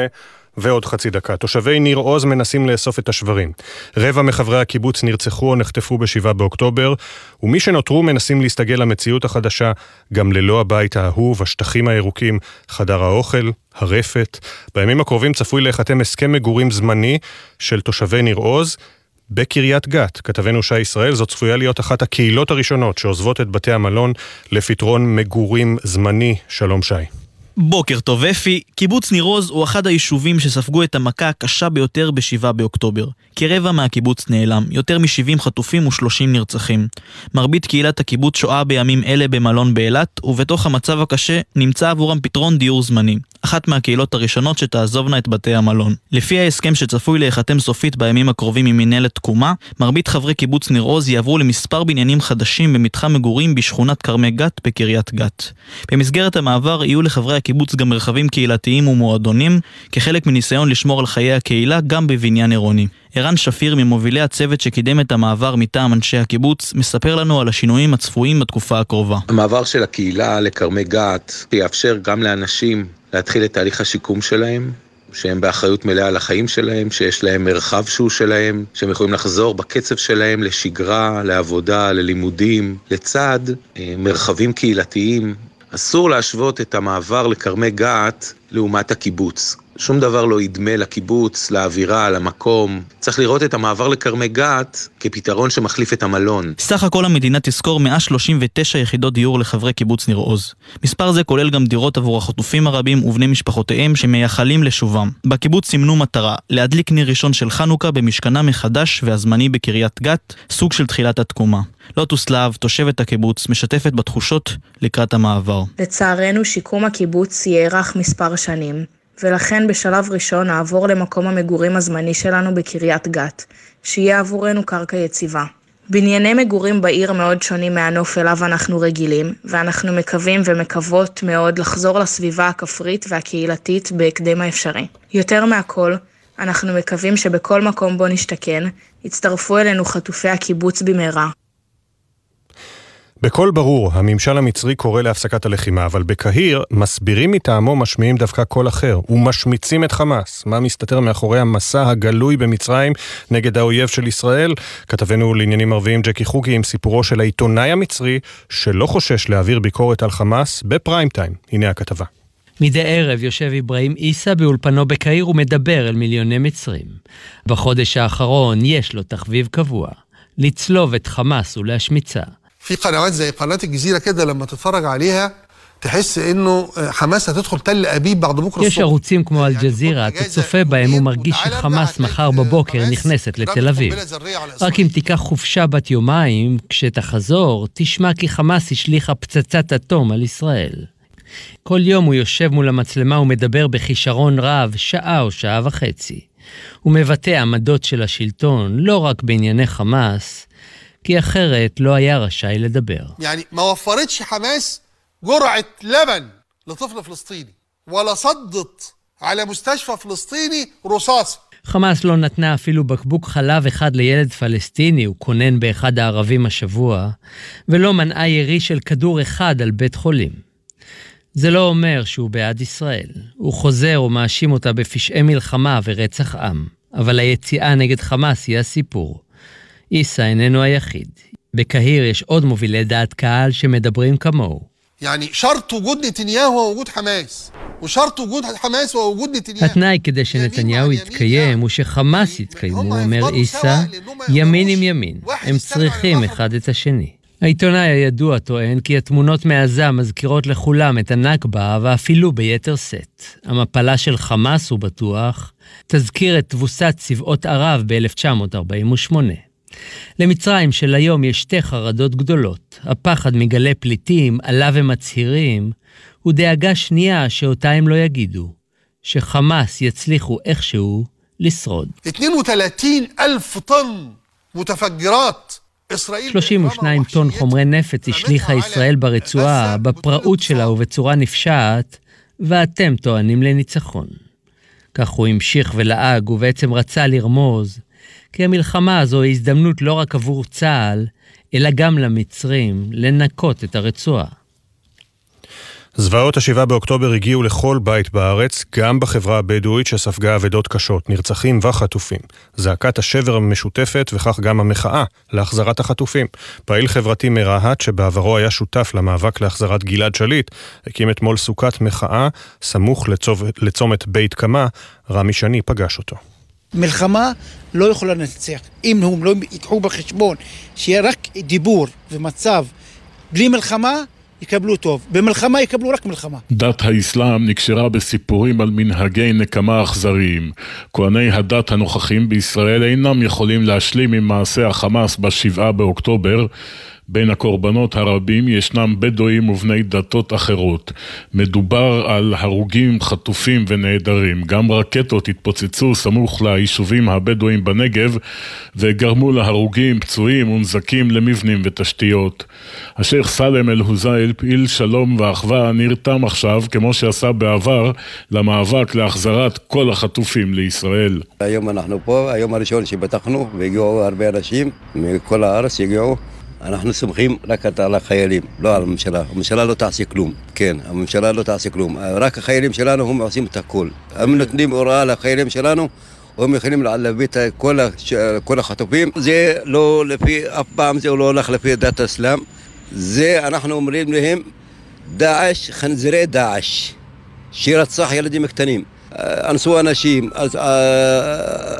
ועוד חצי דקה. תושבי ניר עוז מנסים לאסוף את השברים. רבע מחברי הקיבוץ נרצחו או נחטפו בשבעה באוקטובר, ומי שנותרו מנסים להסתגל למציאות החדשה, גם ללא הבית האהוב, השטחים הירוקים, חדר האוכל, הרפת. בימים הקרובים צפוי להיחתם הסכם מגורים זמני של תושבי ניר עוז בקריית גת. כתבנו שי ישראל, זאת צפויה להיות אחת הקהילות הראשונות שעוזבות את בתי המלון לפתרון מגורים זמני. שלום שי. בוקר טוב אפי, קיבוץ ניר עוז הוא אחד היישובים שספגו את המכה הקשה ביותר בשבעה באוקטובר. כרבע מהקיבוץ נעלם, יותר מ-שבעים חטופים ו-שלושים נרצחים. מרבית קהילת הקיבוץ שואה בימים אלה במלון באילת, ובתוך המצב הקשה נמצא עבורם פתרון דיור זמני, אחת מהקהילות הראשונות שתעזובנה את בתי המלון. לפי ההסכם שצפוי להיחתם סופית בימים הקרובים עם מנהלת תקומה, מרבית חברי קיבוץ ניר עוז יעברו למספר בניינים חדשים במתחם מגורים בשכונת כרמי גת בקריית גת. במסגרת המעבר יהיו לחברי קיבוץ גם מרחבים קהילתיים ומועדונים, כחלק מניסיון לשמור על חיי הקהילה גם בבניין עירוני. ערן שפיר, ממובילי הצוות שקידם את המעבר מטעם אנשי הקיבוץ, מספר לנו על השינויים הצפויים בתקופה הקרובה. המעבר של הקהילה לכרמי גת יאפשר גם לאנשים להתחיל את תהליך השיקום שלהם, שהם באחריות מלאה על החיים שלהם, שיש להם מרחב שהוא שלהם, שהם יכולים לחזור בקצב שלהם לשגרה, לעבודה, ללימודים, לצד מרחבים קהילתיים. אסור להשוות את המעבר לכרמי גת לעומת הקיבוץ. שום דבר לא ידמה לקיבוץ, לאווירה, למקום. צריך לראות את המעבר לכרמי גת כפתרון שמחליף את המלון. סך הכל המדינה תזכור מאה שלושים ותשע יחידות דיור לחברי קיבוץ ניר עוז. מספר זה כולל גם דירות עבור החטופים הרבים ובני משפחותיהם שמייחלים לשובם. בקיבוץ סימנו מטרה, להדליק ניר ראשון של חנוכה במשכנה מחדש והזמני בקריית גת, סוג של תחילת התקומה. לוטוס להב, תושבת הקיבוץ, משתפת בתחושות לקראת המעבר. לצערנו שיקום הקיבוץ יארך מספר שנים. ולכן בשלב ראשון נעבור למקום המגורים הזמני שלנו בקריית גת, שיהיה עבורנו קרקע יציבה. בנייני מגורים בעיר מאוד שונים מהנוף אליו אנחנו רגילים, ואנחנו מקווים ומקוות מאוד לחזור לסביבה הכפרית והקהילתית בהקדם האפשרי. יותר מהכל, אנחנו מקווים שבכל מקום בו נשתכן, יצטרפו אלינו חטופי הקיבוץ במהרה. בכל ברור, הממשל המצרי קורא להפסקת הלחימה, אבל בקהיר מסבירים מטעמו משמיעים דווקא קול אחר, ומשמיצים את חמאס. מה מסתתר מאחורי המסע הגלוי במצרים נגד האויב של ישראל? כתבנו לעניינים ערביים ג'קי חוקי עם סיפורו של העיתונאי המצרי, שלא חושש להעביר ביקורת על חמאס בפריים טיים. הנה הכתבה. מדי ערב יושב אברהים איסה באולפנו בקהיר ומדבר אל מיליוני מצרים. בחודש האחרון יש לו תחביב קבוע, לצלוב את חמאס ולהשמיצה. في قنوات زي قناة الجزيرة كده لما تتفرج عليها تحس انه حماس هتدخل تل ابيب بعد بكره الصبح. יש ערוצים כמו אל-ג'זירה, תצופה בהם ומרגיש שחמאס מחר בבוקר נכנסת לתל אביב. רק אם תיקח חופשה בת יומיים, כשתחזור תשמע כי חמאס השליחה פצצת אטום על ישראל. כל יום הוא יושב מול המצלמה ומדבר בכישרון רב שעה או שעה וחצי. הוא מבטא עמדות של השלטון, לא רק בענייני חמאס, כי אחרת לא היה רשאי לדבר. يعني ما وفرتش حماس جرعة لبن لطفل فلسطيني ولا صدت على مستشفى فلسطيني رصاص. חמאס לא נתנה אפילו בקבוק חלב אחד לילד פלסטיני, הוא קונן באחד הערבים השבוע, ולא מנעה ירי של כדור אחד על בית חולים. זה לא אומר שהוא בעד ישראל. הוא חוזר ומאשים אותה בפשעי מלחמה ורצח עם. אבל היציאה נגד חמאס היא הסיפור. איסה איננו היחיד. בקהיר יש עוד מובילי דעת קהל שמדברים כמוהו. يعني شرط وجود نتنياهو ووجود حماس وشرط وجود حماس ووجود نتنياهو. התנאי כדי שנתניהו יתקיים ושחמאס יתקיימו, אומר איסה, ימין עם ימין. הם צריכים אחד את השני. העיתונאי הידוע טוען כי התמונות מעזה מזכירות לכולם את הנכבה ואפילו ביתר סט. המפלה של חמאס, הוא בטוח, תזכיר את תבוסת צבאות ערב ב-אלף תשע מאות ארבעים ושמונה. למצרים של היום יש שתי חרדות גדולות. הפחד מגלי פליטים, עליו הם מצהירים, הוא דאגה שנייה שאותה הם לא יגידו, שחמאס יצליחו איכשהו לשרוד. עשרים אלף טון מותפגרות. שלושים ושניים טון חומרי נפץ השליחה ישראל ברצועה, בפראות שלה ובצורה נפשעת, ואתם טוענים לניצחון. כך הוא המשיך ולאג, ובעצם רצה לרמוז, כי המלחמה הזו היא הזדמנות לא רק עבור צה"ל, אלא גם למצרים לנקות את הרצועה. זוועות השבעה באוקטובר הגיעו לכל בית בארץ, גם בחברה הבדואית שספגה עבדות קשות, נרצחים וחטופים. זעקת השבר המשותפת וכך גם המחאה להחזרת החטופים. פעיל חברתי מרהט שבעברו היה שותף למאבק להחזרת גלעד שליט, הקים אתמול סוכת מחאה סמוך לצוב, לצומת בית קמה, רמי שני פגש אותו. מלחמה לא יכולה לנצח. אם הם לא יקחו בחשבון שיהיה רק דיבור ומצב בלי מלחמה, יקבלו טוב. במלחמה יקבלו רק מלחמה. דת האסלאם נקשרה בסיפורים על מנהגי נקמה אכזריים. כהני הדת הנוכחים בישראל אינם יכולים להשלים עם מעשה החמאס בשבעה באוקטובר. בין הקורבנות הרבים ישנם בדואים ובני דתות אחרות. מדובר על הרוגים, חטופים ונעדרים. גם רקטות התפוצצו סמוך ליישובים הבדואים בנגב, וגרמו להרוגים, פצועים ונזקים למבנים ותשתיות. השייך סלם אל-הוזייל, פעיל שלום ואחווה, נרתם עכשיו, כמו שעשה בעבר, למאבק להחזרת כל החטופים לישראל. היום אנחנו פה, היום הראשון שבטחנו, והגיעו הרבה אנשים, מכל הארץ הגיעו. אנחנו סומכים רק על החיילים, לא על הממשלה. הממשלה לא תעשה כלום, כן, הממשלה לא תעשה כלום. רק החיילים שלנו הם עושים את הכל. הם נותנים הוראה לחיילים שלנו, הם יכולים להביא את כל החטופים. זה לא לפי, אף פעם זה לא הולך לפי דת האסלאם. זה אנחנו אומרים להם, דאעש, חנזרי דאעש, שרצח ילדים קטנים. אנסו אנשים, אז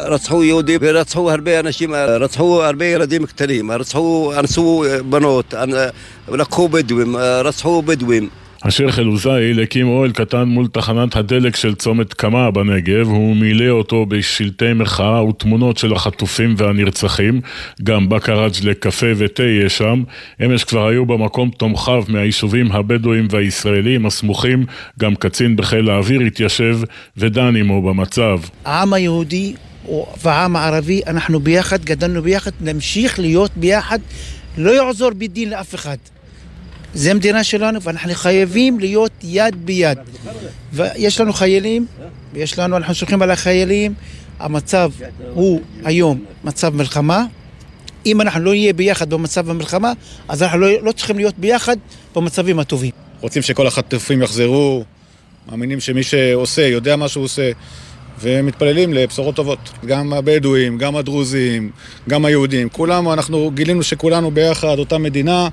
רצחו יהודים ורצחו הרבה אנשים, רצחו הרבה ילדים קטנים, רצחו, אנסו בנות, לקחו בדואים, רצחו בדואים. השייך אל-הוזייל הקים אוהל קטן מול תחנת הדלק של צומת קמה בנגב, הוא מילא אותו בשלטי מחאה ותמונות של החטופים והנרצחים, גם בקראג' לקפה ותה יש שם. אמש כבר היו במקום תומכיו מהיישובים הבדואים והישראלים הסמוכים, גם קצין בחיל האוויר התיישב ודן עמו במצב. העם היהודי והעם הערבי, אנחנו ביחד, גדלנו ביחד, נמשיך להיות ביחד, לא יעזור בדין לאף אחד. זה המדינה שלנו, ואנחנו חייבים להיות יד ביד. ויש לנו חיילים, ויש לנו, אנחנו שולחים על החיילים. המצב הוא היום מצב מלחמה. אם אנחנו לא נהיה ביחד במצב המלחמה, אז אנחנו לא, לא צריכים להיות ביחד במצבים הטובים. רוצים שכל החטופים יחזרו, מאמינים שמי שעושה יודע מה שהוא עושה, ומתפללים לבשורות טובות. גם הבדואים, גם הדרוזים, גם היהודים, כולם, אנחנו גילינו שכולנו ביחד, אותה מדינה,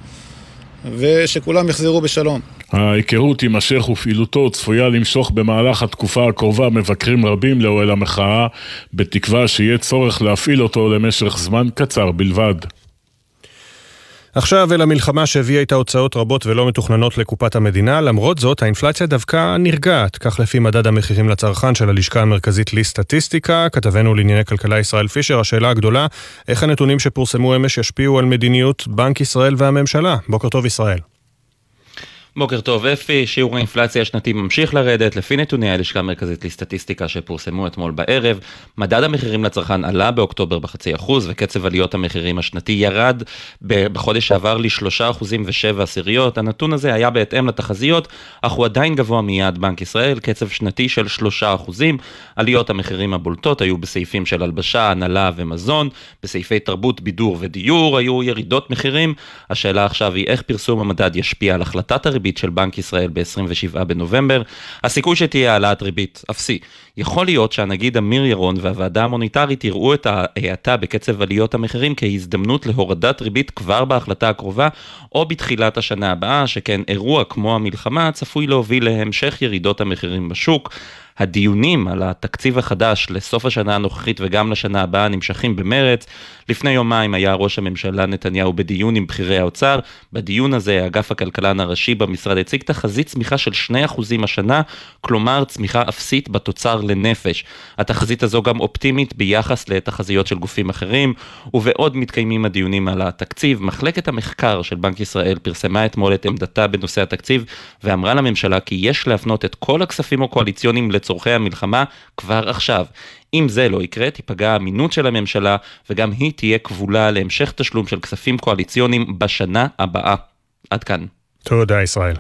ושכולם יחזרו בשלום. ההיכרות עם השייך ופעילותו צפויה למשוך במהלך התקופה הקרובה מבקרים רבים לאוהל המחאה, בתקווה שיהיה צורך להפעיל אותו למשך זמן קצר בלבד. עכשיו אל המלחמה שהביאה איתה הוצאות רבות ולא מתוכננות לקופת המדינה, למרות זאת האינפלציה דווקא נרגעת, כך לפי מדד המחירים לצרכן של הלשכה המרכזית לסטטיסטיקה. כתבנו לענייני כלכלה ישראל פישר, השאלה הגדולה, איך הנתונים שפורסמו אמש ישפיעו על מדיניות בנק ישראל והממשלה. בוקר טוב ישראל. בוקר טוב אפי, שיעור האינפלציה השנתי ממשיך לרדת, לפי נתוני הלשכה המרכזית לסטטיסטיקה שפורסמו אתמול בערב, מדד המחירים לצרכן עלה באוקטובר בחצי אחוז, וקצב עליות המחירים השנתי ירד בחודש שעבר לשלושה אחוזים ושבע עשיריות, הנתון הזה היה בהתאם לתחזיות, אך הוא עדיין גבוה מיעד בנק ישראל, קצב שנתי של שלושה אחוזים, עליות המחירים הבולטות היו בסעיפים של הלבשה, הנהלה ומזון, בסעיפי תרבות, בידור ודיור, היו ירידות מחירים. השאלה עכשיו היא איך פרסום המדד ישפיע על החלטת הריבית של בנק ישראל ב-עשרים ושבעה בנובמבר, הסיכוי שתהיה העלאת ריבית אפסי. יכול להיות שהנגיד אמיר ירון והוועדה המוניטרית יראו את ההאטה בקצב עליות המחירים כהזדמנות להורדת ריבית כבר בהחלטה הקרובה או בתחילת השנה הבאה, שכן אירוע כמו המלחמה צפוי להוביל להמשך ירידות המחירים בשוק. הדיונים על התקציב החדש לסוף השנה הנוכחית וגם לשנה הבאה נמשכים במרץ. לפני יומיים היה ראש הממשלה נתניהו בדיון עם בחירי האוצר, בדיון הזה אגף הכלכלן הראשי במשרד הציג תחזית צמיחה של שני אחוז השנה, כלומר צמיחה אפסית בתוצר לנפש. התחזית הזו גם אופטימית ביחס לתחזיות של גופים אחרים, ובעוד מתקיימים הדיונים על התקציב. מחלקת המחקר של בנק ישראל פרסמה אתמול את עמדתה בנושא התקציב, ואמרה לממשלה כי יש להפנות את כל הכספים הקואליציוניים לצורכי המלחמה כבר עכשיו. אם זה לא יקרה, תיפגע האמינות של הממשלה, וגם היא תהיה כבולה להמשך תשלום של כספים קואליציוניים בשנה הבאה. עד כאן. תודה ישראל.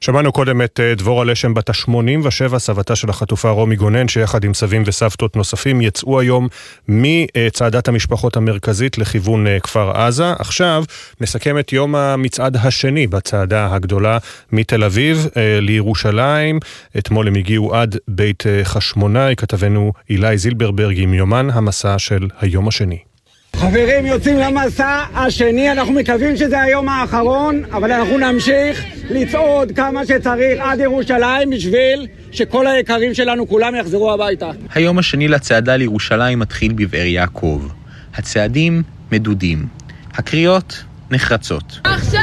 שמענו קודם את דבורה לשם בת שמונים ושבע, סבתה של החטופה רומי גונן, שיחד עם סבים וסבתות נוספים יצאו היום מצעדת המשפחות המרכזית לכיוון כפר עזה. עכשיו נסכם את יום המצעד השני בצעדה הגדולה מתל אביב לירושלים. אתמול הם הגיעו עד בית חשמונאי, כתבנו אלי זילברברג עם יומן המסע של היום השני. חברים, יוצאים למסע השני, אנחנו מקווים שזה היום האחרון, אבל אנחנו נמשיך לצעוד כמה שצריך עד ירושלים בשביל שכל היקרים שלנו כולם יחזרו הביתה. היום השני לצעדה לירושלים מתחיל בבאר יעקב. הצעדים מדודים, הקריאות נחרצות. עכשיו!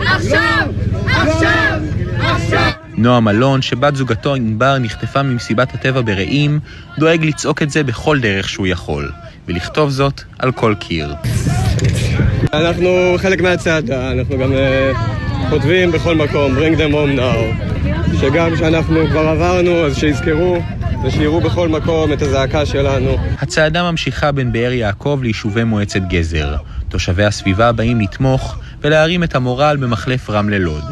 עכשיו! עכשיו! עכשיו! נועם אלון, שבת זוגתו ענבר נחטפה ממסיבת הטבע ברעים, דואג לצעוק את זה בכל דרך שהוא יכול. ולכתוב זאת על כל קיר. אנחנו חלק מהצעדה, אנחנו גם כותבים בכל מקום, bring them home now, שגם שאנחנו כבר עברנו, אז שיזכרו ושיראו בכל מקום את הזעקה שלנו. הצעדה ממשיכה בין באר יעקב ליישובי מועצת גזר. תושבי הסביבה באים לתמוך ולהרים את המורל במחלף רמלה לוד.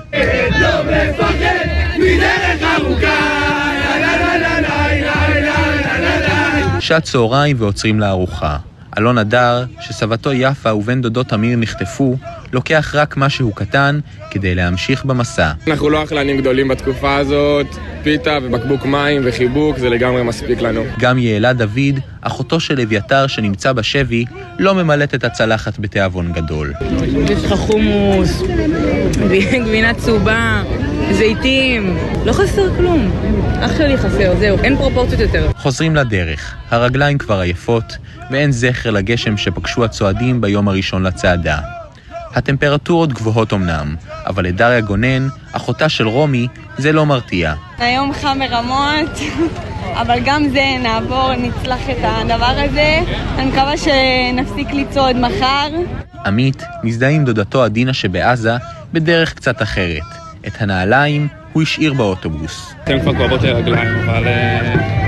לא מפחד מדרך ארוכה. שעת צהריים ועוצרים לארוחה. אלון אדר, שסבתו יפה ובן דודו תמיר נחטפו, לוקח רק משהו קטן כדי להמשיך במסע. אנחנו לא אכלנים גדולים בתקופה הזאת, פיתה ובקבוק מים וחיבוק, זה לגמרי מספיק לנו. גם יעלה דוד, אחותו של אביתר שנמצא בשבי, לא ממלאת את הצלחת בתיאבון גדול. יש לך חומוס, גבינה צהובה, זיתים, לא חסר כלום. אח שלי חסר, זהו, אין פרופורציות יותר. חוזרים לדרך, הרגליים כבר עייפות, ואין זכר לגשם שפגשו הצועדים ביום הראשון לצעדה. הטמפרטורות גבוהות אמנם, אבל לדריה גונן, אחותה של רומי, זה לא מרתיע. היום חם מרמות, אבל גם זה נעבור, נצלח את הדבר הזה. אני מקווה שנפסיק לצעוד מחר. עמית מזדהה עם דודתו עדינה שבעזה בדרך קצת אחרת. את הנעליים הוא השאיר באוטובוס. אתם כבר כואבות לרגליים, אבל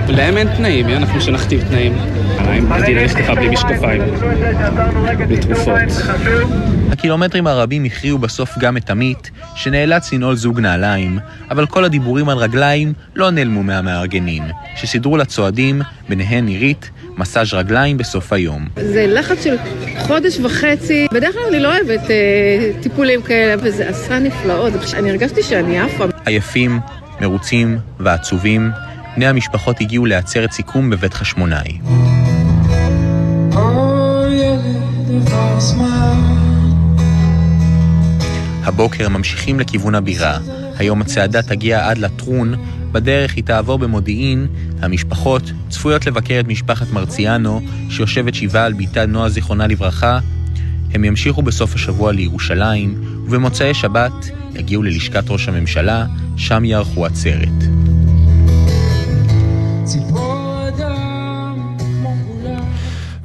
להם אין תנאים, אנחנו שנכתיב תנאים. הנעליים בדילה נחתפה בלי משקפיים, בתרופות. הקילומטרים הרבים הכריעו בסוף גם את עמית, שנאלץ לנעול זוג נעליים, אבל כל הדיבורים על רגליים לא נעלמו מהמארגנים, שסידרו לצועדים, ביניהן נירית, מסאז' רגליים בסוף היום. זה לחץ של חודש וחצי, בדרך כלל אני לא אוהבת אה, טיפולים כאלה, וזה עשה נפלאות, אני הרגשתי שאני עפה. עייפים, מרוצים ועצובים, בני המשפחות הגיעו לעצרת סיכום בבית חשמונאי. הבוקר ממשיכים לכיוון הבירה, היום הצעדה תגיע עד לטרון, בדרך היא תעבור במודיעין. המשפחות צפויות לבקר את משפחת מרציאנו, שיושבת שבעה על ביתה נועה זיכרונה לברכה. הם ימשיכו בסוף השבוע לירושלים, ובמוצאי שבת יגיעו ללשכת ראש הממשלה, שם יערכו עצרת.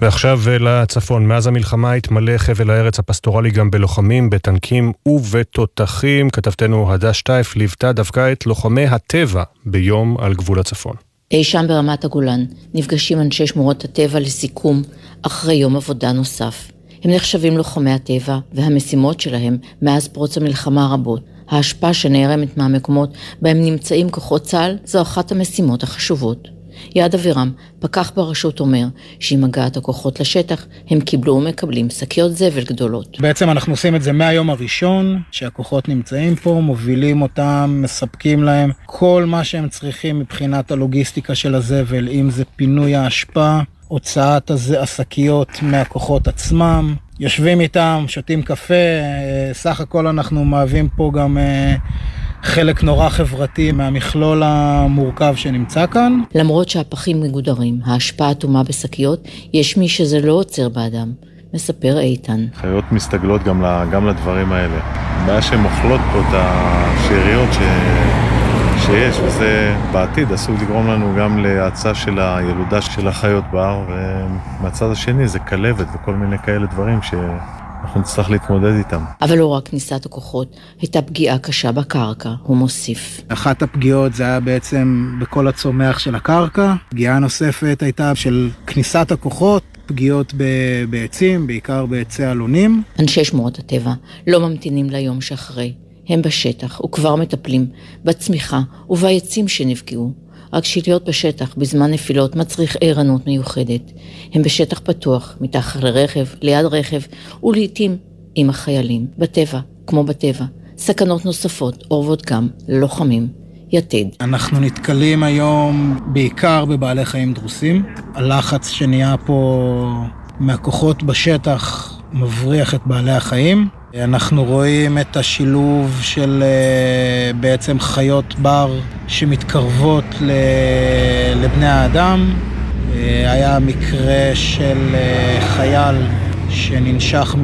ועכשיו לצפון. מאז המלחמה התמלא חבל הארץ הפסטורלי גם בלוחמים, בטנקים ובתותחים. כתבתנו הדס שטייף ליוותה דווקא את לוחמי הטבע ביום על גבול הצפון. אי שם ברמת הגולן נפגשים אנשי שמורות הטבע לסיכום אחרי יום עבודה נוסף. הם נחשבים לוחמי הטבע, והמשימות שלהם מאז פרוץ המלחמה רבות. ההשפעה שנערמת מהמקומות בהם נמצאים כוחות צה"ל זו אחת המשימות החשובות. יעד אבירם, פקח ברשות, אומר שעם הגעת הכוחות לשטח הם קיבלו ומקבלים שקיות זבל גדולות. בעצם אנחנו עושים את זה מהיום הראשון שהכוחות נמצאים פה, מובילים אותם, מספקים להם כל מה שהם צריכים מבחינת הלוגיסטיקה של הזבל, אם זה פינוי ההשפעה, הוצאת השקיות מהכוחות עצמם. יושבים איתם, שותים קפה, סך הכל אנחנו מהווים פה גם חלק נורא חברתי מהמכלול המורכב שנמצא כאן. למרות שהפכים מגודרים, ההשפעה תומה בסקיות, יש מי שזה לא עוצר באדם. מספר איתן. חיות מסתגלות גם, גם לדברים האלה. הבעיה שהן אוכלות פה את השאריות ש... שיש, וזה בעתיד עשוי לגרום לנו גם להצעה של הילודה של החיות בר, ומהצד השני זה כלבת וכל מיני כאלה דברים שאנחנו נצטרך להתמודד איתם. אבל לא רק כניסת הכוחות, הייתה פגיעה קשה בקרקע, הוא מוסיף. אחת הפגיעות זה היה בעצם בכל הצומח של הקרקע. פגיעה נוספת הייתה של כניסת הכוחות, פגיעות בעצים, בעיקר בעצי אלונים. אנשי שמורת הטבע לא ממתינים ליום שאחרי. הם בשטח וכבר מטפלים, בצמיחה ובעצים שנפגעו. רק שלהיות בשטח בזמן נפילות מצריך ערנות מיוחדת. הם בשטח פתוח, מתחת לרכב, ליד רכב, ולעיתים עם החיילים, בטבע, כמו בטבע. סכנות נוספות, אורבות גם, לוחמים. יתד. אנחנו נתקלים היום בעיקר בבעלי חיים דרוסים. הלחץ שנהיה פה מהכוחות בשטח מבריח את בעלי החיים. אנחנו רואים את השילוב של בעצם חיות בר שמתקרבות לבני האדם. היה מקרה של חייל שננשך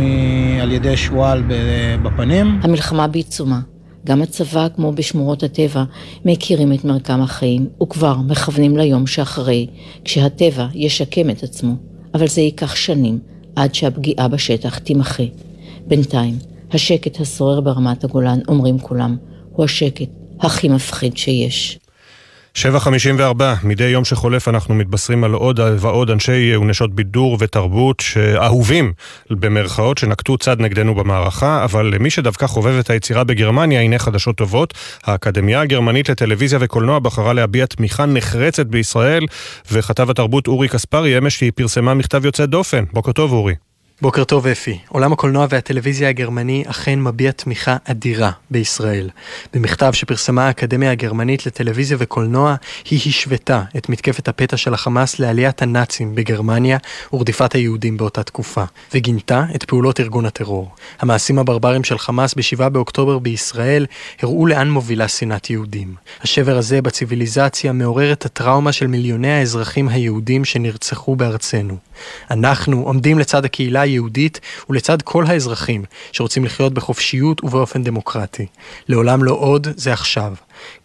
על ידי שואל בפנים. המלחמה בעיצומה. גם הצבא, כמו בשמורות הטבע, מכירים את מרקם החיים וכבר מכוונים ליום שאחרי, כשהטבע ישקם את עצמו. אבל זה ייקח שנים עד שהפגיעה בשטח תימחה. בינתיים, השקט הסוער ברמת הגולן, אומרים כולם, הוא השקט הכי מפחיד שיש. שבע חמישים וארבע, מדי יום שחולף אנחנו מתבשרים על עוד ועוד אנשי ונשות בידור ותרבות שאהובים במרכאות שנקטו צד נגדנו במערכה, אבל למי שדווקא חובב את היצירה בגרמניה, הנה חדשות טובות. האקדמיה הגרמנית לטלוויזיה וקולנוע בחרה להביע תמיכה נחרצת בישראל, וכתב התרבות אורי קספרי אמש היא פרסמה מכתב יוצא דופן. בוקר טוב אורי. בוקר טוב אפי. עולם הקולנוע והטלוויזיה הגרמני אכן מביע תמיכה אדירה בישראל. במכתב שפרסמה האקדמיה הגרמנית לטלוויזיה וקולנוע, היא השוותה את מתקפת הפתע של החמאס לעליית הנאצים בגרמניה ורדיפת היהודים באותה תקופה, וגינתה את פעולות ארגון הטרור. המעשים הברברים של חמאס בשבעה באוקטובר בישראל הראו לאן מובילה שנאת יהודים. השבר הזה בציוויליזציה מעורר את הטראומה של מיליוני האזרחים היהודים שנרצחו בארצנו. אנחנו עומדים לצד הקהילה היהודית ולצד כל האזרחים שרוצים לחיות בחופשיות ובאופן דמוקרטי. לעולם לא עוד, זה עכשיו.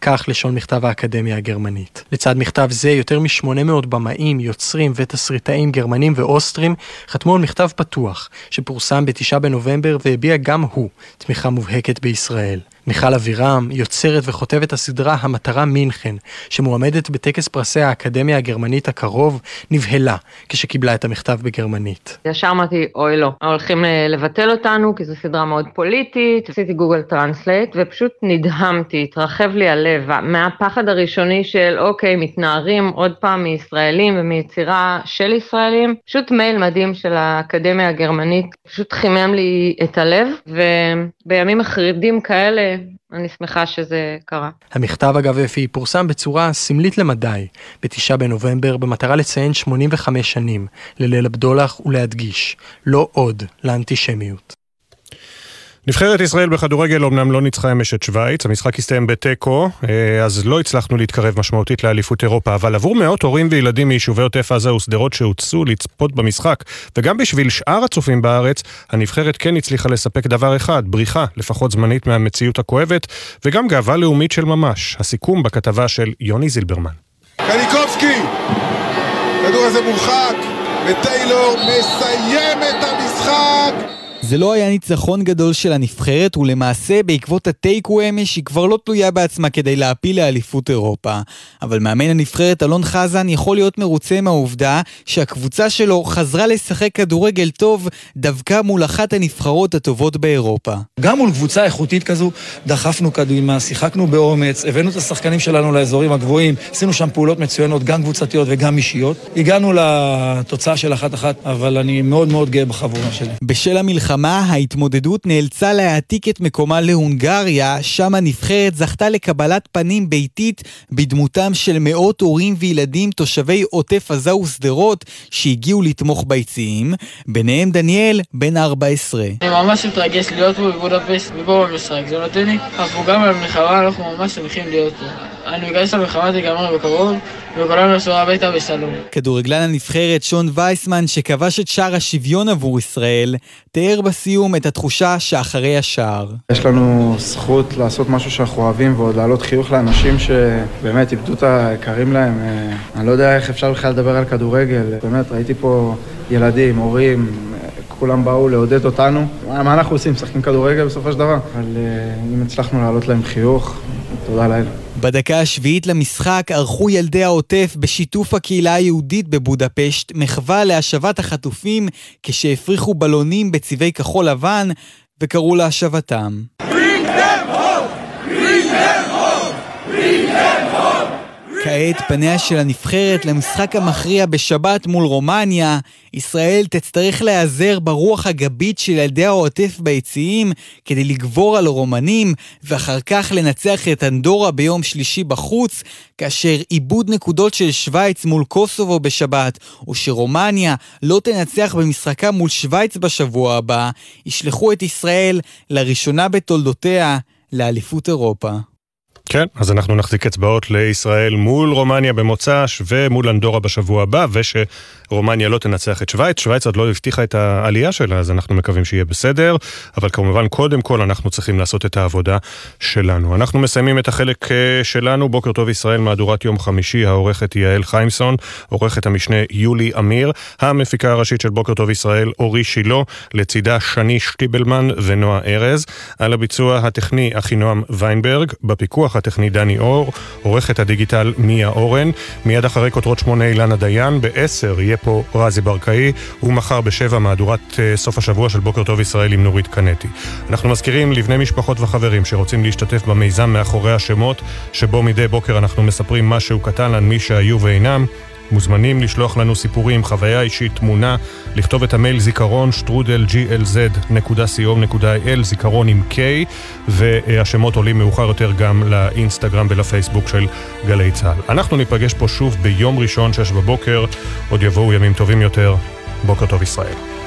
כך לשון מכתב האקדמיה הגרמנית. לצד מכתב זה, יותר מ-שמונה מאות במאים, יוצרים ותסריטאים גרמנים ואוסטרים חתמו על מכתב פתוח, שפורסם בתשיעי בנובמבר והביע גם הוא תמיכה מובהקת בישראל. מיכל אבירם, יוצרת וכותבת הסדרה המטרה מינכן, שמועמדת בטקס פרסי האקדמיה הגרמנית הקרוב, נבהלה כשקיבלה את המכתב בגרמנית. ישר אמרתי, אוי לא, הולכים לבטל אותנו, כי זו סדרה מאוד פוליטית, עשיתי גוגל טרנסלייט, ופשוט נדהמתי, התרחב לי הלב, מהפחד הראשוני של, אוקיי, מתנערים עוד פעם מישראלים ומיצירה של ישראלים, פשוט מייל מדהים של האקדמיה הגרמנית, פשוט חימם לי את הלב, ובימים החרידים כאלה, אני שמחה שזה קרה. המכתב אגב אפי פורסם בצורה סמלית למדי, בתשיעי בנובמבר, במטרה לציין שמונים וחמש שנים, לליל הבדולח ולהדגיש, לא עוד לאנטישמיות. נבחרת ישראל בכדורגל אמנם לא ניצחה אמש את שוויץ, המשחק הסתיים בתיקו, אז לא הצלחנו להתקרב משמעותית לאליפות אירופה, אבל עבור מאות הורים וילדים מיישובי עוטף עזה וסדרות שהוצאו לצפות במשחק, וגם בשביל שאר הצופים בארץ, הנבחרת כן הצליחה לספק דבר אחד, בריחה, לפחות זמנית מהמציאות הכואבת, וגם גאווה לאומית של ממש. הסיכום בכתבה של יוני זילברמן. קניקובסקי, כדור הזה מורחק, וטיילור מסיים את המשחק. זה לא היה ניצחון גדול של הנבחרת, ולמעשה בעקבות הטייקו אמש היא כבר לא תלויה בעצמה כדי להפיל לאליפות אירופה. אבל מאמן הנבחרת אלון חזן יכול להיות מרוצה מהעובדה שהקבוצה שלו חזרה לשחק כדורגל טוב דווקא מול אחת הנבחרות הטובות באירופה. גם מול קבוצה איכותית כזו דחפנו קדימה, שיחקנו באומץ, הבאנו את השחקנים שלנו לאזורים הגבוהים, עשינו שם פעולות מצוינות, גם קבוצתיות וגם אישיות. הגענו לתוצאה של אחת אחת, אבל אני מאוד מאוד גאה בחבורה שלי. בשל המלחמה במלחמה ההתמודדות נאלצה להעתיק את מקומה להונגריה, שם הנבחרת זכתה לקבלת פנים ביתית בדמותם של מאות הורים וילדים תושבי עוטף עזה וסדרות שהגיעו לתמוך ביציעים, ביניהם דניאל בן ארבע עשרה. אני ממש מתרגש להיות פה בבודפשט ובו במשחק, זה נותן לי הפוגה מהמלחמה, אנחנו ממש שמחים להיות פה. אני מגייס למלחמה תיגמר בקרוב וכולנו נחזור הביתה בשלום. כדורגלן הנבחרת שון וייסמן שכבש את שער השוויון עבור ישראל, תיאר בסיום את התחושה שאחרי השער. יש לנו זכות לעשות משהו שאנחנו אוהבים ועוד להעלות חיוך לאנשים שבאמת איבדו את היקרים להם. אני לא יודע איך אפשר בכלל לדבר על כדורגל. באמת ראיתי פה ילדים, הורים, כולם באו לעודד אותנו. מה אנחנו עושים? משחקים כדורגל בסופו של דבר. אבל אם הצלחנו להעלות להם חיוך, תודה לאל. בדקה השביעית למשחק ערכו ילדי העוטף בשיתוף הקהילה היהודית בבודפשט מחווה להשבת החטופים כשהפריחו בלונים בצבעי כחול לבן וקראו להשבתם. כעת פניה של הנבחרת למשחק המכריע בשבת מול רומניה. ישראל תצטרך להיעזר ברוח הגבית של ילדי העוטף ביציעים כדי לגבור על הרומנים, ואחר כך לנצח את אנדורה ביום שלישי בחוץ, כאשר איבוד נקודות של שוויץ מול קוסובו בשבת, או שרומניה לא תנצח במשחקה מול שוויץ בשבוע הבא, ישלחו את ישראל לראשונה בתולדותיה לאליפות אירופה. כן, אז אנחנו נחזיק אצבעות לישראל מול רומניה במוצ"ש ומול אנדורה בשבוע הבא, ושרומניה לא תנצח את שוויץ. שוויץ עוד לא הבטיחה את העלייה שלה, אז אנחנו מקווים שיהיה בסדר, אבל כמובן קודם כל אנחנו צריכים לעשות את העבודה שלנו. אנחנו מסיימים את החלק שלנו, בוקר טוב ישראל, מהדורת יום חמישי, העורכת יעל חיימסון, עורכת המשנה יולי אמיר, המפיקה הראשית של בוקר טוב ישראל, אורי שילו, לצידה שני שטיבלמן ונועה ארז, על הביצוע הטכני אחינועם ויינברג, בפיקוח הטכני דני אור, עורכת הדיגיטל מיה אורן, מיד אחרי כותרות שמונה אילנה דיין, בעשר יהיה פה רזי ברקאי, ומחר בשבע מהדורת סוף השבוע של בוקר טוב ישראל עם נורית קנטי. אנחנו מזכירים לבני משפחות וחברים שרוצים להשתתף במיזם מאחורי השמות, שבו מדי בוקר אנחנו מספרים משהו קטן על מי שהיו ואינם, מוזמנים לשלוח לנו סיפורים, חוויה אישית, תמונה, לכתוב את המייל זיכרון שטרודל ג'י אל זד נקודה סי או נקודה איי אל, זיכרון עם K, והשמות עולים מאוחר יותר גם לאינסטגרם ולפייסבוק של גלי צהל. אנחנו ניפגש פה שוב ביום ראשון שש בבוקר, עוד יבואו ימים טובים יותר. בוקר טוב ישראל.